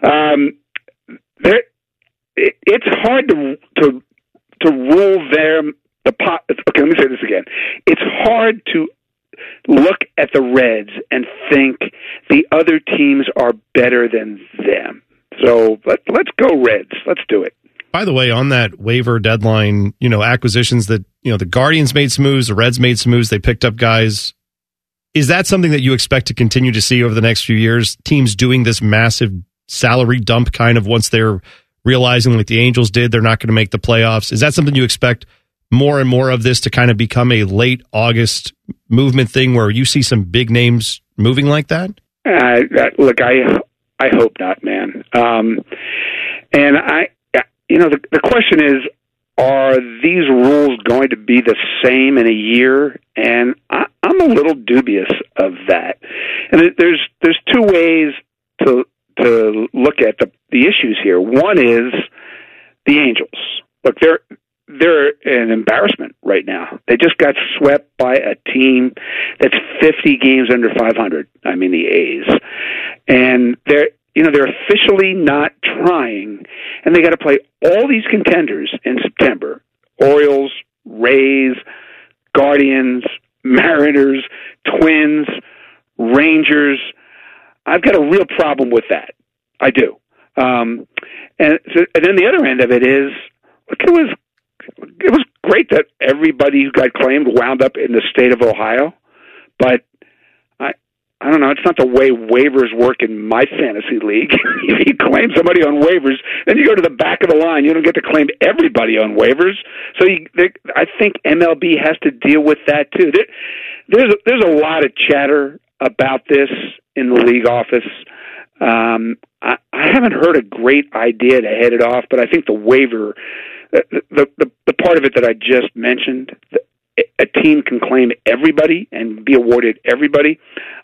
um, they're, it, it's hard to to to rule them the pot. Okay, let me say this again. It's hard to look at the Reds and think the other teams are better than them. So let, let's go Reds. Let's do it. By the way, on that waiver deadline, you know, acquisitions that, you know, the Guardians made some moves, the Reds made some moves, they picked up guys. Is that something that you expect to continue to see over the next few years? Teams doing this massive salary dump kind of once they're realizing, like the Angels did, they're not going to make the playoffs. Is that something you expect more and more of this to kind of become a late August movement thing where you see some big names moving like that? Uh, look, I I hope not, man. Um, and I, you know, the, the question is, are these rules going to be the same in a year? And I, I'm a little dubious of that. And there's there's two ways to to look at the the issues here. One is the Angels. Look, they're They're an embarrassment right now. They just got swept by a team that's fifty games under five hundred. I mean, the A's. And they're, you know, they're officially not trying, and they got to play all these contenders in September. Orioles, Rays, Guardians, Mariners, Twins, Rangers. I've got a real problem with that. I do. Um, and, so, and then the other end of it is, look, it was It was great that everybody who got claimed wound up in the state of Ohio, but I I don't know. It's not the way waivers work in my fantasy league. If you claim somebody on waivers, then you go to the back of the line. You don't get to claim everybody on waivers. So you, they, I think M L B has to deal with that too. There, there's there's a lot of chatter about this in the league office. Um, I, I haven't heard a great idea to head it off, but I think the waiver. The, the the part of it that I just mentioned, a team can claim everybody and be awarded everybody.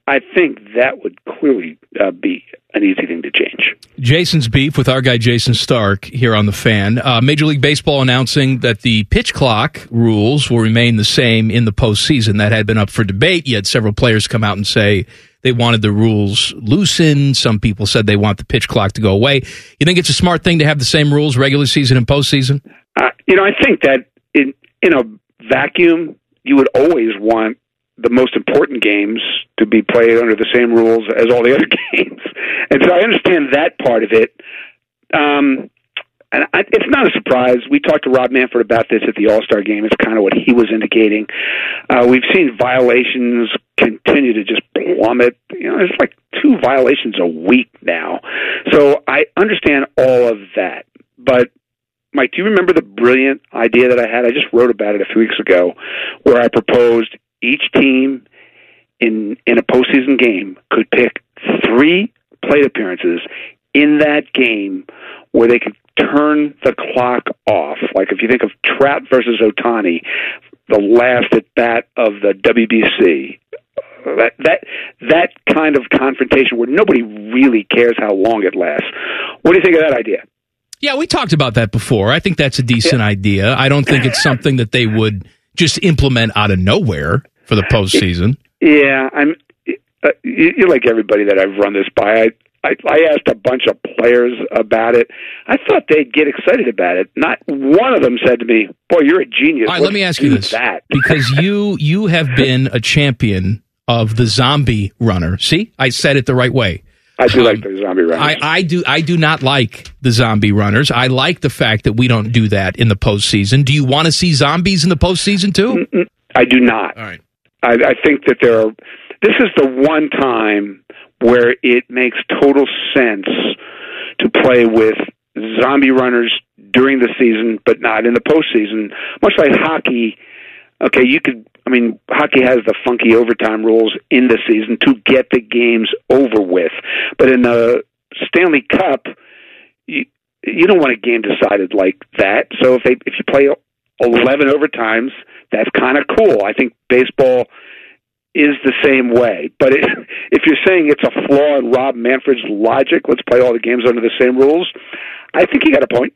I think that would clearly uh, be an easy thing to change. Jason's beef with our guy Jason Stark here on The Fan. Uh, Major League Baseball announcing that the pitch clock rules will remain the same in the postseason. That had been up for debate, yet several players come out and say they wanted the rules loosened. Some people said they want the pitch clock to go away. You think it's a smart thing to have the same rules, regular season and postseason? Uh, you know, I think that in, in a vacuum, you would always want the most important games to be played under the same rules as all the other games. And so I understand that part of it. Um, and I, it's not a surprise. We talked to Rob Manfred about this at the All-Star Game. It's kind of what he was indicating. Uh, we've seen violations continue to just plummet. You know, it's like two violations a week now. So I understand all of that. But Mike, do you remember the brilliant idea that I had? I just wrote about it a few weeks ago, where I proposed each team in in a postseason game could pick three plate appearances in that game where they could turn the clock off. Like if you think of Trout versus Ohtani, the last at bat of the W B C, that that that kind of confrontation where nobody really cares how long it lasts. What do you think of that idea? Yeah, we talked about that before. I think that's a decent yeah. idea. I don't think it's something that they would just implement out of nowhere for the postseason. Yeah, I'm. Uh, you're like everybody that I've run this by. I, I I asked a bunch of players about it. I thought they'd get excited about it. Not one of them said to me, "Boy, you're a genius." All right, let me ask you this, that. because you you have been a champion of the zombie runner. See, I said it the right way. I do um, like the zombie runners. I, I do. I do not like the zombie runners. I like the fact that we don't do that in the postseason. Do you want to see zombies in the postseason too? Mm-mm, I do not. All right. I, I think that there are. This is the one time where it makes total sense to play with zombie runners during the season, but not in the postseason. Much like hockey. Okay, you could. I mean, hockey has the funky overtime rules in the season to get the games over with. But in the Stanley Cup, you, you don't want a game decided like that. So if they if you play eleven overtimes, that's kind of cool. I think baseball is the same way. But it, if you're saying it's a flaw in Rob Manfred's logic, let's play all the games under the same rules, I think he got a point.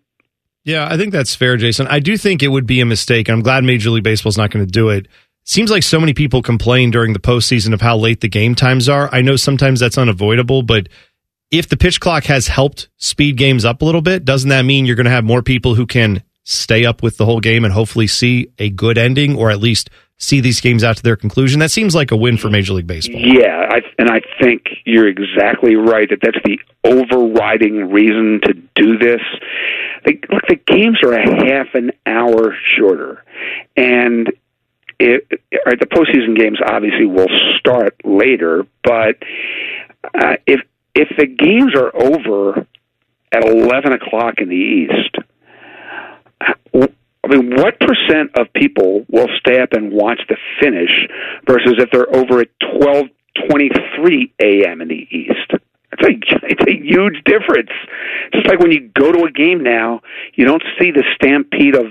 Yeah, I think that's fair, Jason. I do think it would be a mistake, and I'm glad Major League Baseball is not going to do it. Seems like so many people complain during the postseason of how late the game times are. I know sometimes that's unavoidable, but if the pitch clock has helped speed games up a little bit, doesn't that mean you're going to have more people who can stay up with the whole game and hopefully see a good ending, or at least see these games out to their conclusion? That seems like a win for Major League Baseball. Yeah, I, and I think you're exactly right that that's the overriding reason to do this. They, look, the games are a half an hour shorter, and It, the postseason games obviously will start later, but uh, if if the games are over at eleven o'clock in the East, I mean, what percent of people will stay up and watch the finish versus if they're over at twelve twenty-three a m in the East? It's a, it's a huge difference. Just like when you go to a game now, you don't see the stampede of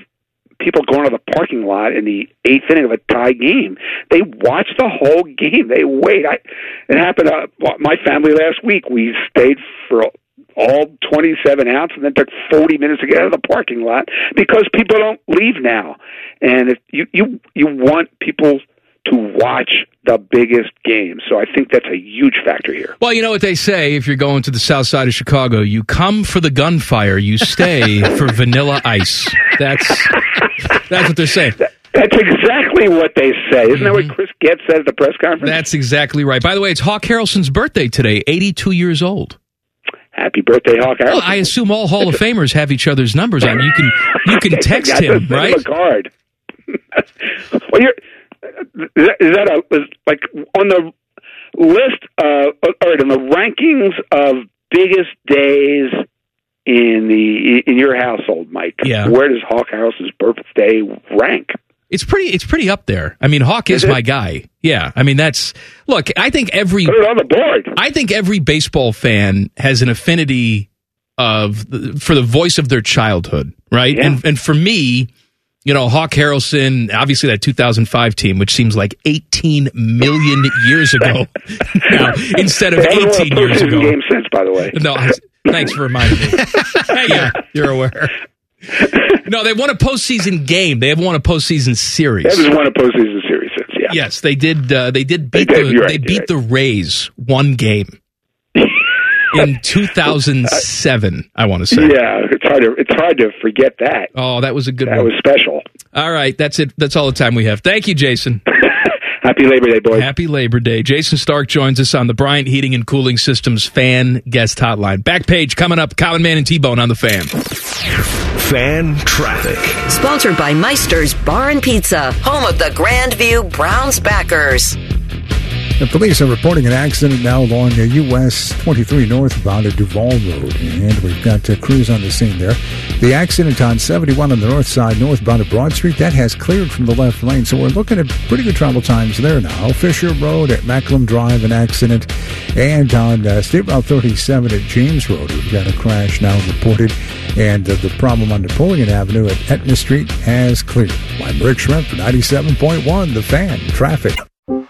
people going to the parking lot in the eighth inning of a tie game. They watch the whole game. They wait. I, it happened to my family last week. We stayed for all twenty-seven outs and then took forty minutes to get out of the parking lot because people don't leave now. And if you, you, you want people to watch the biggest game. So I think that's a huge factor here. Well, you know what they say, if you're going to the south side of Chicago, you come for the gunfire, you stay for Vanilla Ice. That's that's what they're saying. That's exactly what they say. Isn't mm-hmm. that what Chris Getz said at the press conference? That's exactly right. By the way, it's Hawk Harrelson's birthday today, eighty-two years old. Happy birthday, Hawk Harrelson. Well, I assume all Hall of Famers have each other's numbers. I mean, you can, you can text him, right? A card. Well, you're... Is that a, is like on the list, uh, or in the rankings of biggest days in the in your household, Mike? Yeah. Where does Hawk Harrelson's birthday rank? It's pretty. It's pretty up there. I mean, Hawk is, is my guy. Yeah. I mean, that's look. I think every put it on the board. I think every baseball fan has an affinity of for the voice of their childhood, right? Yeah. And and for me, you know, Hawk Harrelson, obviously that two thousand five team, which seems like eighteen million years ago now, instead of eighteen years ago. Game sense, by the way. No, I, thanks for reminding me. Hey, yeah, you're aware. No, they won a postseason game. They have won a postseason series. They haven't won a postseason series since, yeah. Yes, they did. Uh, they did beat they did, the right, they beat right. the Rays one game in two thousand seven. I want to say, yeah, it's hard to it's hard to forget that. Oh, that was a good. That one. That was special. All right, that's it. That's all the time we have. Thank you, Jason. Happy Labor Day, boys. Happy Labor Day. Jason Stark joins us on the Bryant Heating and Cooling Systems Fan Guest Hotline. Back page coming up. Common Man and T-Bone on the Fan. Fan Traffic. Sponsored by Meister's Bar and Pizza, home of the Grandview Browns backers. The police are reporting an accident now along the U S twenty-three northbound at Duval Road, and we've got uh, crews on the scene there. The accident on seventy-one on the north side, northbound at Broad Street, that has cleared from the left lane, so we're looking at pretty good travel times there now. Fisher Road at Macklem Drive, an accident, and on uh, State Route thirty-seven at James Road, we've got a crash now reported, and uh, the problem on Napoleon Avenue at Etna Street has cleared. I'm Rick Shrimp for ninety-seven point one, The Fan Traffic.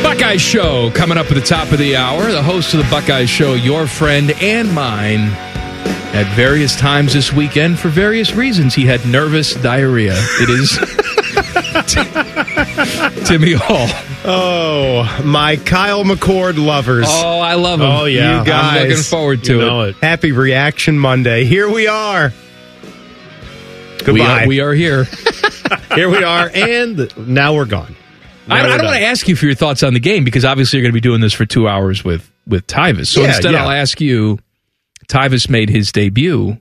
Buckeyes Show coming up at the top of the hour. The host of the Buckeyes Show, your friend and mine, at various times this weekend for various reasons. He had nervous diarrhea. It is Tim- Timmy Hall. Oh, my Kyle McCord lovers. Oh, I love him. Oh, yeah. You guys, I'm looking forward to you know it. it. Happy Reaction Monday. Here we are. Goodbye. We are, we are here. Here we are, and now we're gone. I, I don't want to ask you for your thoughts on the game, because obviously you're going to be doing this for two hours with, with Tyvis. So yeah, instead yeah. I'll ask you, Tyvis made his debut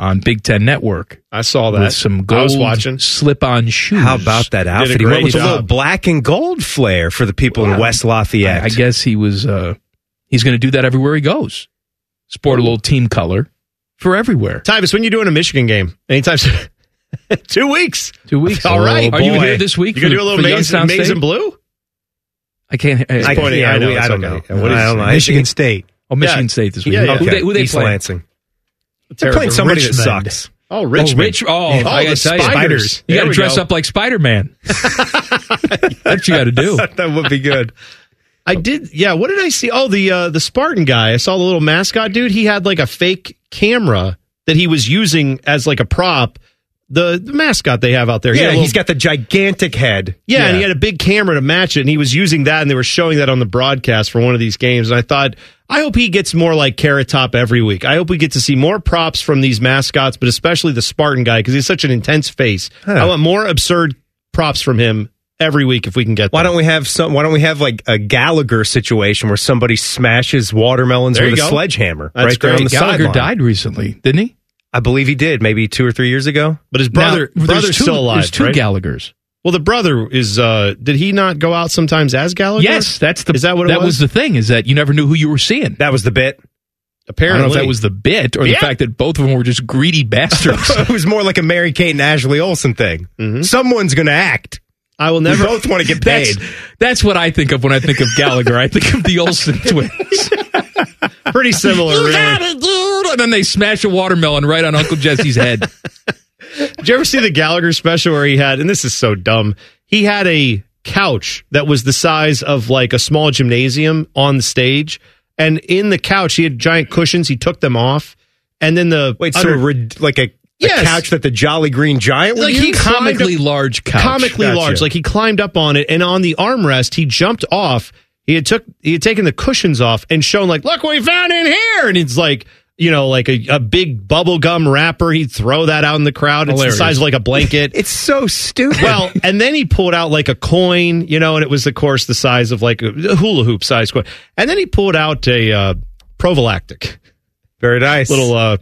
on Big Ten Network. I saw that. With some gold I was watching. slip-on shoes. How about that outfit? He went with job. a little black and gold flair for the people well, in West Lafayette. I, I guess he was. Uh, he's going to do that everywhere he goes. Sport a little team color for everywhere. Tyvis, when you doing a Michigan game? Anytime soon? Two weeks. Two weeks. All right. Oh, Are you here this week? You going to do a little maize and, maize and blue? I can't. I, I, can't, yeah, I, know, we, I don't okay. know. What is, I don't know. Michigan State. Oh, Michigan yeah. State this week. Yeah, yeah. Okay. Who they, who they East playing? Lansing. They're playing somebody Richmond. that sucks. Oh, Richmond. Oh, Rich, oh, yeah. oh I the spiders. spiders. You got to dress go. up like Spider-Man. That's what you got to do. That would be good. I did. Yeah. What did I see? Oh, the uh, the Spartan guy. I saw the little mascot dude. He had like a fake camera that he was using as like a prop. The, the mascot they have out there. He yeah, little, he's got the gigantic head. Yeah, yeah, and he had a big camera to match it, and he was using that, and they were showing that on the broadcast for one of these games, and I thought, I hope he gets more like Carrot Top every week. I hope we get to see more props from these mascots, but especially the Spartan guy, because he's such an intense face. Huh. I want more absurd props from him every week if we can get why them. Don't we have some, why don't we have like a Gallagher situation where somebody smashes watermelons there with a sledgehammer? That's right great. there on the sideline. Gallagher died recently, didn't he? I believe he did, maybe two or three years ago. But his brother, now, brother's two, still alive, There's two right? Gallaghers. Well, the brother is, uh, did he not go out sometimes as Gallagher? Yes, that's the, is that what it was? That was the thing, is that you never knew who you were seeing. That was the bit. Apparently. I don't know if that was the bit or yeah. the fact that both of them were just greedy bastards. It was more like a Mary-Kate and Ashley Olsen thing. Mm-hmm. Someone's going to act. I will never. We both want to get paid. That's, that's what I think of when I think of Gallagher. I think of the Olsen twins. Pretty similar, you really. Got it, dude. And then they smash a watermelon right on Uncle Jesse's head. Did you ever see the Gallagher special where he had, and this is so dumb, he had a couch that was the size of like a small gymnasium on the stage, and in the couch he had giant cushions. He took them off, and then the wait, under, so re- like a. Yes. A couch that the Jolly Green Giant would like use? Comically up, large couch. Comically gotcha. large. Like he climbed up on it, and on the armrest, he jumped off. He had took he had taken the cushions off and shown like, look what we found in here. And it's like, you know, like a, a big bubblegum wrapper. He'd throw that out in the crowd. It's Hilarious. the size of like a blanket. It's so stupid. Well, and then he pulled out like a coin, you know, and it was, of course, the size of like a hula hoop size coin. And then he pulled out a uh, prophylactic. Very nice. Little uh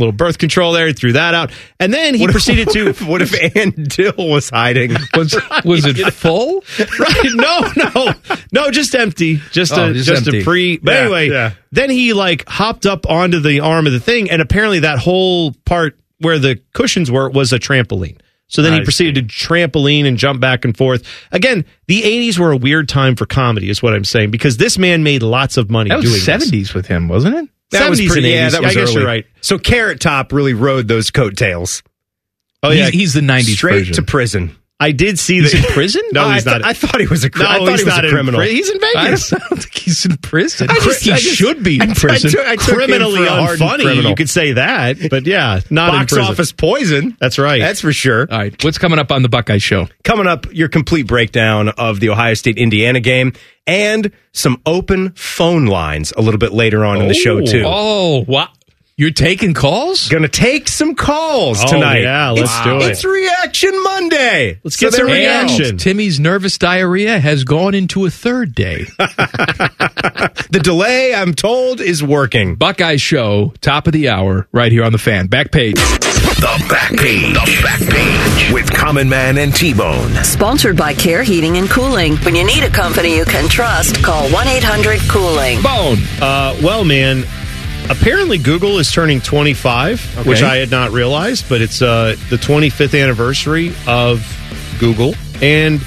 little birth control there. He threw that out. And then he what proceeded if, to... What if Ann Dill was hiding? Was, right, was it full? Right. No, no. No, just empty. Just, oh, a, just, just empty. a pre... But yeah, anyway, yeah. Then he like hopped up onto the arm of the thing, and apparently that whole part where the cushions were was a trampoline. So then I he proceeded see. to trampoline and jump back and forth. Again, the eighties were a weird time for comedy, is what I'm saying, because this man made lots of money doing this. That was seventies with him, wasn't it? That was pretty, yeah, that was I guess early. You're right. So Carrot Top really rode those coattails. Oh, yeah. He's, he's the nineties Straight version. to prison. I did see that. He's in prison? No, no he's I th- not. I thought he was a, cr- no, I thought he was a criminal. Pri- he's in Vegas. I don't, I don't think he's in prison. I just, he I just, should be in prison. I, I took, I took Criminally unfunny, criminal. You could say that. But yeah, not Box in prison. Office poison. That's right. That's for sure. All right. What's coming up on the Buckeyes show? Coming up, your complete breakdown of the Ohio State-Indiana game and some open phone lines a little bit later on oh, in the show, too. Oh, wow. You're taking calls? Going to take some calls oh, tonight. yeah, let's it's, do it. It's Reaction Monday. Let's get so some reaction. And Timmy's nervous diarrhea has gone into a third day. The delay, I'm told, is working. Buckeye Show, top of the hour, right here on The Fan. Back page. The Back Page. The Back Page. With Common Man and T-Bone. Sponsored by Care Heating and Cooling. When you need a company you can trust, call one eight hundred cooling. Bone. Uh, well, man... Apparently, Google is turning twenty-five, okay. which I had not realized, but it's uh, the twenty-fifth anniversary of Google. And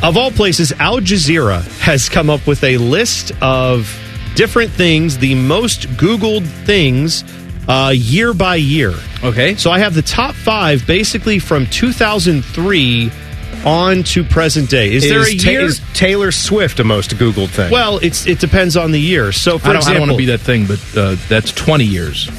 of all places, Al Jazeera has come up with a list of different things, the most Googled things uh, year by year. Okay. So I have the top five basically from two thousand three on to present day. Is, is there a year? Ta- is Taylor Swift a most Googled thing? Well, it's it depends on the year. So, for I don't, example, I don't want to be that thing, but uh, that's twenty years.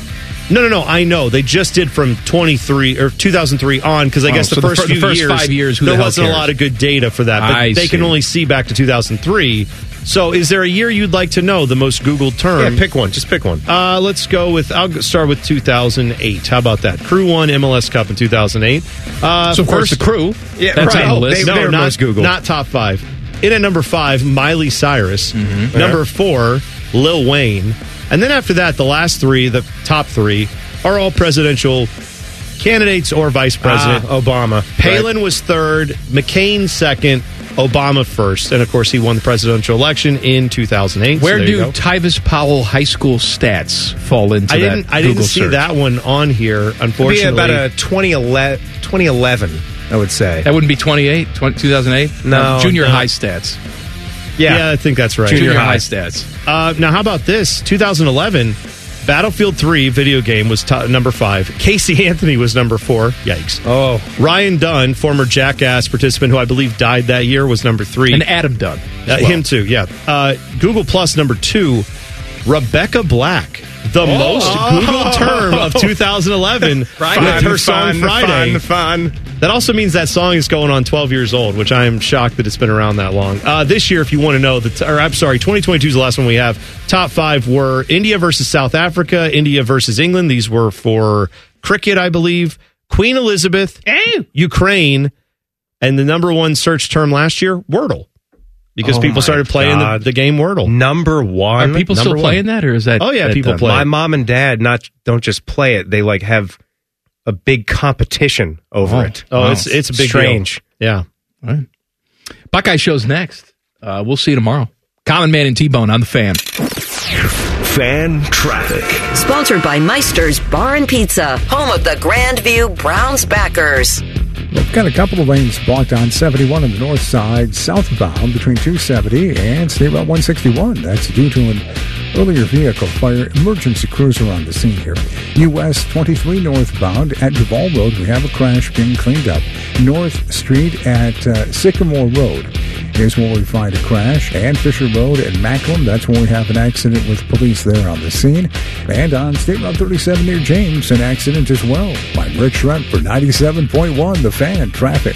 No, no, no. I know they just did from twenty-three or two thousand three on because I oh, guess the so first the, few the first years, five years who there the wasn't cares? a lot of good data for that. But I they see. can only see back to two thousand three. So, is there a year you'd like to know the most Googled term? Yeah, pick one. Just pick one. Uh, let's go with, I'll start with two thousand eight. How about that? Crew won M L S Cup in two thousand eight. Uh, so, of course, first, the Crew. Yeah, that's right. on the list. They, no, not, most Googled. Not top five. In at number five, Miley Cyrus. Mm-hmm. Number yeah. four, Lil Wayne. And then after that, the last three, the top three, are all presidential candidates or vice president. Ah, Obama. Palin right. was third, McCain second. Obama first, and of course he won the presidential election in two thousand eight. Where so do Tyvis Powell high school stats fall into I that didn't, I Google didn't see search. that one on here, unfortunately. It'd be about a twenty eleven, I would say. That wouldn't be twenty-eight, two thousand eight? No. Um, junior no. high stats. Yeah. yeah, I think that's right. Junior, junior high. high stats. Uh, now, how about this? two thousand eleven, Battlefield three video game was t- number five. Casey Anthony was number four. Yikes. Oh. Ryan Dunn, former Jackass participant who I believe died that year, was number three. And Adam Dunn. Uh, well. Him too, yeah. Uh, Google Plus number two, Rebecca Black. The oh. most Googled term of two thousand eleven Friday. with her song fun, Friday. Fun, fun. That also means that song is going on twelve years old, which I am shocked that it's been around that long. Uh, this year, if you want to know, the t- or I'm sorry, twenty twenty-two is the last one we have. Top five were India versus South Africa, India versus England. These were for cricket, I believe. Queen Elizabeth, Ew. Ukraine, and the number one search term last year, Wordle. Because oh people started playing the, the game Wordle. Number one. Are people Number still one. playing that, or is that? Oh yeah, that, people uh, play. My mom and dad not don't just play it; they like have a big competition over oh. it. Oh, wow. it's it's a big strange. Deal. Yeah. All right. Buckeye Show's next. Uh, we'll see you tomorrow. Common Man and T-Bone on The Fan. Fan Traffic. Sponsored by Meister's Bar and Pizza, home of the Grandview Browns backers. We've got a couple of lanes blocked on seventy-one on the north side, southbound between two seventy and State Route one sixty-one. That's due to an earlier vehicle fire. Emergency crews are on the scene here. U S twenty-three northbound at Duval Road. We have a crash being cleaned up. North Street at uh, Sycamore Road. Here's where we find a crash. And Fisher Road and Macklin, that's where we have an accident with police there on the scene. And on State Route thirty-seven near James, an accident as well. I'm Rick Schrempf for ninety-seven point one, The Fan Traffic.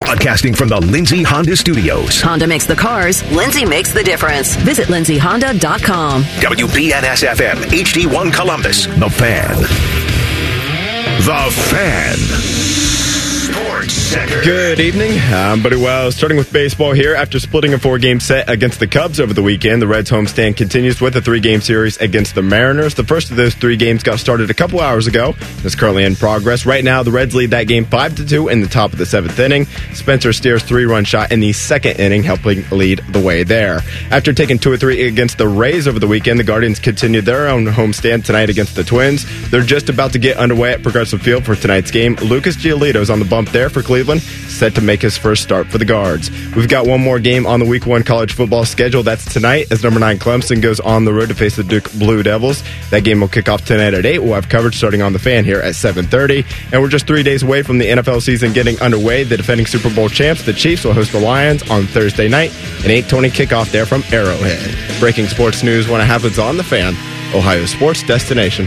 Broadcasting from the Lindsay Honda Studios. Honda makes the cars. Lindsay makes the difference. Visit Lindsay Honda dot com. W B N S F M, H D one Columbus. The Fan. The Fan. Sports Center. Good evening. I'm Buddy Wells. Starting with baseball here. After splitting a four-game set against the Cubs over the weekend, the Reds' homestand continues with a three-game series against the Mariners. The first of those three games got started a couple hours ago. It's currently in progress. Right now, the Reds lead that game five to two in the top of the seventh inning. Spencer Steer's three-run shot in the second inning, helping lead the way there. After taking two to three against the Rays over the weekend, the Guardians continued their own homestand tonight against the Twins. They're just about to get underway at Progressive Field for tonight's game. Lucas Giolito's on the bump there for Cleveland, set to make his first start for the Guards. We've got one more game on the Week One college football schedule. That's tonight as number nine Clemson goes on the road to face the Duke Blue Devils. That game will kick off tonight at eight. We'll have coverage starting on The Fan here at seven thirty, and we're just three days away from the N F L season getting underway. The defending Super Bowl champs, the Chiefs, will host the Lions on Thursday night, an eight twenty kickoff there from Arrowhead. Breaking sports news when it happens on The Fan, Ohio sports destination.